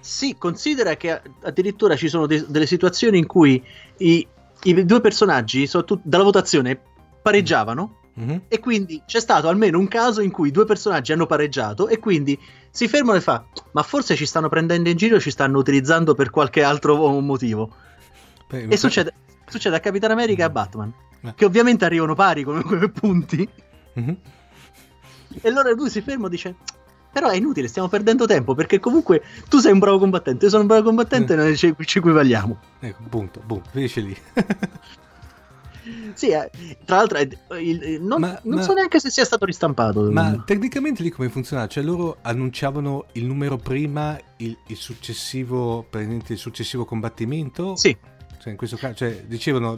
Sì, considera che addirittura ci sono de- delle situazioni in cui i, i due personaggi, soprattutto dalla votazione, pareggiavano mm-hmm. e quindi c'è stato almeno un caso in cui due personaggi hanno pareggiato e quindi si fermano e fa, ma forse ci stanno prendendo in giro, ci stanno utilizzando per qualche altro motivo. Beh, e succede, succede a Capitan America e a Batman, eh. che ovviamente arrivano pari come, come punti, mm-hmm. e allora lui si ferma e dice, però è inutile, stiamo perdendo tempo, perché comunque tu sei un bravo combattente, io sono un bravo combattente, mm. e noi ci, ci equivaliamo. Ecco, punto, boom, finisce lì. Sì, tra l'altro il, non, ma, non ma, so neanche se sia stato ristampato. Ma tecnicamente lì come funzionava? Cioè loro annunciavano il numero prima, il, il successivo, praticamente il successivo combattimento? Sì. Cioè in questo caso, cioè, dicevano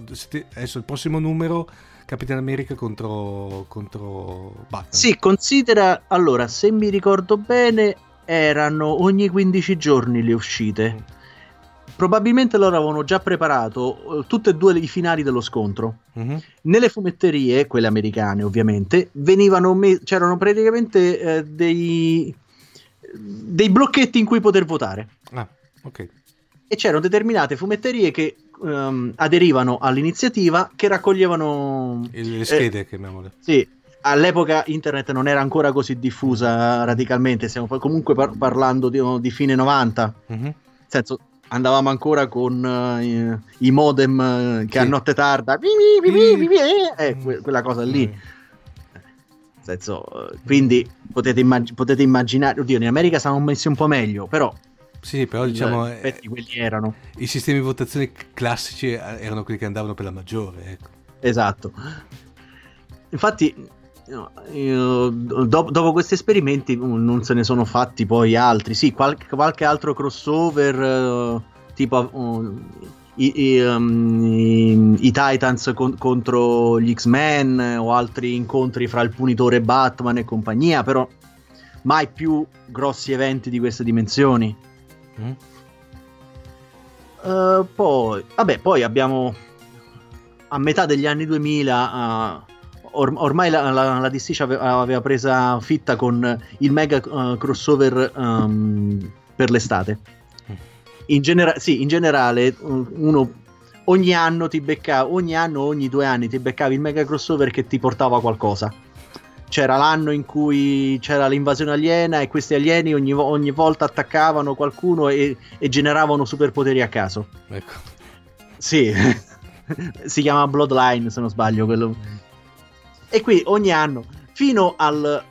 adesso il prossimo numero... Capitan America contro, contro Batman. Sì, considera, allora, se mi ricordo bene, erano ogni quindici giorni le uscite. Mm. Probabilmente loro avevano già preparato eh, tutte e due i finali dello scontro. Mm-hmm. Nelle fumetterie, quelle americane ovviamente, venivano me- c'erano praticamente eh, dei, dei blocchetti in cui poter votare. Ah, ok. E c'erano determinate fumetterie che um, aderivano all'iniziativa, che raccoglievano le schede, eh, chiamiamole. Sì, all'epoca internet non era ancora così diffusa radicalmente, stiamo comunque par- parlando di, di fine novanta, mm-hmm. nel senso andavamo ancora con uh, i modem che sì. a notte tarda bi- bi- bi- bi- bi- eh, que- quella cosa lì. Mm. Nel senso, quindi potete, immag- potete immaginare, oddio, in America siamo messi un po' meglio, però sì, però diciamo effetti, eh, quelli erano i sistemi di votazione classici, erano quelli che andavano per la maggiore, ecco. Esatto. Infatti no, io, dopo, dopo questi esperimenti non se ne sono fatti poi altri. Sì, qualche, qualche altro crossover uh, tipo uh, i, i, um, i, i Titans con, contro gli X-Men o altri incontri fra il Punitore e Batman e compagnia, però mai più grossi eventi di queste dimensioni. Uh, poi vabbè poi abbiamo a metà degli anni duemila uh, or- ormai la, la, la D C aveva, aveva presa fitta con il mega uh, crossover um, per l'estate in, genera- sì, in generale uno ogni anno ti beccava ogni anno ogni due anni ti beccavi il mega crossover che ti portava a qualcosa. C'era l'anno in cui c'era l'invasione aliena e questi alieni ogni, ogni volta attaccavano qualcuno e, e generavano superpoteri a caso. Ecco. Sì, si chiama Bloodline se non sbaglio quello. E qui ogni anno, fino al,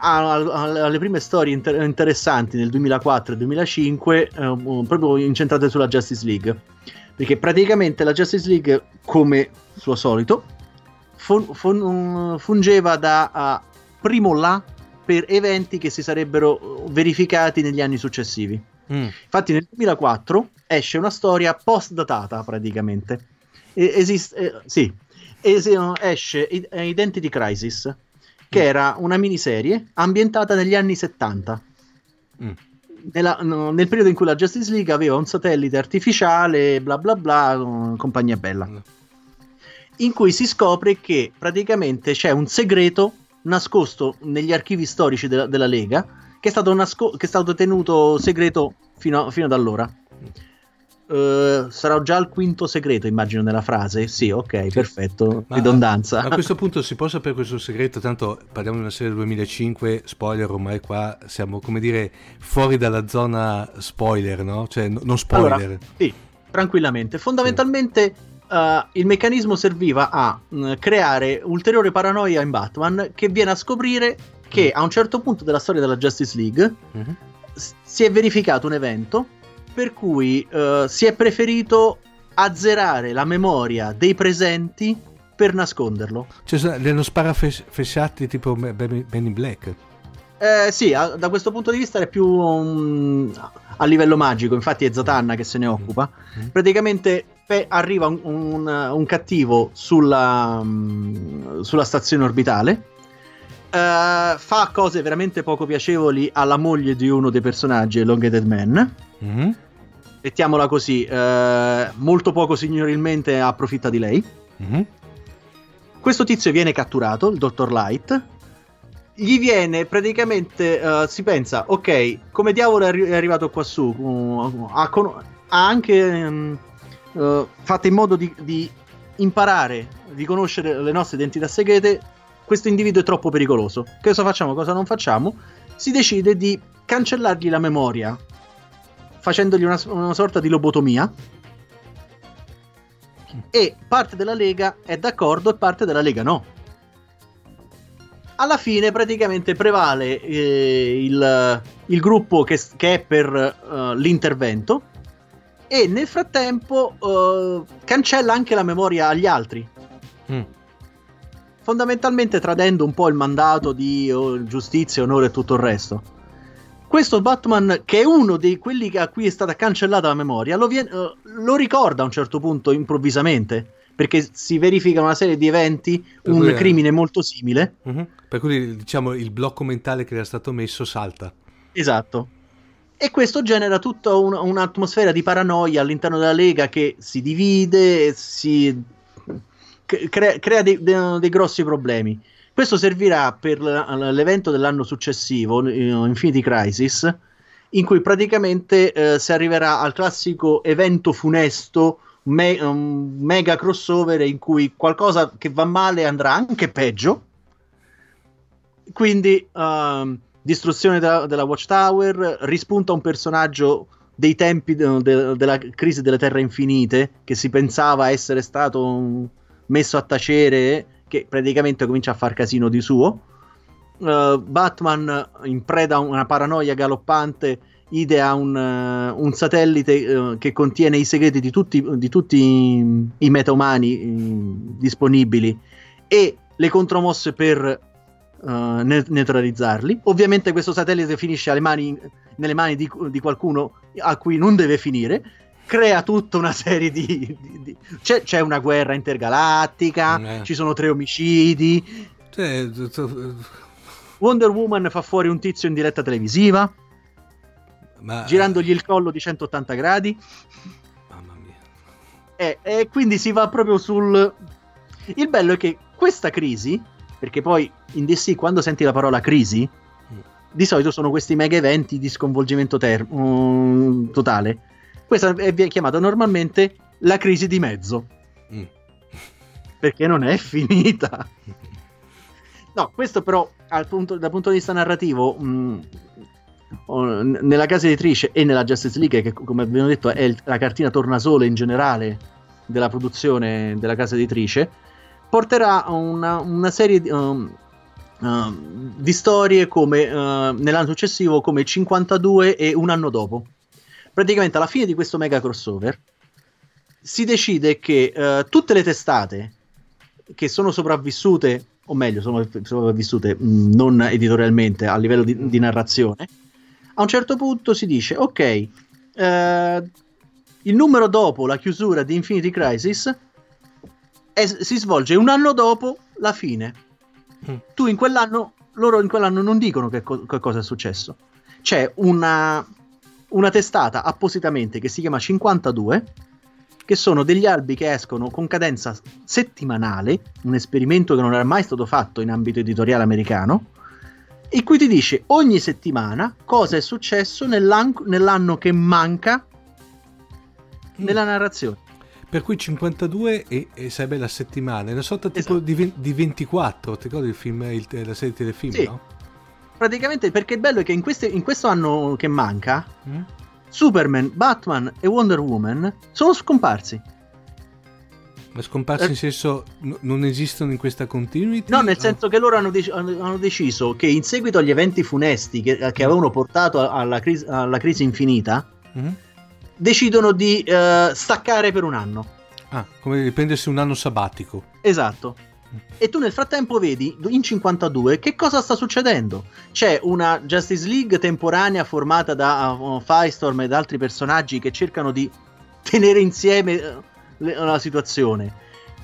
al, alle prime storie inter- interessanti nel duemilaquattro e duemilacinque, eh, proprio incentrate sulla Justice League. Perché praticamente la Justice League, come suo solito, Fun, fun, fungeva da uh, primo là per eventi che si sarebbero verificati negli anni successivi. Mm. Infatti nel duemilaquattro esce una storia post-datata praticamente. E, esiste, eh, sì, es- esce Identity Crisis, che mm. era una miniserie ambientata negli anni settanta. Mm. Nella, no, nel periodo in cui la Justice League aveva un satellite artificiale, bla bla bla, compagnia bella. Mm. In cui si scopre che praticamente c'è un segreto nascosto negli archivi storici de- della Lega che è stato, nasco- che è stato tenuto segreto fino, a- fino ad allora. Uh, sarà già il quinto segreto, immagino, nella frase. Sì, ok, sì. Perfetto, ma, ridondanza. A questo punto si può sapere questo segreto? Tanto parliamo di una serie del duemilacinque, spoiler, ormai qua siamo, come dire, fuori dalla zona spoiler, no? Cioè, no, non spoiler. Allora, sì, tranquillamente. Fondamentalmente... Sì. Uh, il meccanismo serviva a mh, creare ulteriore paranoia in Batman, che viene a scoprire che mm. a un certo punto della storia della Justice League mm-hmm. s- si è verificato un evento per cui uh, si è preferito azzerare la memoria dei presenti per nasconderlo. Cioè li hanno sparafessati tipo Men in Black. Eh, sì, a- da questo punto di vista è più um, a livello magico, infatti è Zatanna che se ne occupa. Mm-hmm. Praticamente arriva un, un, un cattivo sulla, um, sulla stazione orbitale, uh, fa cose veramente poco piacevoli alla moglie di uno dei personaggi, Elongated Man, mm-hmm. mettiamola così, uh, molto poco signorilmente approfitta di lei. Mm-hmm. Questo tizio viene catturato, il dottor Light, gli viene praticamente, uh, si pensa, ok, come diavolo è, arri- è arrivato qua su, uh, ha, con- ha anche... Um, Uh, fate in modo di, di imparare, di conoscere le nostre identità segrete questo individuo è troppo pericoloso, che cosa facciamo, cosa non facciamo, si decide di cancellargli la memoria facendogli una, una sorta di lobotomia, e parte della Lega è d'accordo e parte della Lega no. Alla fine praticamente prevale eh, il, il gruppo che, che è per uh, l'intervento, e nel frattempo uh, cancella anche la memoria agli altri. Mm. Fondamentalmente tradendo un po' il mandato di oh, giustizia, onore e tutto il resto. Questo Batman, che è uno di quelli a cui è stata cancellata la memoria, lo, viene, uh, lo ricorda a un certo punto improvvisamente, perché si verifica una serie di eventi, un è... crimine molto simile. Uh-huh. Per cui, diciamo, il blocco mentale che era stato messo salta. Esatto. E questo genera tutta un, un'atmosfera di paranoia all'interno della Lega, che si divide, si crea, crea dei, dei grossi problemi. Questo servirà per l'evento dell'anno successivo, Infinity Crisis, in cui praticamente eh, si arriverà al classico evento funesto, Me- un mega crossover in cui qualcosa che va male andrà anche peggio, quindi uh, distruzione della, della Watchtower, rispunta un personaggio dei tempi de- de- della crisi delle terre infinite, che si pensava essere stato um, messo a tacere, che praticamente comincia a far casino di suo. uh, Batman, in preda a una paranoia galoppante, idea un, uh, un satellite uh, che contiene i segreti di tutti, di tutti i, i metaumani uh, disponibili e le contromosse per uh, ne- neutralizzarli. Ovviamente questo satellite finisce alle mani, nelle mani di, di qualcuno a cui non deve finire, crea tutta una serie di... di, di... C'è, c'è una guerra intergalattica, mm-hmm. Ci sono tre omicidi. Cioè... Wonder Woman fa fuori un tizio in diretta televisiva, Ma... girandogli il collo di centottanta gradi. Mamma mia. E, e quindi si va proprio sul... Il bello è che questa crisi, perché poi in D C quando senti la parola crisi, mm. di solito sono questi mega eventi di sconvolgimento ter- um, totale. Questa è chiamata normalmente la crisi di mezzo, mm. perché non è finita. No, questo però al punto, dal punto di vista narrativo... Mh, nella casa editrice e nella Justice League, che come abbiamo detto è la cartina tornasole in generale della produzione della casa editrice, porterà una, una serie di, um, uh, di storie come uh, nell'anno successivo, come cinquantadue e un anno dopo. Praticamente alla fine di questo mega crossover si decide che uh, tutte le testate che sono sopravvissute, o meglio sono sopravvissute mh, non editorialmente, a livello di, di narrazione, a un certo punto si dice ok, eh, il numero dopo la chiusura di Infinity Crisis è, si svolge un anno dopo la fine. Mm. Tu in quell'anno, loro in quell'anno non dicono che, co- che cosa è successo. C'è una, una testata appositamente che si chiama cinquantadue, che sono degli albi che escono con cadenza settimanale, un esperimento che non era mai stato fatto in ambito editoriale americano, e qui ti dice ogni settimana cosa è successo nell'anno che manca nella narrazione. Per cui cinquantadue e, e sarebbe la settimana, è una sorta tipo esatto. di, di ventiquattro, ti ricordi il film, il, la serie telefilm, sì. No? Praticamente, perché il bello è che in, queste, in questo anno che manca mm? Superman, Batman e Wonder Woman sono scomparsi. Ma scomparsi eh. in senso n- non esistono in questa continuity? No, nel senso oh. che loro hanno, dec- hanno deciso che in seguito agli eventi funesti che, che avevano portato alla, cris- alla crisi infinita, mm-hmm. decidono di uh, staccare per un anno. Ah, come di prendersi un anno sabbatico. Esatto. Mm. E tu nel frattempo vedi in cinquantadue che cosa sta succedendo. C'è una Justice League temporanea formata da uh, Firestorm ed altri personaggi che cercano di tenere insieme... Uh, la situazione.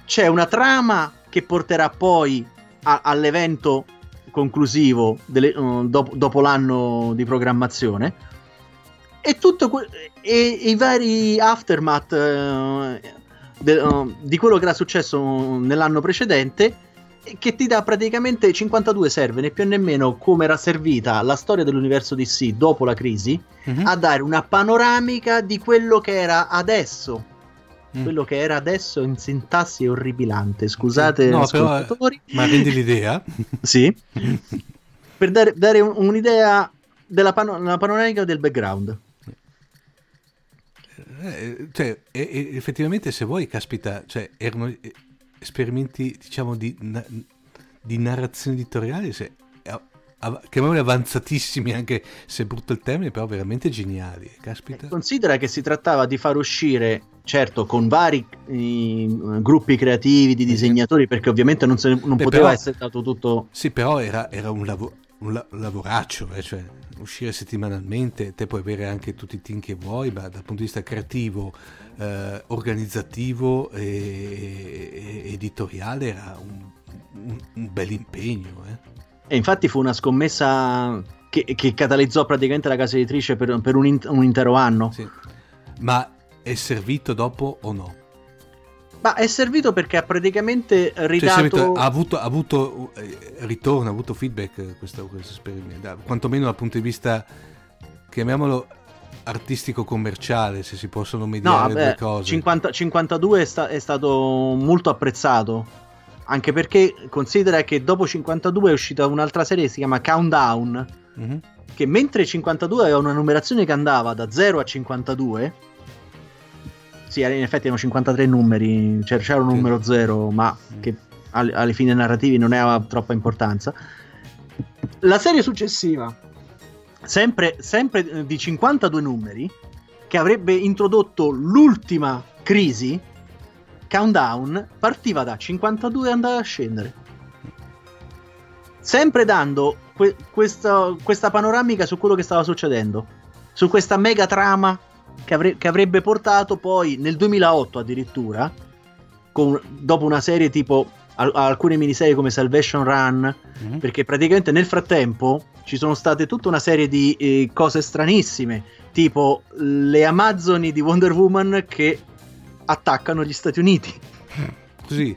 C'è una trama che porterà poi a, all'evento conclusivo delle, uh, dopo, dopo l'anno di programmazione, e tutto que- e, e i vari aftermath uh, de, uh, di quello che era successo nell'anno precedente, che ti dà praticamente cinquantadue serve né più né meno, come era servita la storia dell'universo D C dopo la crisi, mm-hmm. a dare una panoramica di quello che era adesso. mm. quello che era adesso in sintassi orripilante, scusate no, ascoltatori, però, ma vendi l'idea? Sì. Per dare, dare un, un'idea della pano- panoramica del background. Eh, cioè, eh, effettivamente se vuoi, caspita, cioè, erano esperimenti, diciamo, di, na- di narrazione editoriale, se, av- chiamiamoli avanzatissimi, anche se brutto il termine, però veramente geniali, caspita. Eh, considera che si trattava di far uscire, certo, con vari eh, gruppi creativi di disegnatori, perché ovviamente non, se, non Beh, poteva però, essere stato tutto... Sì, però era, era un lavoro... un la- lavoraccio, eh, cioè uscire settimanalmente, te puoi avere anche tutti i team che vuoi, ma dal punto di vista creativo, eh, organizzativo e, e editoriale era un, un, un bel impegno. Eh. E infatti fu una scommessa che, che catalizzò praticamente la casa editrice per, per un, in- un intero anno. Sì. Ma è servito dopo o no? Ma è servito perché ha praticamente ridato... Cioè, ha avuto, ha avuto ritorno, ha avuto feedback questo, questo esperimento, quantomeno dal punto di vista, chiamiamolo artistico-commerciale, se si possono mediare no, vabbè, due cose. cinquanta, cinquantadue è, sta, è stato molto apprezzato, anche perché considera che dopo cinquantadue è uscita un'altra serie che si chiama Countdown, mm-hmm. che mentre cinquantadue aveva una numerazione che andava da zero a cinquantadue... Sì, in effetti erano cinquantatré numeri, cioè c'era un numero zero, ma che alle fine narrativi non aveva troppa importanza. La serie successiva, sempre, sempre di cinquantadue numeri, che avrebbe introdotto l'ultima crisi, Countdown, partiva da cinquantadue e andava a scendere. Sempre dando que- questa, questa panoramica su quello che stava succedendo, su questa mega trama Che, avre- che avrebbe portato poi nel duemilaotto addirittura con, dopo una serie tipo al- alcune miniserie come Salvation Run, mm-hmm. perché praticamente nel frattempo ci sono state tutta una serie di eh, cose stranissime, tipo le Amazzoni di Wonder Woman che attaccano gli Stati Uniti. Così?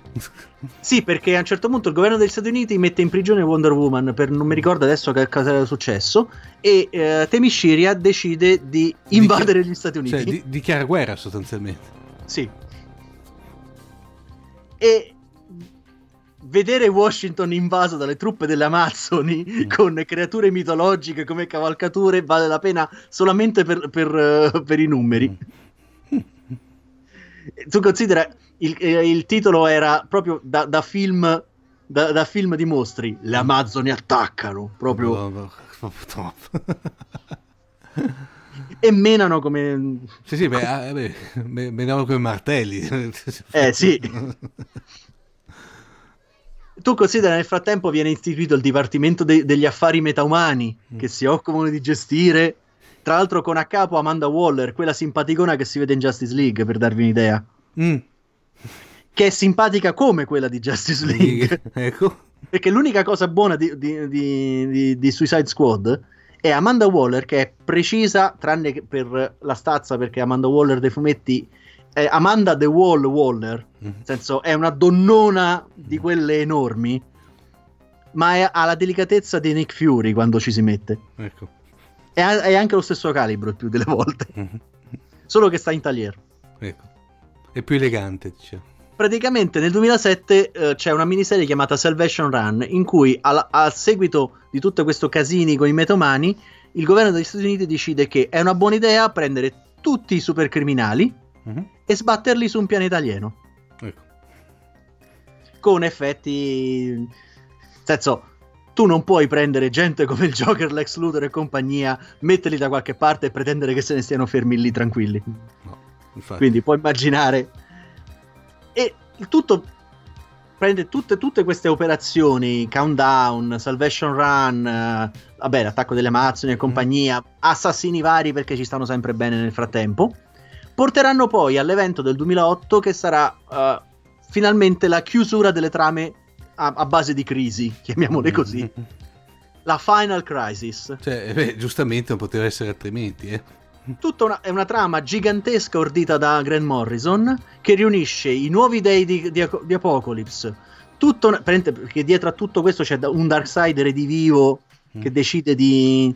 Sì, perché a un certo punto il governo degli Stati Uniti mette in prigione Wonder Woman per non mi ricordo adesso che cosa era successo, e eh, Themyscira decide di invadere Dichi- gli Stati Uniti, cioè di- dichiara guerra sostanzialmente. Sì. E vedere Washington invaso dalle truppe delle Amazzoni mm. con creature mitologiche come cavalcature vale la pena solamente per, per, per i numeri. Mm. Tu considera Il, il titolo era proprio da, da film da, da film di mostri, le Amazzoni attaccano proprio no, no, no, no. e menano come sì sì beh, beh, menano come martelli, eh sì. Tu considera nel frattempo viene istituito il dipartimento de- degli affari metaumani mm. che si occupano di gestire, tra l'altro con a capo Amanda Waller, quella simpaticona che si vede in Justice League, per darvi un'idea, mm. che è simpatica come quella di Justice League. Ecco. Perché l'unica cosa buona di, di, di, di Suicide Squad è Amanda Waller, che è precisa, tranne che per la stazza, perché Amanda Waller dei fumetti è Amanda The Wall Waller, nel senso è una donnona di quelle enormi, ma è, ha la delicatezza di Nick Fury quando ci si mette. Ecco. È, è anche lo stesso calibro il più delle volte, solo che sta in taglier. Ecco. È più elegante, diciamo. Praticamente nel duemilasette eh, c'è una miniserie chiamata Salvation Run, in cui al, al seguito di tutto questo casini con i metomani, il governo degli Stati Uniti decide che è una buona idea prendere tutti i supercriminali mm-hmm. e sbatterli su un pianeta alieno. Ecco. Con effetti... senso, tu non puoi prendere gente come il Joker, Lex Luthor e compagnia, metterli da qualche parte e pretendere che se ne stiano fermi lì tranquilli. No, infatti. Quindi puoi immaginare... E il tutto prende tutte, tutte queste operazioni, Countdown, Salvation Run, eh, vabbè, l'attacco delle Amazzoni e compagnia, assassini vari perché ci stanno sempre bene nel frattempo, porteranno poi all'evento del duemilaotto che sarà eh, finalmente la chiusura delle trame a, a base di crisi, chiamiamole così, la Final Crisis. Cioè, beh, giustamente non poteva essere altrimenti, eh. Tutta una, è una trama gigantesca ordita da Grant Morrison, che riunisce i nuovi dei di, di, di Apokolips. Tutto una, perché dietro a tutto questo c'è un Darkseid redivivo mm. che decide di,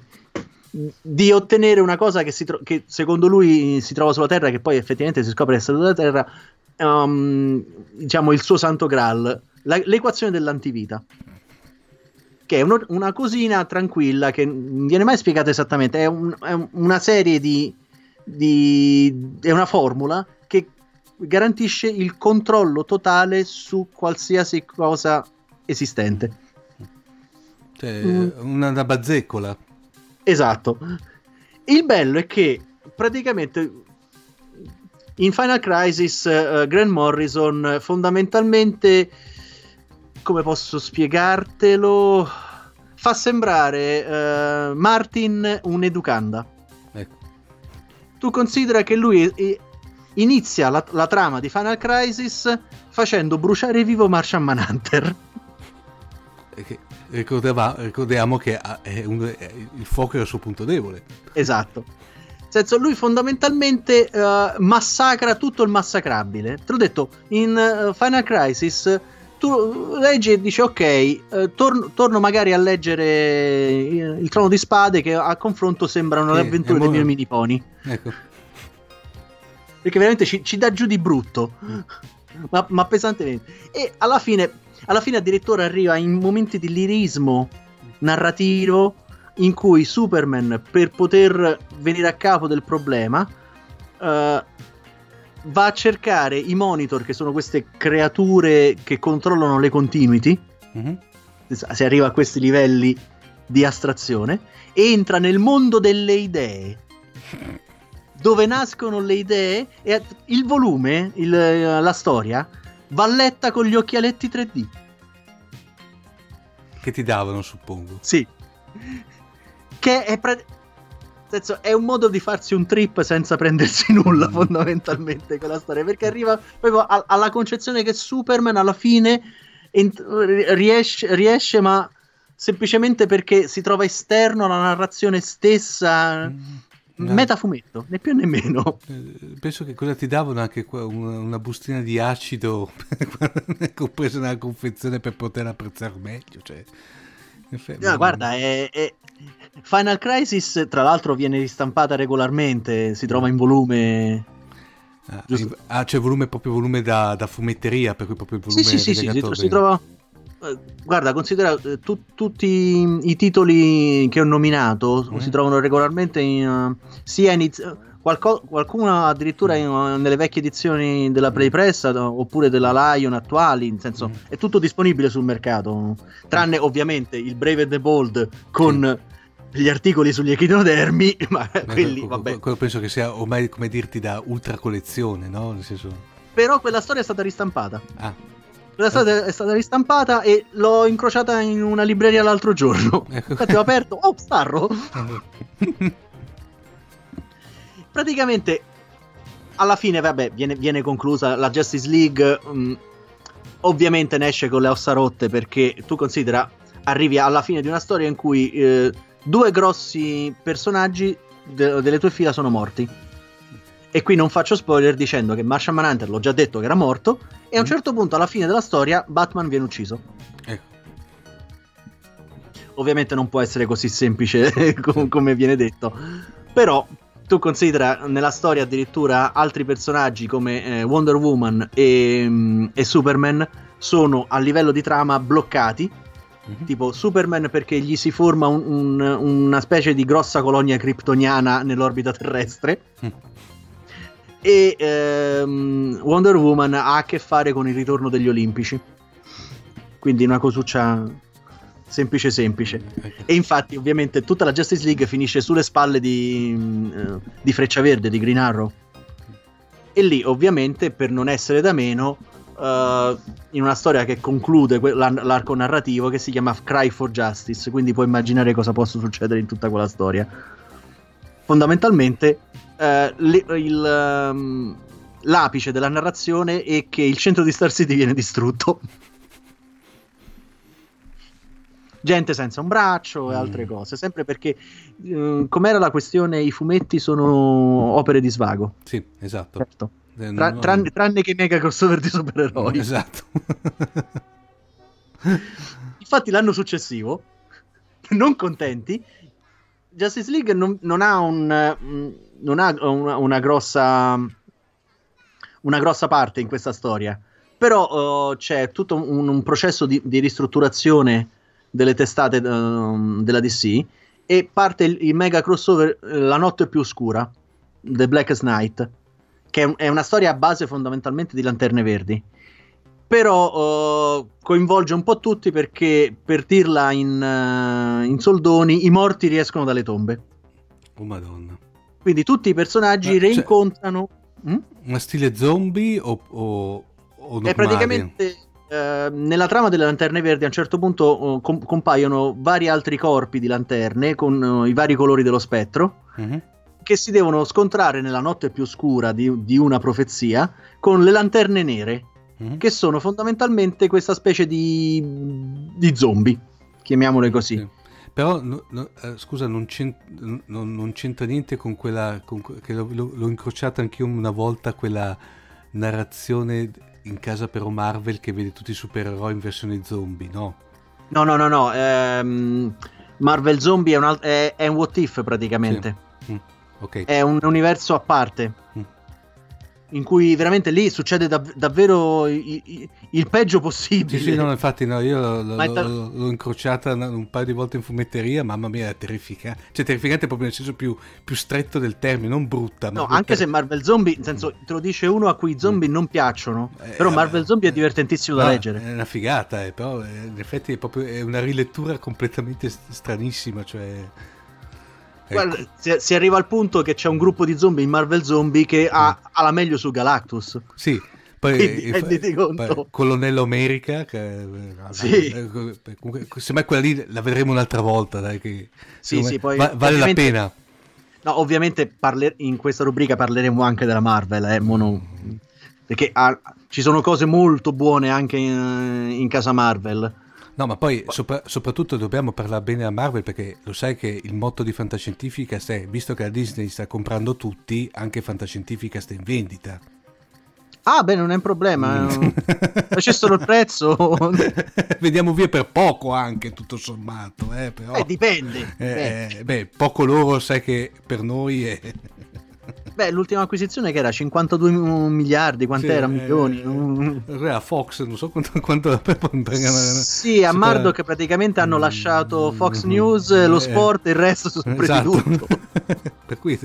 di ottenere una cosa che, si tro- che secondo lui si trova sulla Terra, che poi effettivamente si scopre essere sulla Terra, um, diciamo il suo santo graal, la- l'equazione dell'antivita, che è uno- una cosina tranquilla che non viene mai spiegata esattamente, è, un- è un- una serie di, di è una formula che garantisce il controllo totale su qualsiasi cosa esistente, cioè, mm. una, una bazzecola. Esatto. Il bello è che praticamente in Final Crisis uh, Grant Morrison fondamentalmente, come posso spiegartelo, fa sembrare uh, Martin un educanda. Ecco. Tu considera che lui eh, inizia la, la trama di Final Crisis facendo bruciare vivo Martian Manhunter. Okay. Ricordiamo che è un, è il fuoco era il suo punto debole. Esatto. Nel senso, lui fondamentalmente uh, massacra tutto il massacrabile. Te l'ho detto, in uh, Final Crisis tu leggi e dici ok, uh, tor- torno magari a leggere il, il Trono di Spade, che a confronto sembrano eh, le avventure dei miei mini pony. Ecco. Perché veramente ci, ci dà giù di brutto. Mm. ma, ma pesantemente. E alla fine... Alla fine addirittura arriva in momenti di lirismo narrativo in cui Superman, per poter venire a capo del problema, uh, va a cercare i monitor, che sono queste creature che controllano le continuity. Mm-hmm. Si arriva a questi livelli di astrazione, entra nel mondo delle idee, dove nascono le idee, e il volume, il, la storia va letta con gli occhialetti tre D che ti davano, suppongo. Sì. Che è, pre- senso, è un modo di farsi un trip senza prendersi nulla, mm. fondamentalmente, con la storia, perché arriva proprio a- alla concezione che Superman alla fine ent- riesce, riesce, ma semplicemente perché si trova esterno alla narrazione stessa. Mm. No. Metafumetto, né più né meno. Penso che cosa ti davano anche qua, una, una bustina di acido che ho preso nella confezione per poter apprezzare meglio. Cioè, no, non... guarda, è, è... Final Crisis, tra l'altro, viene ristampata regolarmente, si trova in volume. Ah, ah c'è cioè volume proprio volume da, da fumetteria, per cui proprio il volume. Sì, sì, sì, sì, si trova. Guarda, considera tu, tutti i titoli che ho nominato mm. si trovano regolarmente in, uh, sia in qualco, qualcuno addirittura in, uh, nelle vecchie edizioni della Playpressa, no? Oppure della Lion attuali, in senso mm. è tutto disponibile sul mercato, tranne ovviamente il Brave and the Bold con mm. gli articoli sugli echinodermi, ma quelli vabbè. Quello penso che sia ormai, come dirti, da ultra collezione, no? Nel senso... Però quella storia è stata ristampata. Ah. La storia è stata ristampata e l'ho incrociata in una libreria l'altro giorno. Infatti ho aperto, oh, Starro! Praticamente alla fine, vabbè, viene, viene conclusa la Justice League. Mh, ovviamente ne esce con le ossa rotte, perché tu considera, arrivi alla fine di una storia in cui eh, due grossi personaggi de- delle tue fila sono morti. E qui non faccio spoiler dicendo che Martian Manhunter, l'ho già detto che era morto, e a un certo punto, alla fine della storia, Batman viene ucciso. Ecco. Ovviamente non può essere così semplice com- come viene detto, però tu considera nella storia addirittura altri personaggi come eh, Wonder Woman e, mm, e Superman sono a livello di trama bloccati. Mm-hmm. Tipo Superman, perché gli si forma un, un, una specie di grossa colonia kryptoniana nell'orbita terrestre. Mm. E ehm, Wonder Woman ha a che fare con il ritorno degli Olimpici, quindi una cosuccia semplice semplice. E infatti ovviamente tutta la Justice League finisce sulle spalle di, eh, di Freccia Verde, di Green Arrow, e lì ovviamente, per non essere da meno, eh, in una storia che conclude que- l'arco narrativo, che si chiama Cry for Justice, quindi puoi immaginare cosa possa succedere in tutta quella storia. Fondamentalmente Uh, le, il, um, l'apice della narrazione è che il centro di Star City viene distrutto, gente senza un braccio mm. e altre cose, sempre perché uh, com'era la questione, i fumetti sono opere di svago. Sì, esatto, certo. eh, Tra, non... tranne, tranne che mega crossover di supereroi. Mm, esatto. Infatti l'anno successivo, non contenti, Justice League non, non ha un non ha una, una grossa una grossa parte in questa storia, però uh, c'è tutto un, un processo di, di ristrutturazione delle testate uh, della D C, e parte il, il mega crossover La Notte Più Oscura, The Blackest Night, che è, un, è una storia a base fondamentalmente di Lanterne Verdi, però uh, coinvolge un po' tutti, perché, per dirla in, uh, in soldoni, i morti riescono dalle tombe. Oh madonna. Quindi tutti i personaggi Ma, reincontrano cioè, mm? Una stile zombie o, o, o è praticamente uh, nella trama delle Lanterne Verdi a un certo punto uh, com- compaiono vari altri corpi di lanterne con uh, i vari colori dello spettro, mm-hmm. che si devono scontrare nella notte più oscura di, di una profezia con le lanterne nere, che sono fondamentalmente questa specie di, di zombie, chiamiamole così. Sì. Però, no, no, scusa, non c'entra, no, non c'entra niente con quella, con, che l'ho, l'ho incrociata anch'io una volta, quella narrazione in casa però Marvel che vede tutti i supereroi in versione zombie, no? No, no, no, no, ehm, Marvel Zombie è un, alt- è, è un what if praticamente, sì. mm, okay. È un universo a parte. Mm. In cui veramente lì succede dav- davvero i- i- il peggio possibile. Sì, sì, no, infatti no, io lo, lo, lo, lo, l'ho incrociata un paio di volte in fumetteria, mamma mia, è terrificante. Cioè, terrificante proprio nel senso più, più stretto del termine, non brutta. Ma no, anche ter- se Marvel Zombie, nel senso, te lo dice uno a cui i zombie mm. non piacciono, eh, però Marvel eh, Zombie è divertentissimo eh, da leggere. È una figata, eh, però in effetti è proprio è una rilettura completamente stranissima, cioè... Guarda, si, si arriva al punto che c'è un gruppo di zombie in Marvel Zombie che ha, ha la meglio su Galactus. Sì, poi, e, poi Colonnello America. Che, sì. Comunque, semmai quella lì la vedremo un'altra volta. Dai, che, sì, sì, poi, va, vale la pena. No, ovviamente parler, in questa rubrica parleremo anche della Marvel, eh, mono, perché ha, ci sono cose molto buone anche in, in casa Marvel. No, ma poi sopra- soprattutto dobbiamo parlare bene a Marvel, perché lo sai che il motto di Fantascientifica è, visto che la Disney sta comprando tutti, anche Fantascientifica sta in vendita. Ah, beh, non è un problema. Mm. C'è solo il prezzo. Vediamo via per poco anche, tutto sommato. Eh, però. Eh, dipende. dipende. Eh, beh, poco loro, sai che per noi è... Beh, l'ultima acquisizione che era cinquantadue miliardi, quant'era? Sì, milioni? Eh, eh, Fox, non so quanto... quanto sì, a Murdoch che praticamente hanno lasciato Fox News, eh, lo sport e il resto sono presi, esatto. Tutto. Per cui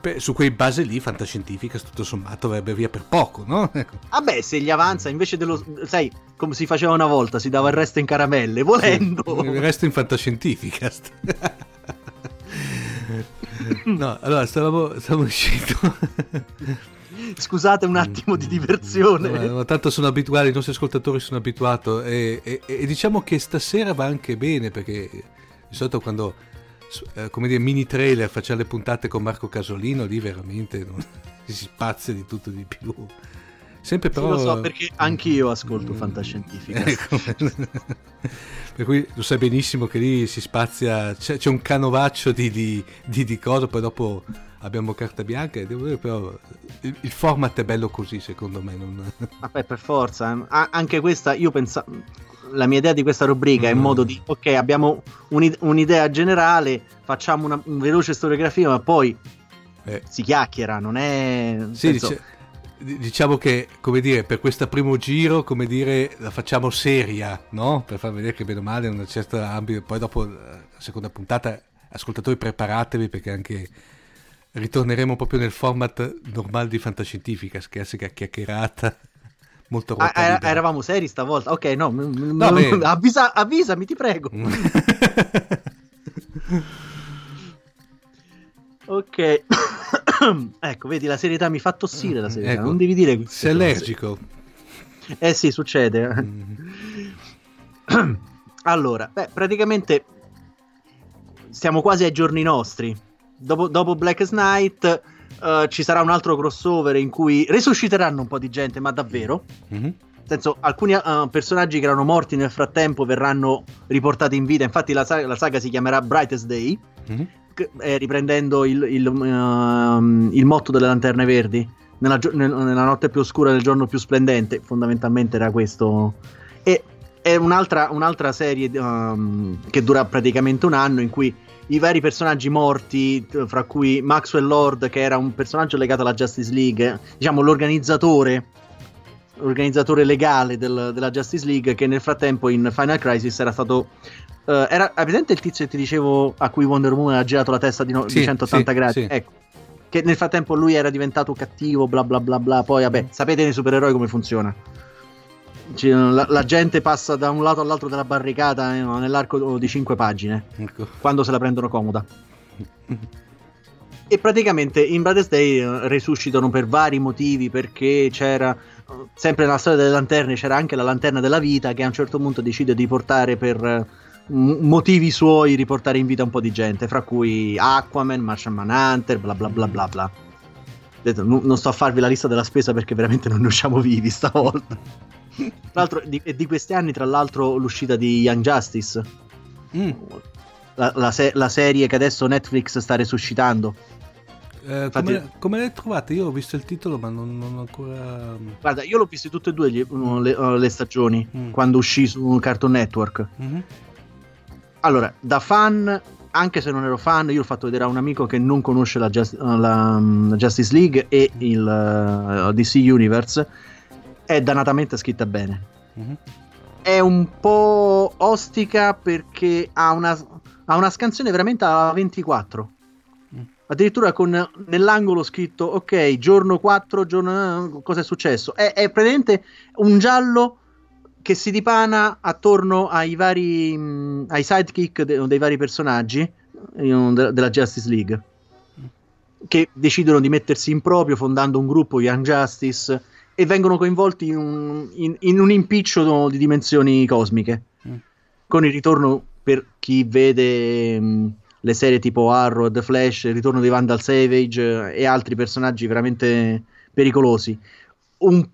per, su quei base lì Fantascientifica tutto sommato avrebbe via per poco, no? Vabbè, ah, se gli avanza invece dello... Sai, come si faceva una volta, si dava il resto in caramelle, volendo. Sì, il resto in Fantascientifica. No, allora stavamo, stavamo uscendo. Scusate un attimo di diversione. No, no, tanto sono abituato, i nostri ascoltatori sono abituato e, e, e diciamo che stasera va anche bene, perché di solito quando eh, come dire mini trailer facciamo le puntate con Marco Casolino, lì veramente non, si spazia di tutto di più. Sempre però sì, lo so, perché anch'io ascolto mm, Fantascientifica. Ecco. Per cui lo sai benissimo che lì si spazia, c'è, c'è un canovaccio di, di, di, di cosa, poi dopo abbiamo carta bianca e devo dire, però il, il format è bello così, secondo me. Non... Vabbè, per forza, ah, anche questa, io penso, la mia idea di questa rubrica mm. è in modo di, ok, abbiamo un, un'idea generale, facciamo una un veloce storiografia, ma poi eh. si chiacchiera, non è... Sì, penso, dice... Diciamo che, come dire, per questo primo giro, come dire, la facciamo seria, no? Per far vedere che bene o male è un certo ambito. Poi dopo la seconda puntata, ascoltatori, preparatevi, perché anche ritorneremo proprio nel format normale di Fantascientifica, classica chiacchierata, molto rotta. Ah, eravamo seri stavolta? Ok, no, m- m- no m- avvisa, avvisami, ti prego. Ok. Ecco, vedi, la serietà mi fa tossire, la serietà, ecco, non devi dire questo. Sei allergico. Eh sì, succede. Mm. Allora, beh, praticamente stiamo quasi ai giorni nostri. Dopo, dopo Blackest Night uh, ci sarà un altro crossover in cui resusciteranno un po' di gente, ma davvero. Mm-hmm. Nel senso, alcuni uh, personaggi che erano morti nel frattempo verranno riportati in vita. Infatti la saga, la saga si chiamerà Brightest Day. Mm-hmm. Eh, riprendendo il, il, uh, il motto delle Lanterne Verdi, nella, gio- nella notte più oscura del giorno più splendente, fondamentalmente era questo. E è un'altra, un'altra serie um, che dura praticamente un anno, in cui i vari personaggi morti, fra cui Maxwell Lord, che era un personaggio legato alla Justice League, diciamo l'organizzatore organizzatore legale del, della Justice League, che nel frattempo in Final Crisis era stato uh, era presente il tizio che ti dicevo a cui Wonder Woman ha girato la testa di, no, sì, di centottanta sì, gradi sì. Ecco, che nel frattempo lui era diventato cattivo, bla bla bla bla, poi vabbè, sapete nei supereroi come funziona. La, la gente passa da un lato all'altro della barricata eh, nell'arco di cinque pagine, ecco, quando se la prendono comoda. E praticamente in Brother's Day resuscitano per vari motivi, perché c'era sempre nella storia delle lanterne, c'era anche la lanterna della vita, che a un certo punto decide di portare per motivi suoi, riportare in vita un po' di gente, fra cui Aquaman, Martian Manhunter, bla bla bla bla bla. Detto, n- non sto a farvi la lista della spesa perché veramente non ne usciamo vivi stavolta. Tra l'altro di, di questi anni, tra l'altro, l'uscita di Young Justice, mm. la, la, se- la serie che adesso Netflix sta resuscitando. Eh, Infatti, come, come le trovate? Io ho visto il titolo ma non, non ancora... Guarda, io l'ho visto tutte e due gli, le, le stagioni mm. quando uscì su Cartoon Network. Mm-hmm. Allora, da fan, anche se non ero fan, io l'ho fatto vedere a un amico che non conosce la, Just, la, la Justice League e il uh, D C Universe. È dannatamente scritta bene. Mm-hmm. È un po' ostica perché ha una, ha una scansione veramente alla ventiquattro. Mm. Addirittura con nell'angolo scritto, ok, giorno quattro, giorno... cosa è successo? È, è presente un giallo che si dipana attorno ai vari mh, ai sidekick de, dei vari personaggi in, de, della Justice League, che decidono di mettersi in proprio fondando un gruppo Young Justice e vengono coinvolti in un, in, in un impiccio di dimensioni cosmiche, mm. con il ritorno, per chi vede mh, le serie tipo Arrow, The Flash, il ritorno di Vandal Savage e altri personaggi veramente pericolosi. Un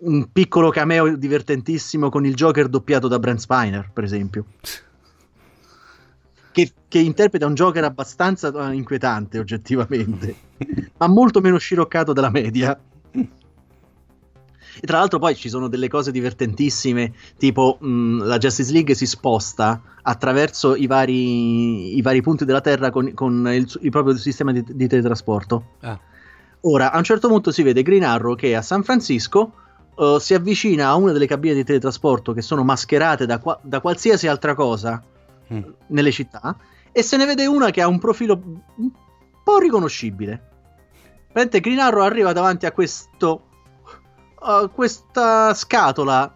un piccolo cameo divertentissimo con il Joker doppiato da Brent Spiner, per esempio, che, che interpreta un Joker abbastanza inquietante oggettivamente, ma molto meno sciroccato della media. E tra l'altro poi ci sono delle cose divertentissime, tipo mh, la Justice League si sposta attraverso i vari, i vari punti della Terra con, con il, il proprio sistema di, di teletrasporto. Ah. Ora, a un certo punto si vede Green Arrow che a San Francisco Uh, si avvicina a una delle cabine di teletrasporto che sono mascherate da, qua- da qualsiasi altra cosa mm. nelle città, e se ne vede una che ha un profilo un po' riconoscibile. Praticamente Green Arrow arriva davanti a questo uh, questa scatola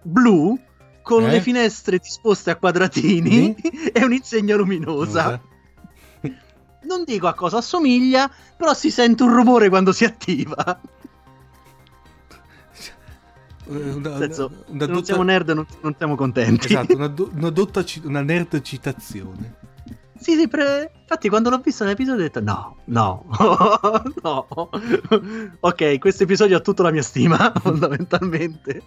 blu con eh? le finestre disposte a quadratini mm. e un'insegna luminosa. Mm. Non dico a cosa assomiglia, però si sente un rumore quando si attiva. Una, senso, una, una se non dotta... siamo nerd non, non siamo contenti. Esatto, una, do, una, dotta, una nerd citazione. Sì, sì pre... infatti quando l'ho visto nell'episodio ho detto no, no, no. Ok, questo episodio ha tutta la mia stima, fondamentalmente.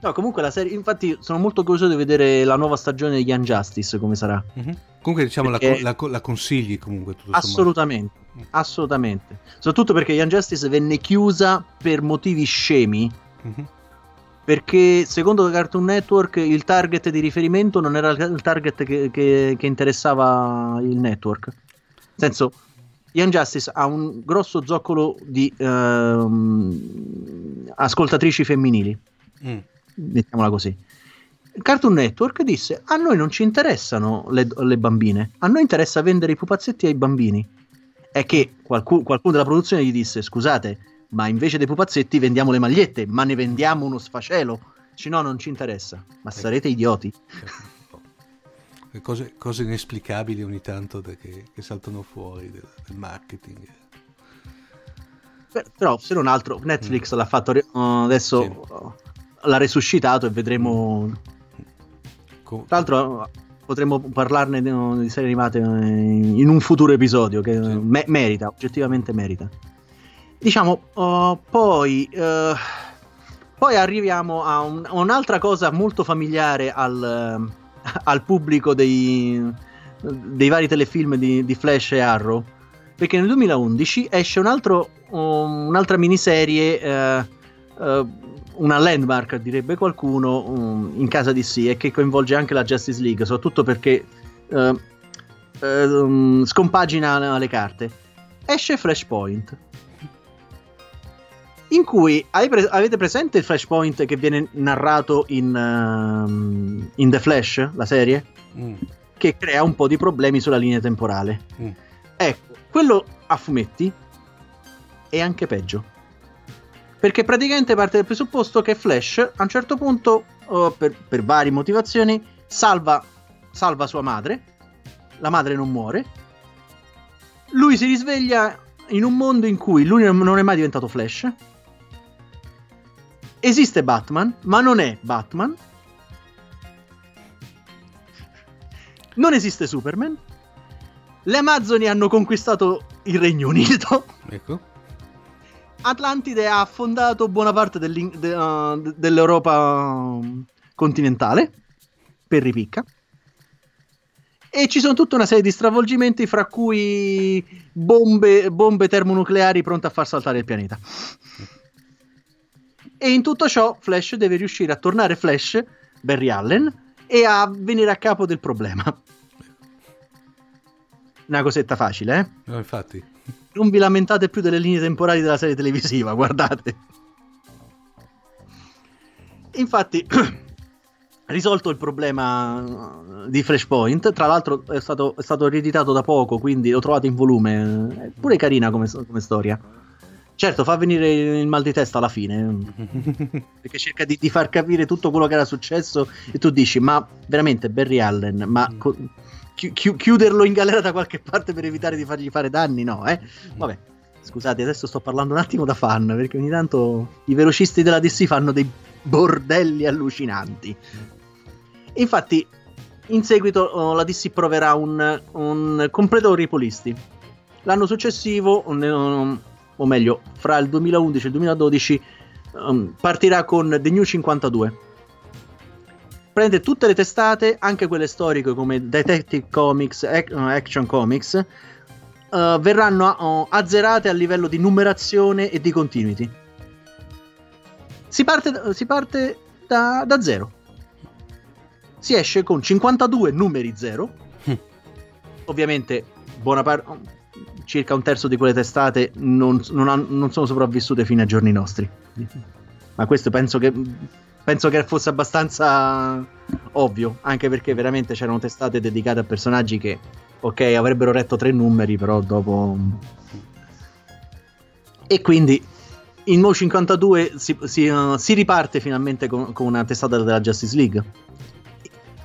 No, comunque la serie, infatti sono molto curioso di vedere la nuova stagione di Young Justice, come sarà. Mm-hmm. Comunque diciamo perché... la, la, la consigli comunque tutto assolutamente, mm. assolutamente. Soprattutto perché Young Justice venne chiusa per motivi scemi. Mm-hmm. Perché secondo Cartoon Network il target di riferimento non era il target che, che, che interessava il network. Nel senso, Young Justice ha un grosso zoccolo di ehm, ascoltatrici femminili, mm. diciamola così. Cartoon Network disse: a noi non ci interessano le, le bambine, a noi interessa vendere i pupazzetti ai bambini. È che qualcuno, qualcuno della produzione gli disse: scusate, ma invece dei pupazzetti vendiamo le magliette, ma ne vendiamo uno sfacelo. Cioè, no, non ci interessa. Ma sarete idioti. Cose, cose inesplicabili ogni tanto de, che, che saltano fuori del, del marketing. Per, però, se non altro, Netflix mm. l'ha fatto uh, adesso, sì. uh, l'ha resuscitato e vedremo. Co- Tra l'altro, uh, potremmo parlarne di, uh, di serie animate uh, in un futuro episodio, che sì. uh, me- merita, oggettivamente merita. Diciamo, uh, poi, uh, poi arriviamo a, un, a un'altra cosa molto familiare al, uh, al pubblico dei, dei vari telefilm di, di Flash e Arrow, perché nel duemilaundici esce un altro, uh, un'altra miniserie, uh, uh, una landmark direbbe qualcuno, um, in casa D C, e che coinvolge anche la Justice League, soprattutto perché... Uh, eh, scompagina le carte, esce Flashpoint, in cui avete presente il Flashpoint che viene narrato in, um, in The Flash, la serie, mm. che crea un po' di problemi sulla linea temporale. Mm. Ecco, quello a fumetti è anche peggio, perché praticamente parte dal presupposto che Flash a un certo punto, oh, per, per varie motivazioni, salva, salva sua madre, la madre non muore, lui si risveglia in un mondo in cui lui non è mai diventato Flash, esiste Batman ma non è Batman, non esiste Superman, le Amazzoni hanno conquistato il Regno Unito, ecco, Atlantide ha affondato buona parte de, uh, dell'Europa continentale per ripicca, e ci sono tutta una serie di stravolgimenti, fra cui bombe, bombe termonucleari pronte a far saltare il pianeta. E in tutto ciò Flash deve riuscire a tornare Flash, Barry Allen, e a venire a capo del problema. Una cosetta facile, eh? No, infatti. Non vi lamentate più delle linee temporali della serie televisiva, guardate. Infatti, risolto il problema di Flashpoint, tra l'altro è stato, è stato rieditato da poco, quindi l'ho trovato in volume, è pure carina come, come storia. Certo, fa venire il mal di testa alla fine, perché cerca di, di far capire tutto quello che era successo, e tu dici, ma veramente Barry Allen, ma... Co- chiuderlo in galera da qualche parte per evitare di fargli fare danni, no, eh? Vabbè, scusate, adesso sto parlando un attimo da fan, perché ogni tanto i velocisti della D C fanno dei bordelli allucinanti. Infatti in seguito oh, la D C proverà un, un completo ripolisti l'anno successivo, um, o meglio fra il duemilaundici e il duemiladodici, um, partirà con The New cinquantadue. Prende tutte le testate, anche quelle storiche come Detective Comics, Action Comics, uh, verranno azzerate a livello di numerazione e di continuity. Si parte, si parte da, da zero. Si esce con cinquantadue numeri zero. Ovviamente buona parte, circa un terzo di quelle testate non, non, hanno, non sono sopravvissute fino ai giorni nostri. Ma questo penso che... Penso che fosse abbastanza ovvio, anche perché veramente c'erano testate dedicate a personaggi che, ok, avrebbero retto tre numeri, però dopo... E quindi in No cinquantadue si, si, uh, si riparte finalmente con, con una testata della Justice League.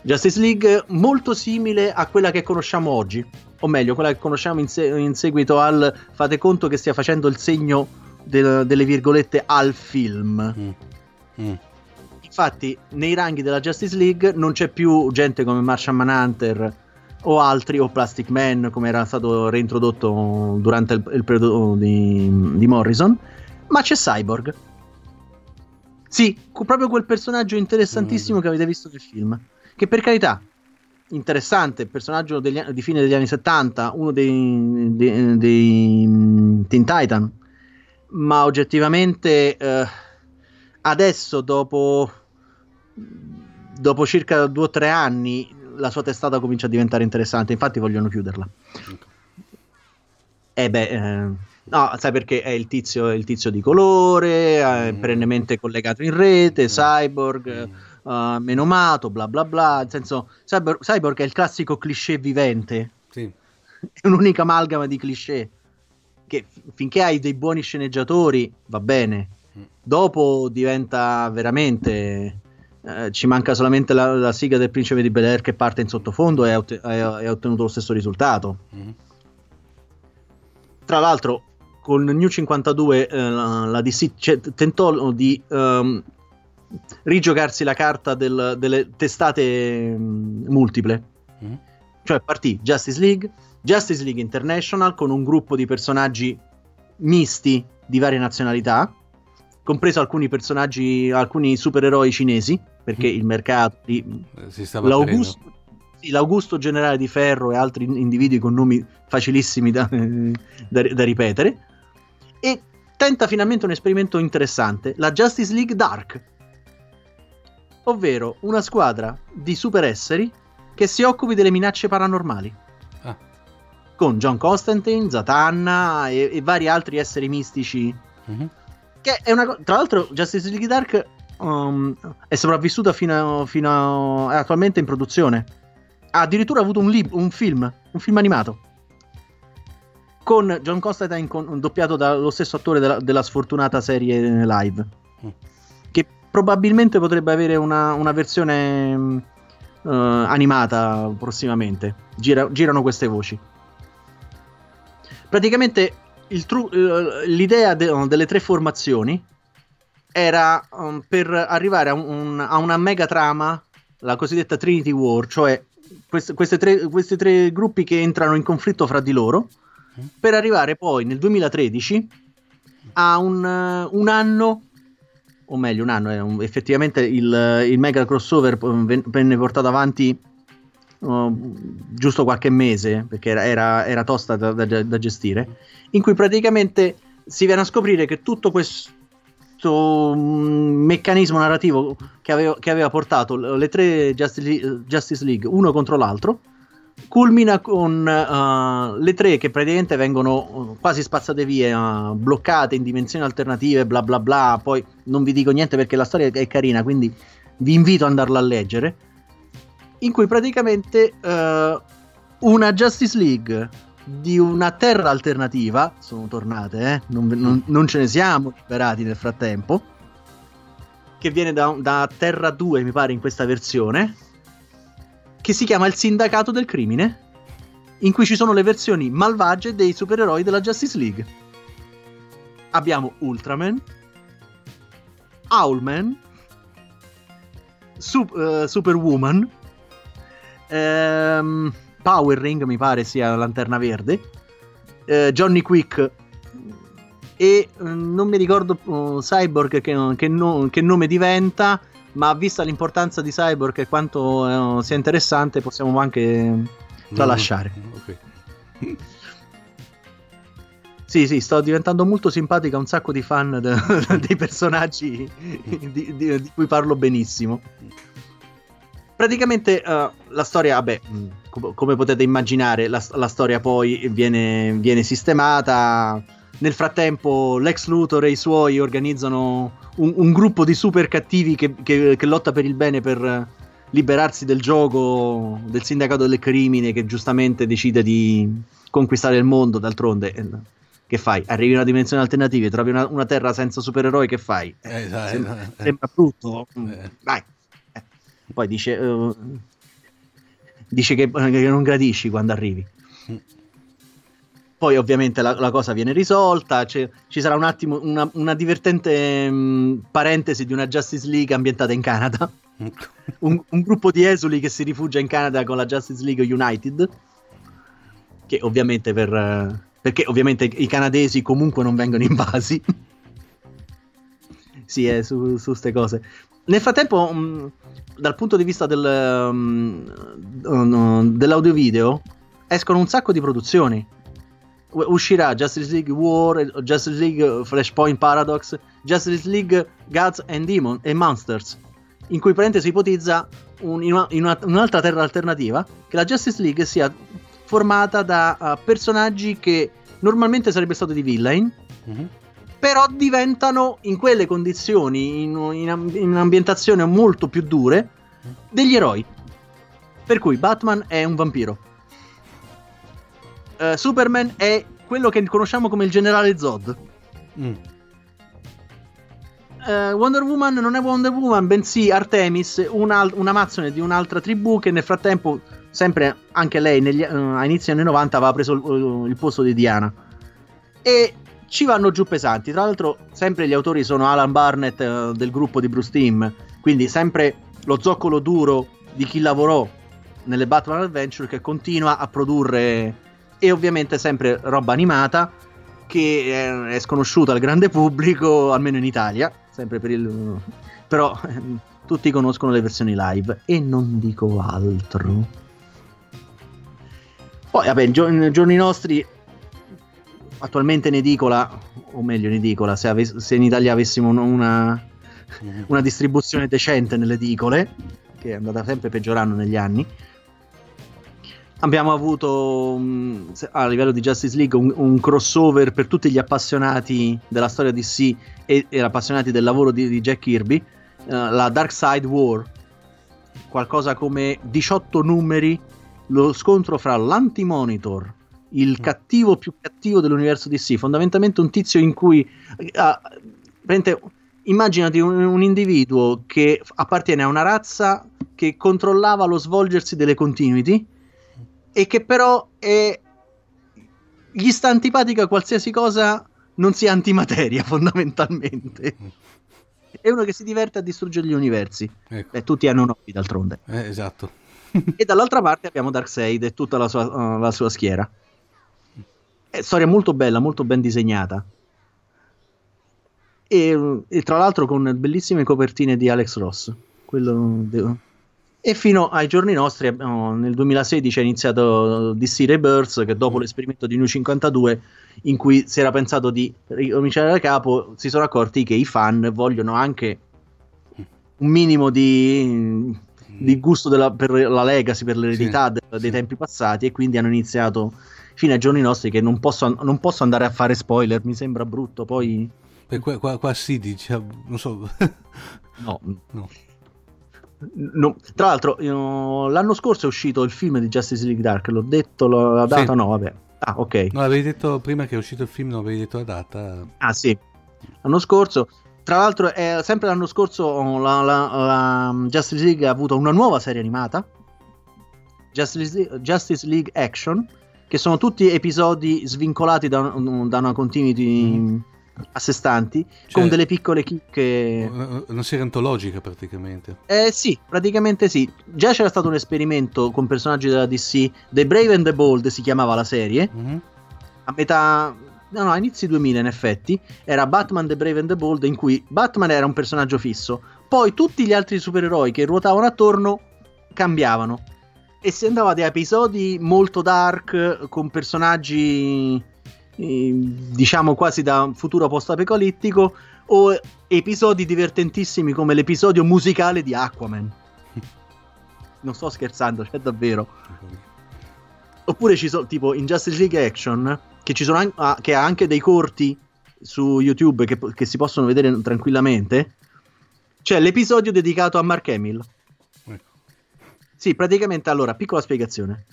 Justice League molto simile a quella che conosciamo oggi, o meglio, quella che conosciamo in, se- in seguito al... Fate conto che stia facendo il segno del, delle virgolette al film. Mm. Mm. Infatti nei ranghi della Justice League non c'è più gente come Martian Manhunter o altri, o Plastic Man come era stato reintrodotto durante il, il periodo di, di Morrison, ma c'è Cyborg. Sì, proprio quel personaggio interessantissimo mm. che avete visto nel film, che per carità, interessante, personaggio degli, di fine degli anni settanta, uno dei, dei, dei Teen Titan, ma oggettivamente... Eh, adesso dopo dopo circa due o tre anni la sua testata comincia a diventare interessante, infatti vogliono chiuderla. E beh eh, no, sai perché è il tizio, il tizio di colore, è mm. perennemente collegato in rete, mm. Cyborg mm. Uh, menomato, bla bla bla, nel senso cyborg, cyborg è il classico cliché vivente, sì. È un'unica amalgama di cliché che finché hai dei buoni sceneggiatori va bene. Dopo diventa veramente eh, ci manca solamente la, la sigla del Principe di Bel-Air che parte in sottofondo e ha otte- ottenuto lo stesso risultato. Mm-hmm. Tra l'altro con New cinquantadue eh, la, la D C c- tentò di um, rigiocarsi la carta del, delle testate mh, multiple. Mm-hmm. Cioè partì Justice League, Justice League International con un gruppo di personaggi misti di varie nazionalità, compreso alcuni personaggi, alcuni supereroi cinesi, perché il mercato di si stava l'Augusto, sì, l'Augusto Generale di Ferro e altri individui con nomi facilissimi da, da, da ripetere, e tenta finalmente un esperimento interessante, la Justice League Dark, ovvero una squadra di superesseri che si occupi delle minacce paranormali. Ah. con John Constantine, Zatanna e, e vari altri esseri mistici. Mm-hmm. Che è una co- tra l'altro Justice League Dark um, è sopravvissuta fino a, fino a, è attualmente in produzione. Ha addirittura avuto un, lib- un film, un film animato con John Constantine con, doppiato dallo stesso attore della, della sfortunata serie live, mm. che probabilmente potrebbe avere una, una versione uh, animata prossimamente. Gira, girano queste voci. Praticamente il tru- l'idea de- delle tre formazioni era um, per arrivare a, un, a una mega trama, la cosiddetta Trinity War, cioè quest- queste tre, questi tre gruppi che entrano in conflitto fra di loro, per arrivare poi nel duemilatredici a un, un anno, o meglio un anno, eh, un, effettivamente il, il mega crossover venne portato avanti uh, giusto qualche mese, perché era, era, era tosta da, da, da gestire, in cui praticamente si viene a scoprire che tutto questo meccanismo narrativo che, avevo, che aveva portato le tre Justice, Justice League uno contro l'altro culmina con uh, le tre che praticamente vengono quasi spazzate via, uh, bloccate in dimensioni alternative, bla bla bla. Poi non vi dico niente perché la storia è carina, quindi vi invito ad andarla a leggere, in cui praticamente uh, una Justice League di una terra alternativa, sono tornate, eh? non, non, non ce ne siamo liberati nel frattempo, che viene da, da Terra due mi pare in questa versione, che si chiama il Sindacato del Crimine, in cui ci sono le versioni malvagie dei supereroi della Justice League. Abbiamo Ultraman, Owlman, Sup- uh, Superwoman, ehm, Power Ring mi pare sia Lanterna Verde, eh, Johnny Quick e eh, non mi ricordo uh, Cyborg che, che, no, che nome diventa, ma vista l'importanza di Cyborg e quanto eh, sia interessante, possiamo anche tralasciare. No, okay. Sì, sì, sto diventando molto simpatica, un sacco di fan de- dei personaggi di-, di-, di cui parlo benissimo. Praticamente uh, la storia, vabbè, com- come potete immaginare, la, la storia poi viene, viene sistemata. Nel frattempo Lex Luthor e i suoi organizzano un, un gruppo di super cattivi che, che, che lotta per il bene, per liberarsi del gioco del Sindacato del Crimine, che giustamente decide di conquistare il mondo. D'altronde che fai? Arrivi in una dimensione alternativa, trovi una, una terra senza supereroi, che fai? Eh, eh, sembra, eh, sembra brutto, eh. Dai. Eh. Poi dice uh, dice che, che non gradisci quando arrivi. Poi ovviamente la, la cosa viene risolta, cioè, ci sarà un attimo una, una divertente mh, parentesi di una Justice League ambientata in Canada, un, un gruppo di esuli che si rifugia in Canada con la Justice League United, che ovviamente per, perché ovviamente i canadesi comunque non vengono invasi. Sì, eh, su queste cose. Nel frattempo, mh, dal punto di vista del, mh, dell'audio-video, escono un sacco di produzioni. Uscirà Justice League War, Justice League Flashpoint Paradox, Justice League Gods and Demons e Monsters, in cui praticamente si ipotizza un, in una, in una, un'altra terra alternativa, che la Justice League sia formata da uh, personaggi che normalmente sarebbe stato di villain, mm-hmm. però diventano in quelle condizioni, in, in, in un'ambientazione molto più dure, degli eroi, per cui Batman è un vampiro, Uh, Superman è quello che conosciamo come il generale Zod, mm. uh, Wonder Woman non è Wonder Woman, bensì Artemis, una, una amazzone di un'altra tribù che nel frattempo, sempre anche lei negli, uh, a inizio anni novanta aveva preso il, uh, il posto di Diana, e ci vanno giù pesanti. Tra l'altro sempre gli autori sono Alan Barnett uh, del gruppo di Bruce Timm, quindi sempre lo zoccolo duro di chi lavorò nelle Batman Adventure, che continua a produrre. E ovviamente sempre roba animata che è sconosciuta al grande pubblico, almeno in Italia, sempre per il... però tutti conoscono le versioni live e non dico altro. Poi vabbè, nei giorni nostri, attualmente in edicola, o meglio in edicola, se, ave- se in Italia avessimo una, una distribuzione decente nelle edicole, che è andata sempre peggiorando negli anni, abbiamo avuto a livello di Justice League un, un crossover per tutti gli appassionati della storia D C e, e appassionati del lavoro di, di Jack Kirby, uh, la Darkseid War, qualcosa come diciotto numeri, lo scontro fra l'Anti-Monitor, il cattivo più cattivo dell'universo D C, fondamentalmente un tizio in cui uh, immaginati un, un individuo che appartiene a una razza che controllava lo svolgersi delle continuity e che però è, gli sta antipatica qualsiasi cosa non sia antimateria, fondamentalmente è uno che si diverte a distruggere gli universi, ecco. Beh, tutti hanno un hobby d'altronde, eh, esatto. E dall'altra parte abbiamo Darkseid e tutta la sua, uh, la sua schiera. È storia molto bella, molto ben disegnata e, e tra l'altro con bellissime copertine di Alex Ross, quello de- e fino ai giorni nostri, oh, nel duemilasedici è iniziato D C Rebirth, che dopo l'esperimento di New cinquantadue in cui si era pensato di ricominciare da capo, si sono accorti che i fan vogliono anche un minimo di, di gusto della, per la legacy, per l'eredità, sì, dei, sì, tempi passati, e quindi hanno iniziato fino ai giorni nostri, che non posso, non posso andare a fare spoiler, mi sembra brutto, poi... Beh, qua, qua, qua si dice, non so... no, no. No. Tra l'altro io, l'anno scorso è uscito il film di Justice League Dark, l'ho detto la data? Sì. No, vabbè. Ah, ok. No, l'avevi detto prima che è uscito il film, non avevi detto la data. Ah, sì. L'anno scorso, tra l'altro è, sempre l'anno scorso la, la, la Justice League ha avuto una nuova serie animata, Justice, Justice League Action, che sono tutti episodi svincolati da, da una continuity mm. a sé stanti, cioè, con delle piccole chicche, una serie antologica praticamente. Eh sì, praticamente sì. Già c'era stato un esperimento con personaggi della D C, The Brave and the Bold si chiamava la serie, mm-hmm. a metà no no a inizi duemila, in effetti era Batman The Brave and the Bold, in cui Batman era un personaggio fisso, poi tutti gli altri supereroi che ruotavano attorno cambiavano e si andava ad episodi molto dark con personaggi diciamo quasi da un futuro post-apocalittico, o episodi divertentissimi come l'episodio musicale di Aquaman. Non sto scherzando, cioè davvero. Oppure ci sono tipo in Justice League Action, che ci sono anche, ah, che ha anche dei corti su YouTube che, che si possono vedere tranquillamente. C'è l'episodio dedicato a Mark Hamill. Sì, praticamente, allora, piccola spiegazione.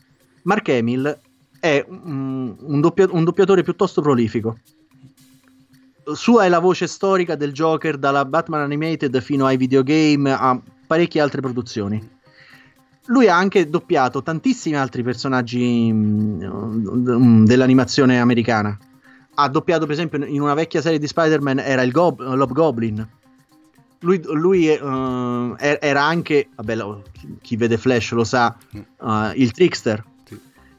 Mark Hamill è un, doppia, un doppiatore piuttosto prolifico. Sua è la voce storica del Joker, dalla Batman Animated fino ai videogame, a parecchie altre produzioni. Lui ha anche doppiato tantissimi altri personaggi um, dell'animazione americana. Ha doppiato per esempio in una vecchia serie di Spider-Man era il Gob- L'Hobgoblin. Lui, lui uh, era anche, vabbè, chi vede Flash lo sa, uh, il Trickster.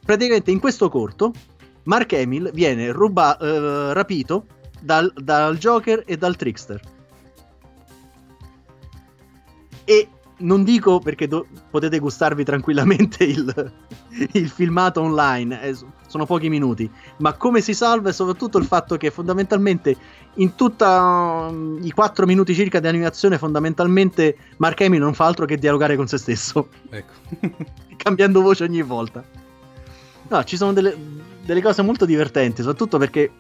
Praticamente in questo corto Mark Hamill viene ruba- uh, rapito dal, dal Joker e dal Trickster. E non dico perché do- potete gustarvi tranquillamente il, il filmato online, eh, sono pochi minuti, ma come si salva è soprattutto il fatto che fondamentalmente in tutta uh, i quattro minuti circa di animazione fondamentalmente Mark Hamill non fa altro che dialogare con se stesso, ecco. Cambiando voce ogni volta. No, ci sono delle, delle cose molto divertenti, soprattutto perché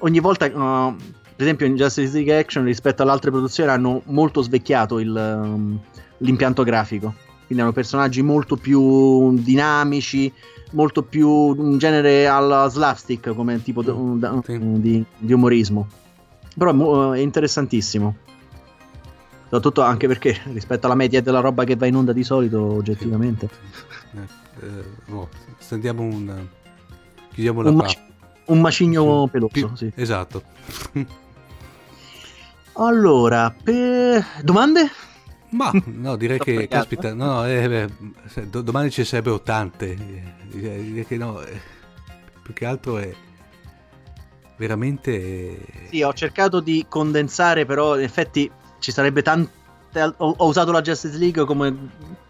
ogni volta, uh, per esempio in Justice League Action rispetto alle altre produzioni hanno molto svecchiato il, um, l'impianto grafico, quindi hanno personaggi molto più dinamici, molto più un genere alla slapstick come tipo mm, d- sì. di, di umorismo, però uh, è interessantissimo, soprattutto anche perché rispetto alla media della roba che va in onda di solito oggettivamente. Eh, oh, stendiamo un chiudiamo la un, maci- un macigno peloso, Pi- sì. Esatto. Allora, per... domande? Ma no, direi Sto che pregato. Caspita, no, eh, beh, do- domani ci sarebbero tante, direi, direi che no, eh, più che altro è veramente sì, ho cercato di condensare, però in effetti ci sarebbe tante. Ho, ho usato la Justice League come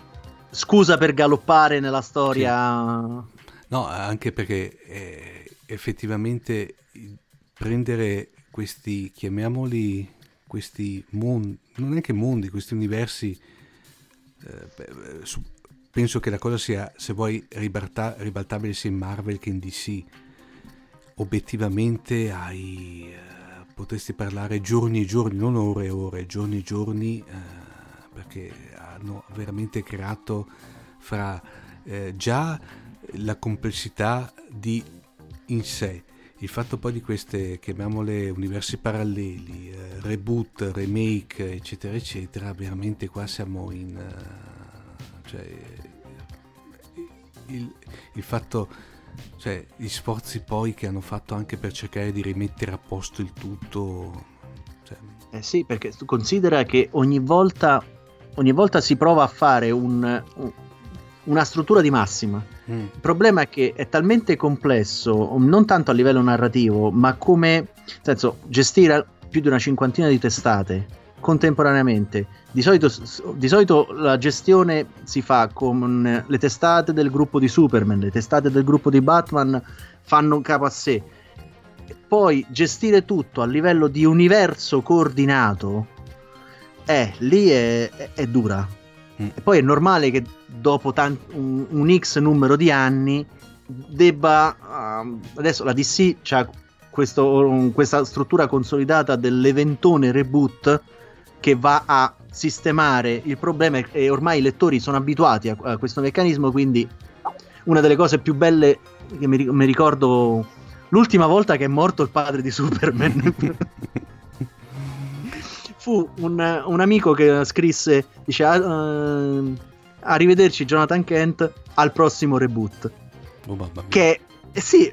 scusa per galoppare nella storia. Sì. No, anche perché eh, effettivamente prendere questi, chiamiamoli, questi mondi, non è che mondi, questi universi eh, su, penso che la cosa sia, se vuoi, ribalta- ribaltabile sia in Marvel che in D C. Obiettivamente hai, eh, potresti parlare giorni e giorni, non ore e ore, giorni e giorni, eh, perché hanno veramente creato fra eh, già la complessità di in sé, il fatto poi di queste, chiamiamole, universi paralleli, eh, reboot, remake, eccetera eccetera. Veramente qua siamo in uh, cioè il, il fatto, cioè gli sforzi poi che hanno fatto anche per cercare di rimettere a posto il tutto, cioè. Eh sì, perché tu considera che ogni volta ogni volta si prova a fare un, un una struttura di massima. Mm. Il problema è che è talmente complesso, non tanto a livello narrativo, ma come, nel senso, gestire più di una cinquantina di testate contemporaneamente. Di solito, di solito la gestione si fa con le testate del gruppo di Superman, le testate del gruppo di Batman fanno un capo a sé. E poi gestire tutto a livello di universo coordinato, eh, lì è, è, è dura. E poi è normale che dopo tant- un, un X numero di anni debba... Uh, adesso la D C c'ha questo, um, questa struttura consolidata dell'eventone reboot che va a sistemare il problema, e ormai i lettori sono abituati a, a questo meccanismo, quindi una delle cose più belle che mi, mi ricordo l'ultima volta che è morto il padre di Superman. Fu un, un amico che scrisse, dice, uh, arrivederci Jonathan Kent al prossimo reboot. Oh, mamma mia. Che sì,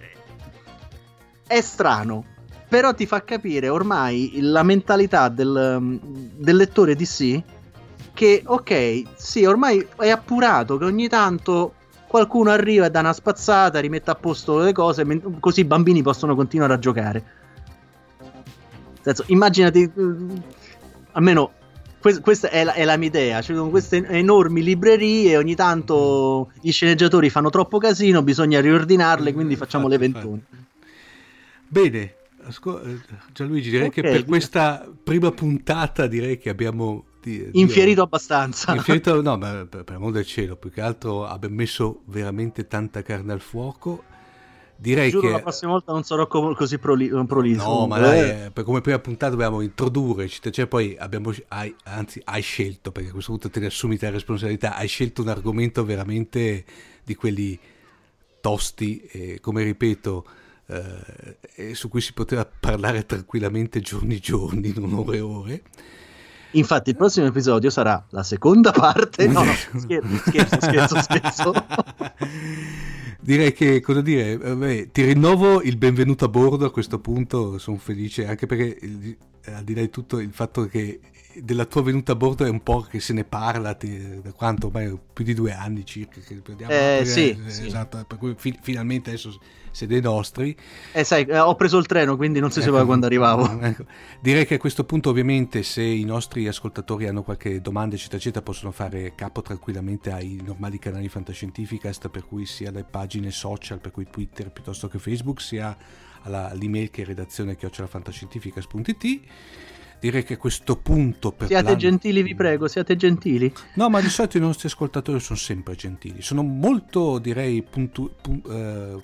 è strano, però ti fa capire ormai la mentalità del, del lettore D C, che ok, sì, ormai è appurato che ogni tanto qualcuno arriva e dà una spazzata, rimette a posto le cose, così i bambini possono continuare a giocare. Senso, immaginati... Almeno quest- questa è la, è la mia idea, cioè, con queste enormi librerie ogni tanto gli sceneggiatori fanno troppo casino, bisogna riordinarle, quindi facciamo fatti, le ventuno. Fatti. Bene, asco- Gianluigi, direi okay, che per questa prima puntata direi che abbiamo... Di, di infierito io, abbastanza. Infierito, no, ma per, per amor del cielo, più che altro abbiamo messo veramente tanta carne al fuoco. Direi giuro che la prossima volta non sarò co- così proli- prolisso. No, ma dai, eh, per come prima puntata dobbiamo introdurre, cioè poi abbiamo, hai, anzi hai scelto, perché a questo punto te ne assumi la responsabilità, hai scelto un argomento veramente di quelli tosti, eh, come ripeto, eh, eh, su cui si poteva parlare tranquillamente giorni e giorni, non ore e ore. Infatti il prossimo episodio sarà la seconda parte, no, no scherzo, scherzo, scherzo, scherzo. Direi che, cosa dire, beh, ti rinnovo il benvenuto a bordo a questo punto, sono felice, anche perché al di là di tutto il fatto che della tua venuta a bordo è un po' che se ne parla, ti, da quanto ormai più di due anni circa che prendiamo, eh, sì, eh, sì. Esatto, per cui fi- finalmente adesso siete dei nostri. Eh sai, eh, ho preso il treno, quindi non si sapeva, ecco, quando arrivavo. Ecco. Direi che a questo punto ovviamente se i nostri ascoltatori hanno qualche domanda eccetera eccetera possono fare capo tranquillamente ai normali canali Fantascientificast, per cui sia le pagine social, per cui Twitter piuttosto che Facebook, sia alla, all'email che è redazione chiocciola fantascientificast punto it. Direi che a questo punto... Per siate plan... gentili, vi prego, siate gentili. No, ma di solito i nostri ascoltatori sono sempre gentili. Sono molto, direi, puntu... pun... eh,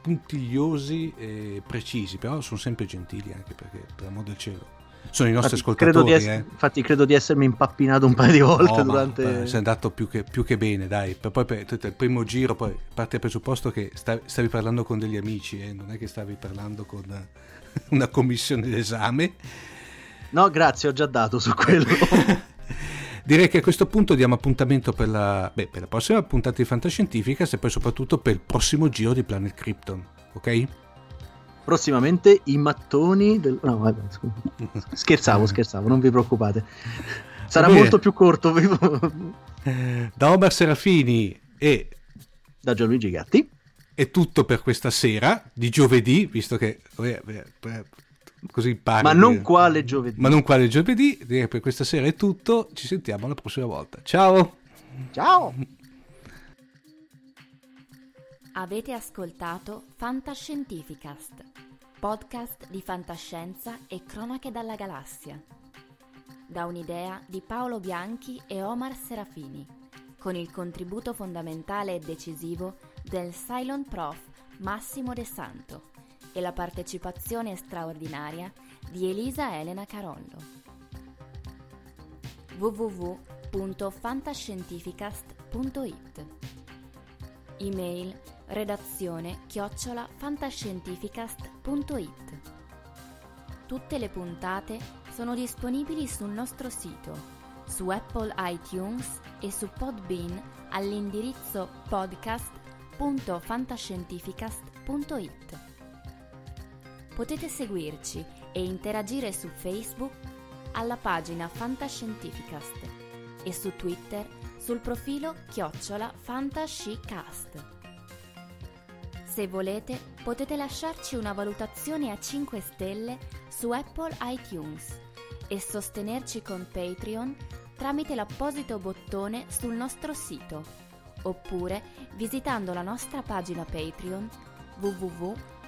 puntigliosi e precisi, però sono sempre gentili, anche perché, per amor del cielo, sono i nostri infatti, ascoltatori. Credo ess- eh. Infatti credo di essermi impappinato un paio di volte no, durante... Ma, eh, sei andato più che, più che bene, dai. Per poi per, per il primo giro, poi parte dal presupposto che stavi, stavi parlando con degli amici, eh, non è che stavi parlando con una commissione d'esame. No, grazie, ho già dato su quello. Direi che a questo punto diamo appuntamento per la, beh, per la prossima puntata di Fantascientifica, e poi soprattutto per il prossimo giro di Planet Krypton, ok? Prossimamente i mattoni del... No, vabbè, scherzavo, scherzavo, non vi preoccupate. Sarà molto più corto. Da Omar Serafini e da Gianluigi Gatti è tutto per questa sera di giovedì, visto che... Così pare, ma non quale giovedì ma non quale giovedì direi per questa sera è tutto, ci sentiamo la prossima volta, ciao ciao. Avete ascoltato Fantascientificast, podcast di fantascienza e cronache dalla galassia, da un'idea di Paolo Bianchi e Omar Serafini, con il contributo fondamentale e decisivo del Silent Prof Massimo De Santo e la partecipazione straordinaria di Elisa Elena Carollo. w w w punto fantascientificast punto i t Email redazione chiocciola fantascientificast.it. Tutte le puntate sono disponibili sul nostro sito, su Apple iTunes e su Podbean all'indirizzo podcast punto fantascientificast punto i t. Potete seguirci e interagire su Facebook alla pagina Fantascientificast e su Twitter sul profilo chiocciola fantascicast. Se volete, potete lasciarci una valutazione a cinque stelle su Apple iTunes e sostenerci con Patreon tramite l'apposito bottone sul nostro sito, oppure visitando la nostra pagina Patreon w w w